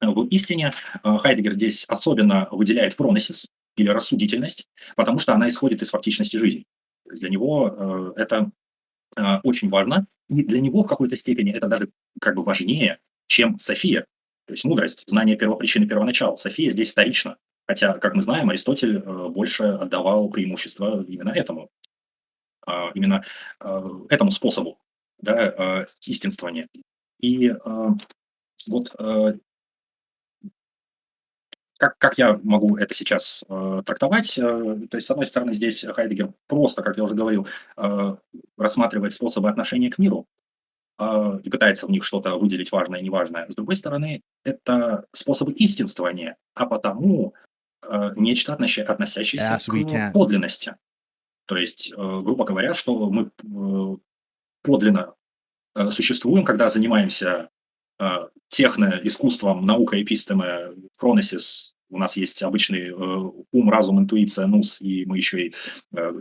в истине. Хайдеггер здесь особенно выделяет фронесис или рассудительность, потому что она исходит из фактичности жизни. Для него это очень важно, и для него в какой-то степени это даже как бы важнее, чем София, то есть мудрость, знание первопричины, первоначала. София здесь вторична, хотя, как мы знаем, Аристотель больше отдавал преимущество именно этому, именно этому способу, да, истинствования. И вот как, как я могу это сейчас э, трактовать? Э, то есть, с одной стороны, здесь Хайдеггер просто, как я уже говорил, э, рассматривает способы отношения к миру э, и пытается в них что-то выделить важное и неважное. С другой стороны, это способы истинствования, а потому э, нечто, относящееся yes, к подлинности. То есть, э, грубо говоря, что мы э, подлинно э, существуем, когда занимаемся техно, искусством, наука, эпистеме, хронесис. У нас есть обычный э, ум, разум, интуиция, нус, и мы еще и э,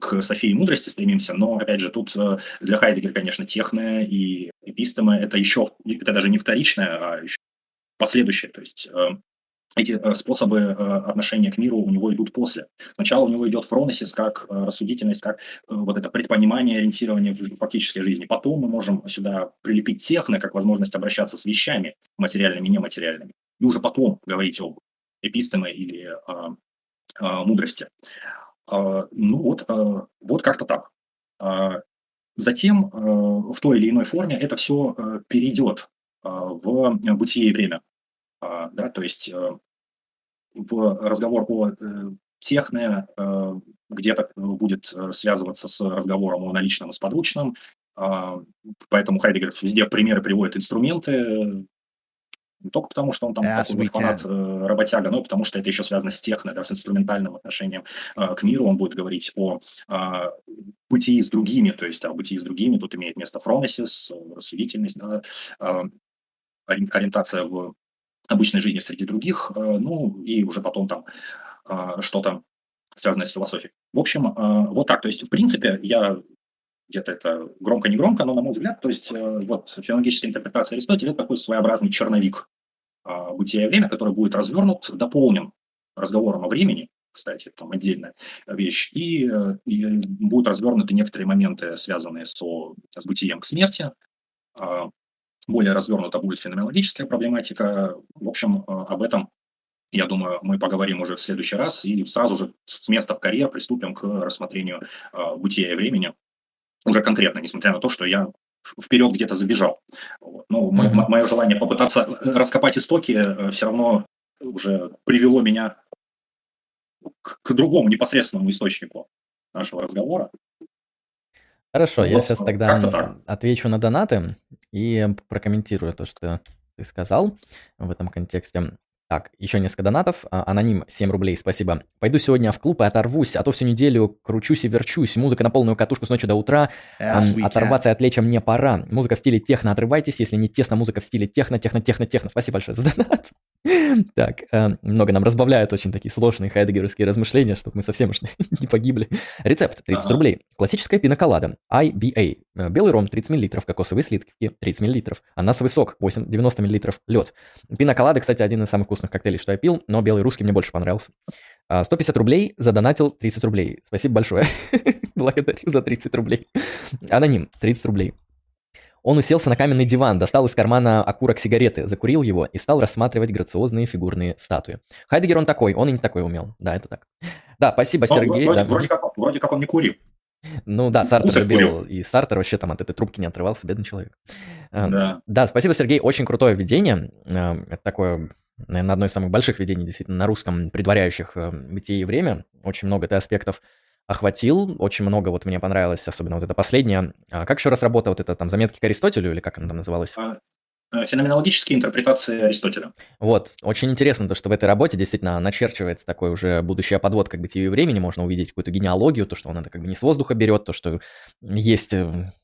к Софии мудрости стремимся. Но, опять же, тут э, для Хайдеггера, конечно, техно и эпистеме – это еще, это даже не вторичное, а еще последующее. То есть э, эти э, способы э, отношения к миру у него идут после. Сначала у него идет фронесис как э, рассудительность, как э, вот это предпонимание, ориентирование в фактической жизни. Потом мы можем сюда прилепить техно, как возможность обращаться с вещами материальными и нематериальными. И уже потом говорить об эпистеме или э, э, мудрости. Э, ну вот, э, вот как-то так. Э, затем э, в той или иной форме это все э, перейдет э, в «Бытие и время». Uh, да, то есть uh, в разговор о uh, техне uh, где-то будет uh, связываться с разговором о наличном и с подручном, uh, поэтому Хайдеггер везде в примеры приводит инструменты, не только потому, что он там yes, такой фанат uh, работяга, но потому что это еще связано с техно, да, с инструментальным отношением uh, к миру. Он будет говорить о uh, бытии с другими, то есть о бытии с другими, тут имеет место фронесис, рассудительность, да, uh, ориентация в обычной жизни среди других, ну и уже потом там что-то связанное с философией. В общем, вот так. То есть, в принципе, я где-то это громко-не громко, но, на мой взгляд, то есть вот феноменологическая интерпретация Аристотеля – это такой своеобразный черновик «Бытия и время», который будет развернут, дополнен разговором о времени, кстати, там отдельная вещь, и, и будут развернуты некоторые моменты, связанные со, с бытием к смерти. Более развернута будет феноменологическая проблематика. В общем, об этом, я думаю, мы поговорим уже в следующий раз. И сразу же с места в карьер приступим к рассмотрению бытия и времени. Уже конкретно, несмотря на то, что я вперед где-то забежал. Но м- м- мое желание попытаться раскопать истоки все равно уже привело меня к, к другому непосредственному источнику нашего разговора. Хорошо, я сейчас тогда отвечу на донаты и прокомментирую то, что ты сказал в этом контексте. Так, еще несколько донатов. Аноним, семь рублей, спасибо. Пойду сегодня в клуб и оторвусь, а то всю неделю кручусь и верчусь. Музыка на полную катушку с ночи до утра. Оторваться и отвлечься мне пора. Музыка в стиле техно, отрывайтесь, если не тесно, музыка в стиле техно, техно, техно, техно. Спасибо большое за донат. Так, немного нам разбавляют очень такие сложные хайдеггеровские размышления, чтобы мы совсем уж не погибли. Рецепт тридцать рублей. Классическая пинаколада, ай би эй. Белый ром тридцать миллилитров, кокосовые сливки тридцать миллилитров, анасовый сок восемьсот девяносто миллилитров, лед. Пинаколада, кстати, один из самых вкусных коктейлей, что я пил, но белый русский мне больше понравился. сто пятьдесят рублей, задонатил тридцать рублей. Спасибо большое. Благодарю за тридцать рублей. Аноним, тридцать рублей. Он уселся на каменный диван, достал из кармана окурок сигареты, закурил его и стал рассматривать грациозные фигурные статуи. Хайдеггер он такой, он и не такой умел. Да, это так. Да, спасибо, Сергей. Вроде, да. вроде, как, вроде как он не курил. Ну да, Сартр Музык любил, курил. И Сартр вообще там от этой трубки не отрывался, бедный человек. Да, да, спасибо, Сергей, очень крутое введение. Это такое, наверное, одно из самых больших введений, действительно, на русском, предваряющих «Бытие и время». Очень много ты аспектов охватил, очень много вот мне понравилось, особенно вот это последнее. А как еще раз работа вот эта, там, заметки к Аристотелю, или как она там называлась? Феноменологические интерпретации Аристотеля. Вот, очень интересно то, что в этой работе действительно начерчивается такой уже будущая подводка к «Бытию и времени», можно увидеть какую-то генеалогию, то, что он это как бы не с воздуха берет, то, что есть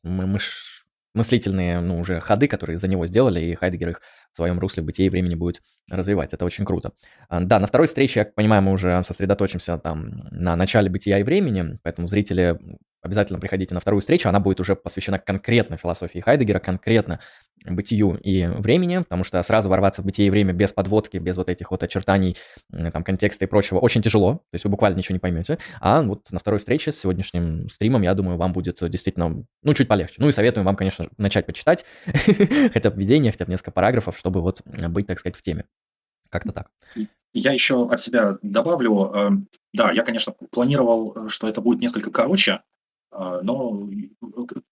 мыш... мыслительные, ну, уже ходы, которые за него сделали, и Хайдеггер их в своем русле «Бытие и времени» будет развивать. Это очень круто. Да, на второй встрече, я понимаю, мы уже сосредоточимся там на начале «Бытия и времени», поэтому зрители... обязательно приходите на вторую встречу, она будет уже посвящена конкретно философии Хайдеггера, конкретно бытию и времени, потому что сразу ворваться в бытие и время без подводки, без вот этих вот очертаний, там, контекста и прочего очень тяжело, то есть вы буквально ничего не поймете, а вот на второй встрече с сегодняшним стримом, я думаю, вам будет действительно, ну, чуть полегче. Ну и советую вам, конечно, начать почитать, хотя бы введение, хотя бы несколько параграфов, чтобы вот быть, так сказать, в теме. Как-то так. Я еще от себя добавлю, да, я, конечно, планировал, что это будет несколько короче, но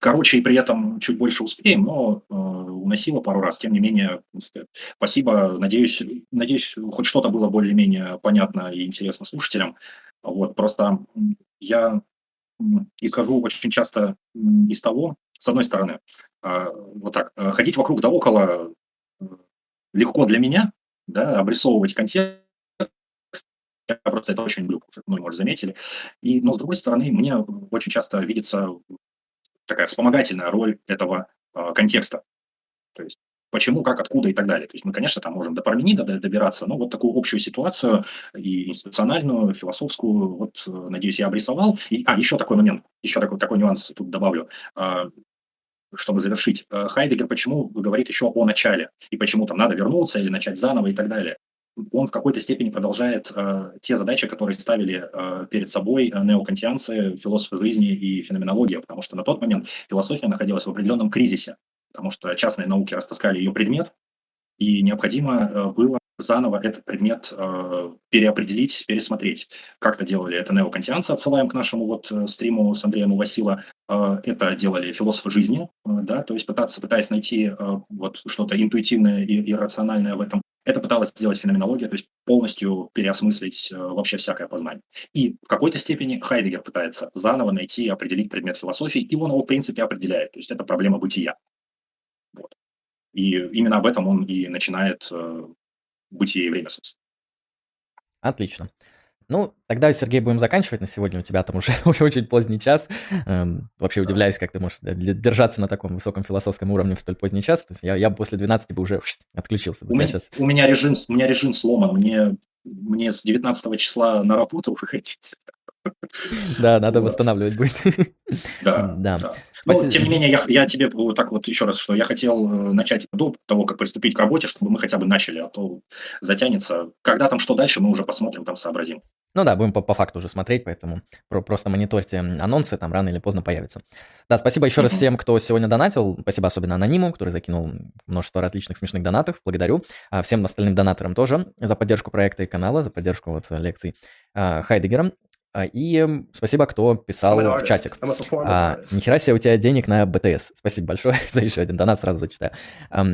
короче и при этом чуть больше успеем, но э, уносило пару раз. Тем не менее, спасибо. Надеюсь, надеюсь, хоть что-то было более-менее понятно и интересно слушателям. Вот, просто я исхожу очень часто из того, с одной стороны, э, вот так, э, ходить вокруг да около легко для меня, да, обрисовывать контекст. Я просто это очень люблю, ну, может, заметили. И, но, с другой стороны, мне очень часто видится такая вспомогательная роль этого э, контекста. То есть почему, как, откуда и так далее. То есть мы, конечно, там можем до Парменида добираться, но вот такую общую ситуацию и институциональную, философскую, вот, надеюсь, я обрисовал. И, а, еще такой момент, еще такой, такой нюанс тут добавлю, э, чтобы завершить. Хайдеггер почему говорит еще о начале, и почему там надо вернуться или начать заново и так далее. Он в какой-то степени продолжает э, те задачи, которые ставили э, перед собой неокантианцы, философы жизни и феноменология, потому что на тот момент философия находилась в определенном кризисе, потому что частные науки растаскали ее предмет, и необходимо э, было заново этот предмет э, переопределить, пересмотреть. Как-то делали это неокантианцы, отсылаем к нашему вот стриму с Андреем у Васила, э, это делали философы жизни, э, да, то есть пытаться, пытаясь найти э, вот что-то интуитивное и, и рациональное в этом. Это пыталась сделать феноменология, то есть полностью переосмыслить э, вообще всякое познание. И в какой-то степени Хайдеггер пытается заново найти и определить предмет философии, и он его, в принципе, определяет. То есть это проблема бытия. Вот. И именно об этом он и начинает э, «Бытие и время», собственно. Отлично. Ну, тогда, Сергей, будем заканчивать на сегодня. У тебя там уже очень поздний час. Эм, вообще удивляюсь, как ты можешь держаться на таком высоком философском уровне в столь поздний час. То есть я, я после двенадцати бы уже отключился. У меня, сейчас... у, меня режим, у меня режим сломан. Мне, мне с девятнадцатого числа на работу выходить. Да, надо восстанавливать будет. Да, да. Но, тем не менее, я, я тебе так вот еще раз, что я хотел начать до того, как приступить к работе, чтобы мы хотя бы начали, а то затянется. Когда там что дальше, мы уже посмотрим, там сообразим. Ну да, будем по, по факту уже смотреть, поэтому про, просто мониторьте анонсы, там рано или поздно появятся. Да, спасибо еще mm-hmm. раз всем, кто сегодня донатил. Спасибо особенно анониму, который закинул множество различных смешных донатов. Благодарю. А всем остальным донаторам тоже за поддержку проекта и канала, за поддержку вот лекций а, Хайдеггера. И спасибо, кто писал в чатик. А, нихера себе у тебя денег на БТС. Спасибо большое за еще один донат, сразу зачитаю. А,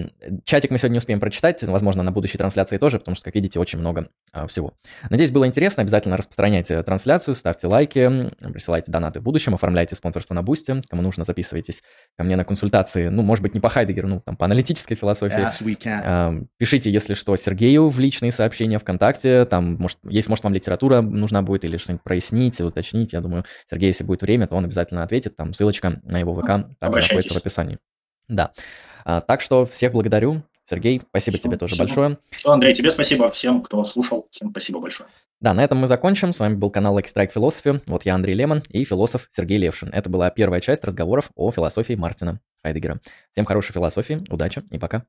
чатик мы сегодня не успеем прочитать, возможно, на будущей трансляции тоже, потому что, как видите, очень много а, всего. Надеюсь, было интересно. Обязательно распространяйте трансляцию, ставьте лайки, присылайте донаты в будущем, оформляйте спонсорство на Бусти. Кому нужно, записывайтесь ко мне на консультации. Ну, может быть, не по Хайдеггеру, ну, там, по аналитической философии. Yes, а, пишите, если что, Сергею в личные сообщения ВКонтакте. Там, может, есть, может, вам литература нужна будет или что-нибудь прояснить. Уточните, я думаю, Сергей, если будет время, то он обязательно ответит, там ссылочка на его ВК также находится в описании. Да, а, так что всех благодарю. Сергей, спасибо все, тебе тоже все. большое. Все, Андрей, тебе спасибо, всем, кто слушал, всем спасибо большое. Да, на этом мы закончим. С вами был канал Lucky Strike Philosophy, вот я, Андрей Лемон, и философ Сергей Левшин. Это была первая часть разговоров о философии Мартина Хайдеггера. Всем хорошей философии, удачи и пока.